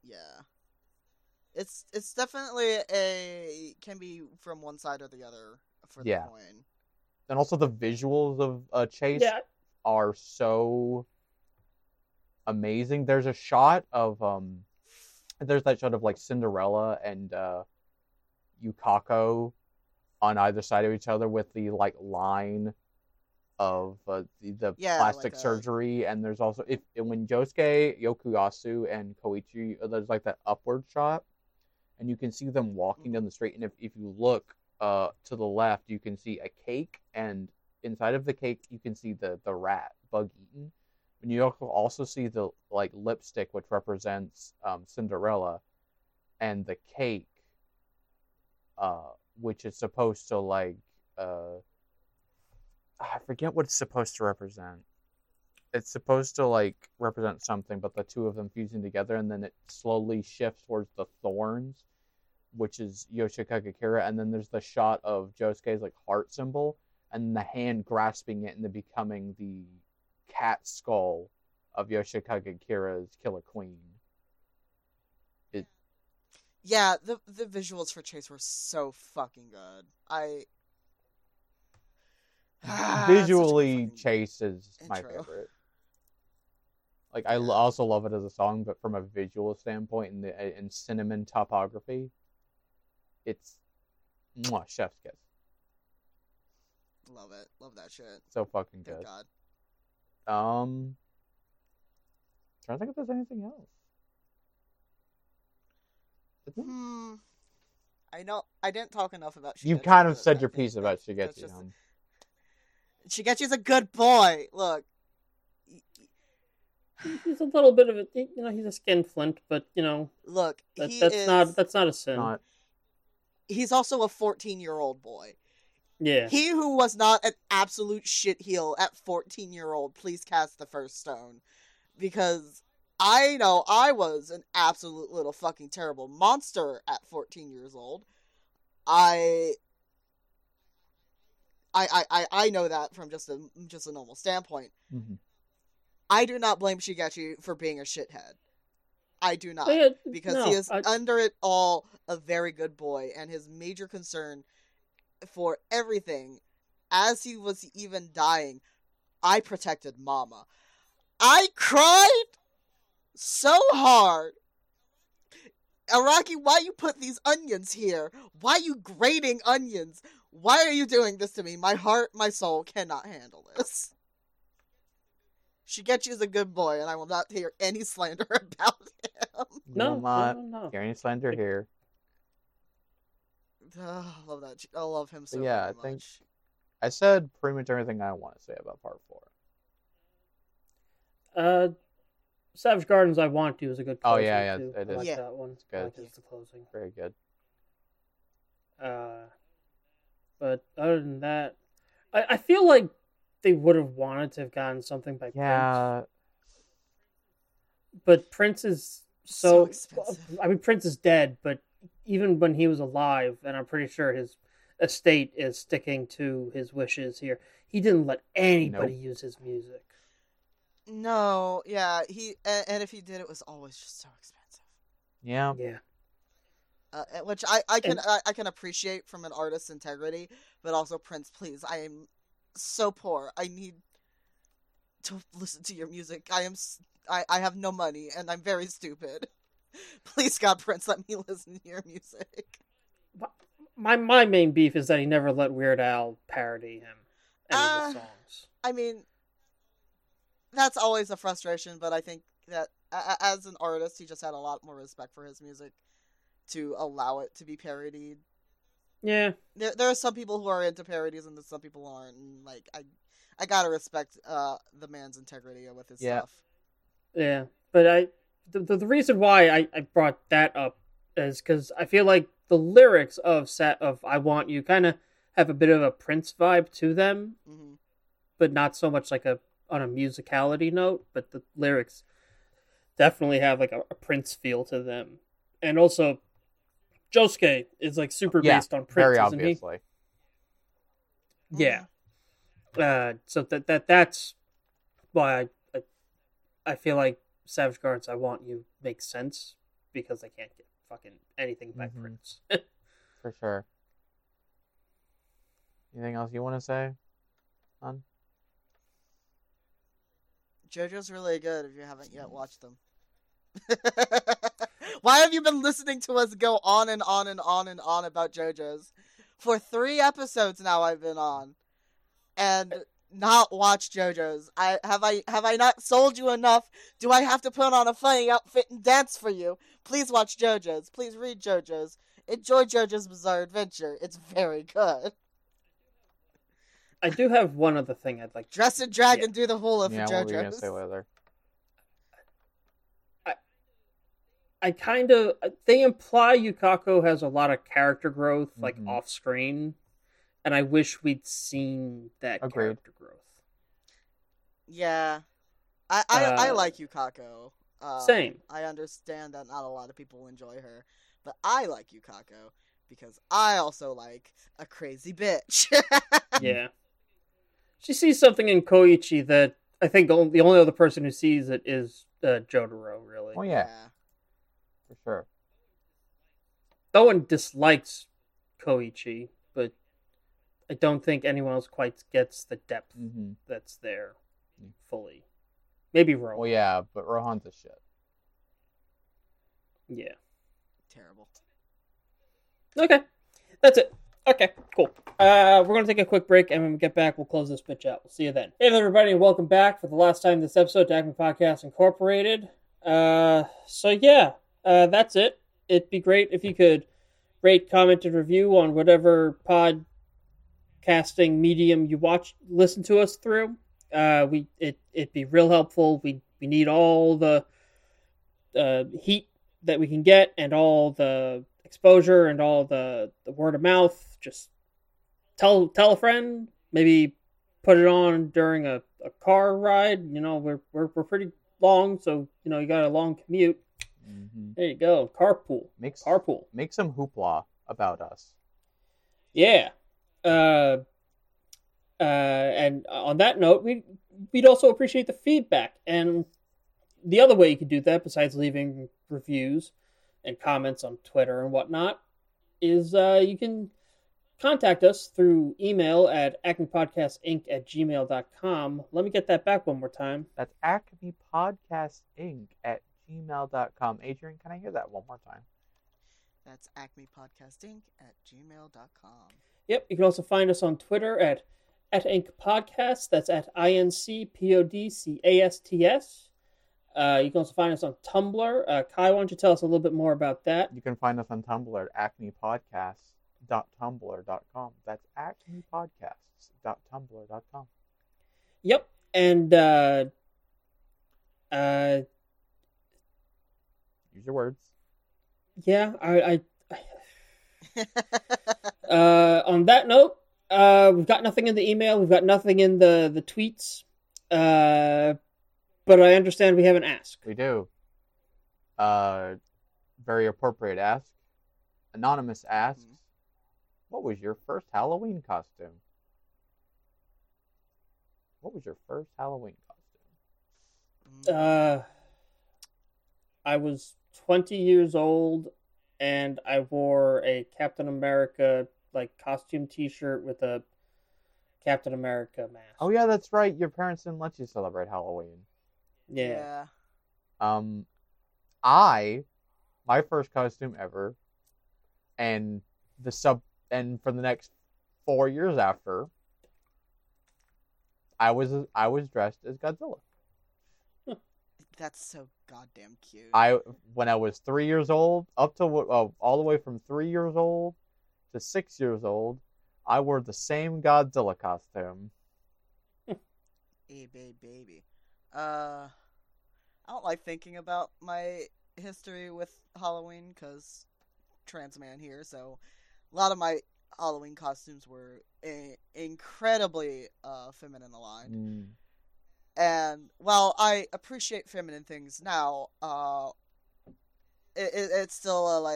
Yeah. It's definitely can be from one side or the other for the coin. And also the visuals of Chase are so amazing. There's a shot of there's that shot of like Cinderella and Yukako on either side of each other with the like line of the plastic surgery, and there's also when Josuke, Yokuyasu, and Koichi, there's like that upward shot, and you can see them walking down the street, and if you look to the left, you can see a cake, and inside of the cake, you can see the rat, Bug Eaten, and you also see the like lipstick, which represents Cinderella, and the cake, which is supposed to like... I forget what it's supposed to represent. It's supposed to like represent something, but the two of them fusing together, and then it slowly shifts towards the thorns, which is Yoshikage Kira, and then there's the shot of Josuke's like heart symbol, and the hand grasping it and then becoming the cat skull of Yoshikage Kira's Killer Queen. The visuals for Chase were so fucking good. Visually, Chase is my favorite. Like, I also love it as a song, but from a visual standpoint and cinnamon topography, it's chef's kiss. Love it. Love that shit. So fucking good. Thank God. Trying to think if there's anything else. I know I didn't talk enough about Shigechi. You kind of said your piece about Shigechi. Shigechi's a good boy. Look, he's a little bit of a, he's a skin flint, but look, that's not a sin. He's also a 14-year-old boy. Yeah, he who was not an absolute shitheel at 14-year-old, please cast the first stone, because I know I was an absolute little fucking terrible monster at 14 years old. I know that from just a normal standpoint. Mm-hmm. I do not blame Shigechi for being a shithead. I do not, he is under it all a very good boy, and his major concern for everything, as he was even dying, I protected Mama. I cried so hard. Araki, why you put these onions here? Why you grating onions? Why are you doing this to me? My heart, my soul cannot handle this. Shigechi is a good boy, and I will not hear any slander about him. No. Hear any slander here. Oh, I love that. I love him so much. I think I said pretty much everything I want to say about part 4. Savage Gardens, I Want To is a good closing. Oh, yeah, it is. I like that one. It's good. It's the closing. Very good. But other than that, I feel like they would have wanted to have gotten something by Prince. But Prince is Prince is dead, but even when he was alive, and I'm pretty sure his estate is sticking to his wishes here, he didn't let anybody use his music. No, yeah, and if he did, it was always just so expensive. Yeah. Yeah. Which I can appreciate from an artist's integrity, but also Prince, please, I am so poor. I need to listen to your music. I have no money, and I'm very stupid. Please, God, Prince, let me listen to your music. My main beef is that he never let Weird Al parody him any of his songs. I mean, that's always a frustration, but I think that as an artist, he just had a lot more respect for his music to allow it to be parodied. Yeah. There are some people who are into parodies and some people aren't. And, like, I gotta respect the man's integrity with his stuff. Yeah. But the reason why I brought that up is because I feel like the lyrics of I Want You kind of have a bit of a Prince vibe to them, mm-hmm. but not so much like on a musicality note, but the lyrics definitely have like a Prince feel to them. And also, Josuke is like super based on Prince, very obviously. Yeah. So that's why I feel like Savage Garden's I Want You makes sense, because they can't get fucking anything by Prince. For sure. Anything else you want to say on? JoJo's really good if you haven't yet watched them. Why have you been listening to us go on and on and on and on about JoJo's? For 3 episodes now I've been on and not watched JoJo's. Have I not sold you enough? Do I have to put on a funny outfit and dance for you? Please watch JoJo's. Please read JoJo's. Enjoy JoJo's Bizarre Adventure. It's very good. I do have one other thing I'd like to... Dress and drag and do the hula for JoJo's. Yeah, what were you going to say, Weather? I kind of... They imply Yukako has a lot of character growth, like, off-screen. And I wish we'd seen that character growth. Yeah. I like Yukako. Same. I understand that not a lot of people enjoy her. But I like Yukako because I also like a crazy bitch. Yeah. She sees something in Koichi that I think the only other person who sees it is Jotaro, really. Oh, yeah. For sure. No one dislikes Koichi, but I don't think anyone else quite gets the depth that's there fully. Maybe Rohan. Well, yeah, but Rohan's a shit. Yeah. Terrible. Okay. That's it. Okay, cool. We're going to take a quick break, and when we get back, we'll close this bitch out. We'll see you then. Hey, everybody, and welcome back for the last time this episode to Ackman Podcast Incorporated. That's it. It'd be great if you could rate, comment, and review on whatever podcasting medium you listen to us through. It'd be real helpful. We need all the heat that we can get, and all the exposure, and all the word of mouth. Just tell a friend. Maybe put it on during a car ride. You know, we're pretty long, so you know you got a long commute. There you go. Carpool. Make some hoopla about us. Yeah. And on that note, we'd also appreciate the feedback. And the other way you could do that, besides leaving reviews and comments on Twitter and whatnot, is you can contact us through email at acmepodcastinc@gmail.com. Let me get that back one more time. That's acmepodcastinc@gmail.com. Adrian, can I hear that one more time? That's acmepodcastinc@gmail.com. Yep, you can also find us on Twitter at @IncPodcast. That's at INCPODCASTS. You can also find us on Tumblr. Kai, why don't you tell us a little bit more about that? You can find us on Tumblr at acmepodcasts.tumblr.com. That's acmepodcasts.tumblr.com. Yep, and use your words. Yeah, I on that note, we've got nothing in the email. We've got nothing in the tweets. But I understand we haven't asked. We do. Very appropriate ask. Anonymous asks, what was your first Halloween costume? What was your first Halloween costume? I was 20 years old, and I wore a Captain America costume T-shirt with a Captain America mask. Oh yeah, that's right. Your parents didn't let you celebrate Halloween. Yeah. My first costume ever, and for the next 4 years after, I was dressed as Godzilla. That's so goddamn cute. When I was 3 years old, up to all the way from 3 years old to 6 years old, I wore the same Godzilla costume. Hey, baby. I don't like thinking about my history with Halloween because trans man here. So a lot of my Halloween costumes were incredibly feminine aligned. And while I appreciate feminine things now, it's still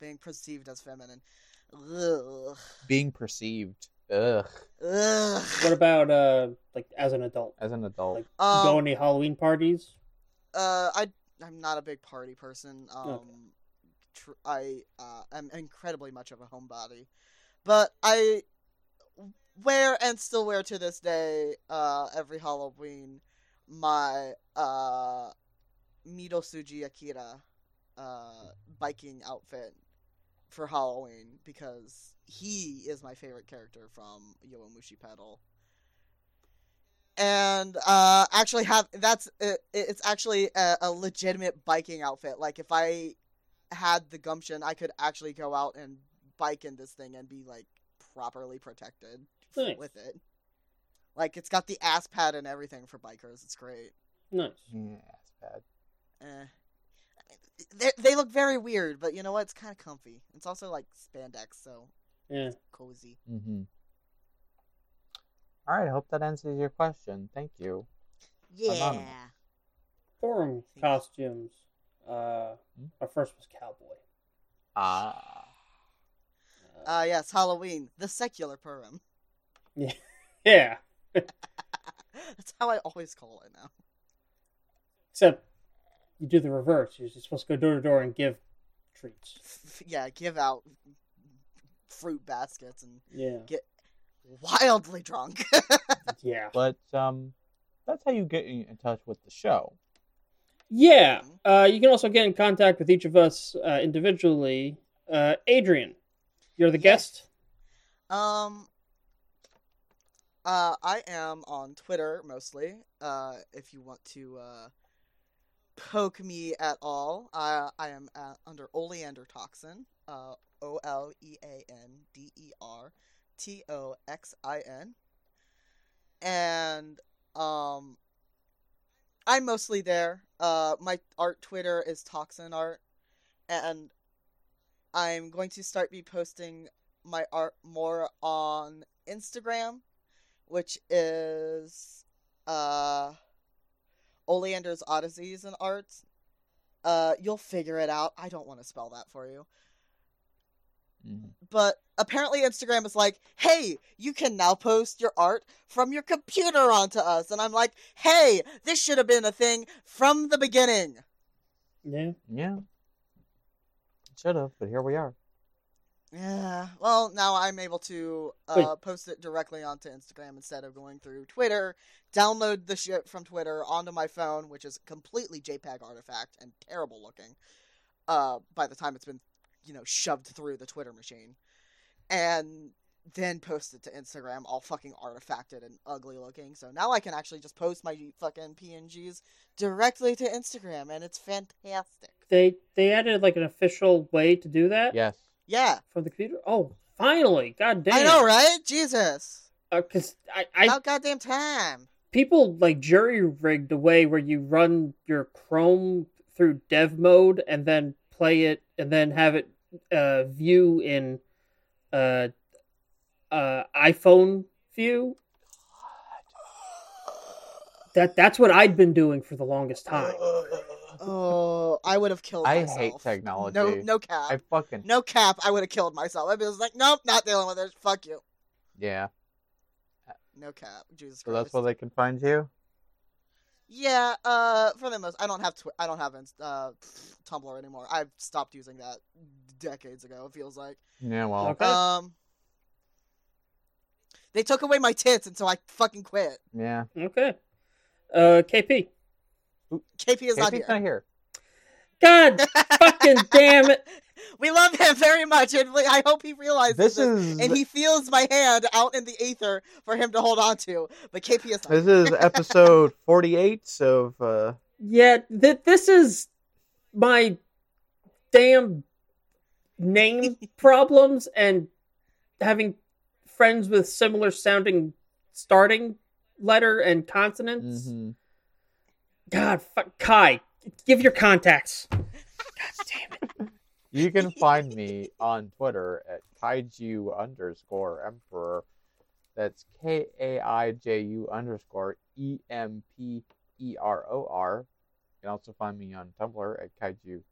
being perceived as feminine. Being perceived. Ugh. Ugh. What about like as an adult? As an adult, like, go any Halloween parties? I'm not a big party person. Okay. I am incredibly much of a homebody, but I wear and still wear to this day every Halloween my Midosuji Akira biking outfit for Halloween because he is my favorite character from Yowamushi Pedal. And actually have it's actually a legitimate biking outfit. Like if I had the gumption, I could actually go out and bike in this thing and be like properly protected nice. With it. Like it's got the ass pad and everything for bikers. It's great. Nice. Yeah, ass pad. They look very weird, but you know what? It's kind of comfy. It's also like spandex, so yeah, it's cozy. Mm-hmm. All right, I hope that answers your question. Thank you. Yeah. Forum costumes. Our first was cowboy. Ah. Yes, Halloween, the secular Purim. Yeah. Yeah. That's how I always call it now. Except you do the reverse. You're supposed to go door to door and give treats. Yeah, give out fruit baskets and get wildly drunk. Yeah. But that's how you get in touch with the show. Yeah. You can also get in contact with each of us individually. Adrian, you're the guest? I am on Twitter, mostly. If you want to poke me at all, I am under Oleander Toxin. OleanderToxin. And I'm mostly there. My art Twitter is Toxin Art. And I'm going to start be posting my art more on Instagram, which is Oleander's Odysseys and Arts. You'll figure it out. I don't want to spell that for you. Mm-hmm. But apparently Instagram is like, hey, you can now post your art from your computer onto us. And I'm like, hey, this should have been a thing from the beginning. Yeah. Yeah. It should have, but here we are. Yeah, well, now I'm able to post it directly onto Instagram instead of going through Twitter, download the shit from Twitter onto my phone, which is completely JPEG artifact and terrible looking by the time it's been, shoved through the Twitter machine, and then post it to Instagram all fucking artifacted and ugly looking. So now I can actually just post my fucking PNGs directly to Instagram, and it's fantastic. They added, an official way to do that? Yes. Yeah. From the computer? Oh, finally. God damn. I know, right? Jesus. Because About goddamn time. People, jury-rigged a way where you run your Chrome through dev mode and then play it and then have it view in iPhone view. That's what I'd been doing for the longest time. Oh, I would have killed myself. I hate technology. No cap. No cap, I would have killed myself. I'd be just like, nope, not dealing with it. Fuck you. Yeah. No cap. Jesus Christ. So that's where they can find you? Yeah, for the most, I don't have Tumblr anymore. I've stopped using that decades ago, it feels like. Yeah, well. Okay. They took away my tits, and so I fucking quit. Yeah. Okay. KP. KP's not here. God fucking damn it. We love him very much, and I hope he realizes this. And he feels my hand out in the aether for him to hold on to. But KP is not here. This is episode 48 of... Yeah, this is my damn name problems and having friends with similar sounding starting letter and consonants. Mm-hmm. God, fuck, Kai, give your contacts. God damn it. You can find me on Twitter at Kaiju_Emperor. That's KAIJU_EMPEROR. You can also find me on Tumblr at Kaiju-Emperor.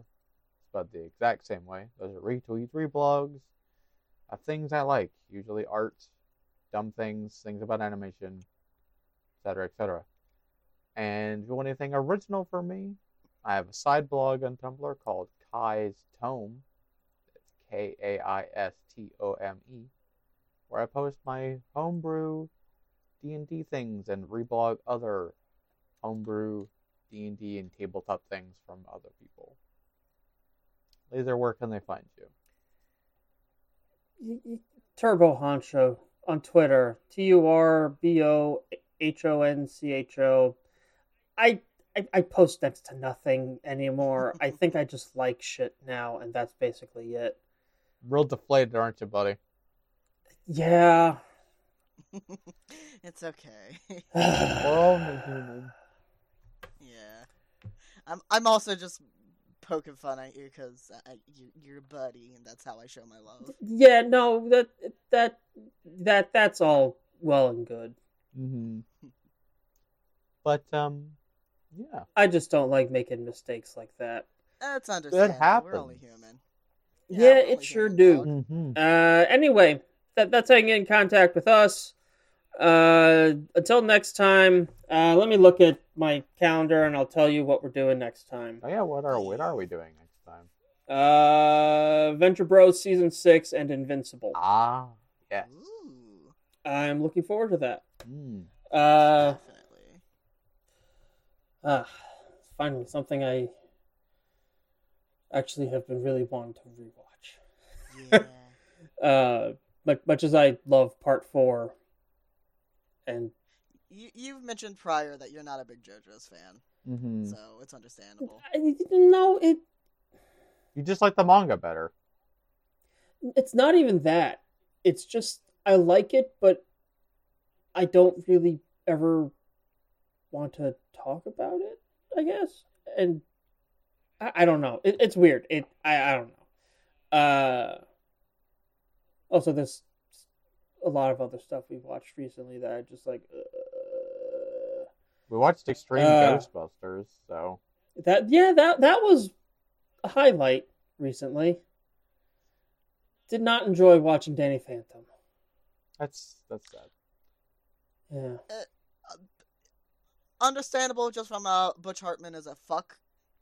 It's spelled the exact same way. Those are retweets, reblogs, of things I like, usually art, dumb things, things about animation, etc., etc. And if you want anything original from me, I have a side blog on Tumblr called Kai's Tome. It's Kaistome, where I post my homebrew D&D things and reblog other homebrew D&D and tabletop things from other people. Laser, where can they find you? Turbo Honcho on Twitter. TurboHoncho. I post next to nothing anymore. I think I just like shit now, and that's basically it. Real deflated, aren't you, buddy? Yeah. It's okay. We're all human. Yeah. I'm also just poking fun at you because you're a buddy, and that's how I show my love. Yeah, no, that's all well and good. Mm-hmm. But yeah. I just don't like making mistakes like that. That's understandable. That happens. We're only human. Yeah, it sure do. Mm-hmm. Anyway, that's how you get in contact with us. Until next time, let me look at my calendar and I'll tell you what we're doing next time. Oh yeah, what are we doing next time? Venture Bros Season 6 and Invincible. Ah, yes. Ooh. I'm looking forward to that. Mm. Definitely. Finally, something I actually have been really wanting to rewatch. Yeah. Much as I love Part 4. And you've mentioned prior that you're not a big JoJo's fan, mm-hmm. So it's understandable. You just like the manga better. It's not even that. It's just I like it, but I don't really ever want to talk about it, I guess. And I don't know. It's weird. I don't know. Also, this. A lot of other stuff we've watched recently that I just like. We watched Extreme Ghostbusters, so that was a highlight recently. Did not enjoy watching Danny Phantom. That's sad. Yeah, understandable just from a Butch Hartman as a fuck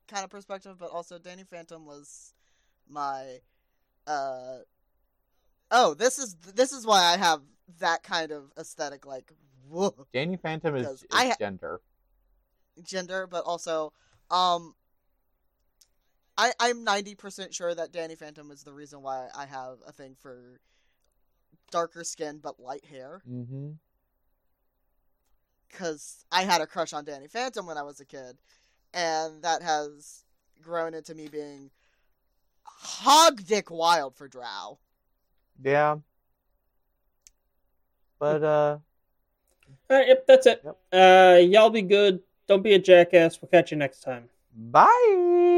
kind of perspective, but also Danny Phantom was my. Oh, this is why I have that kind of aesthetic. Like, whoa. Danny Phantom is gender, but also, I'm 90% sure that Danny Phantom is the reason why I have a thing for darker skin but light hair. Mm-hmm. Because I had a crush on Danny Phantom when I was a kid, and that has grown into me being hog dick wild for Drow. Yeah. But, Alright, yep, that's it. Yep. Y'all be good. Don't be a jackass. We'll catch you next time. Bye!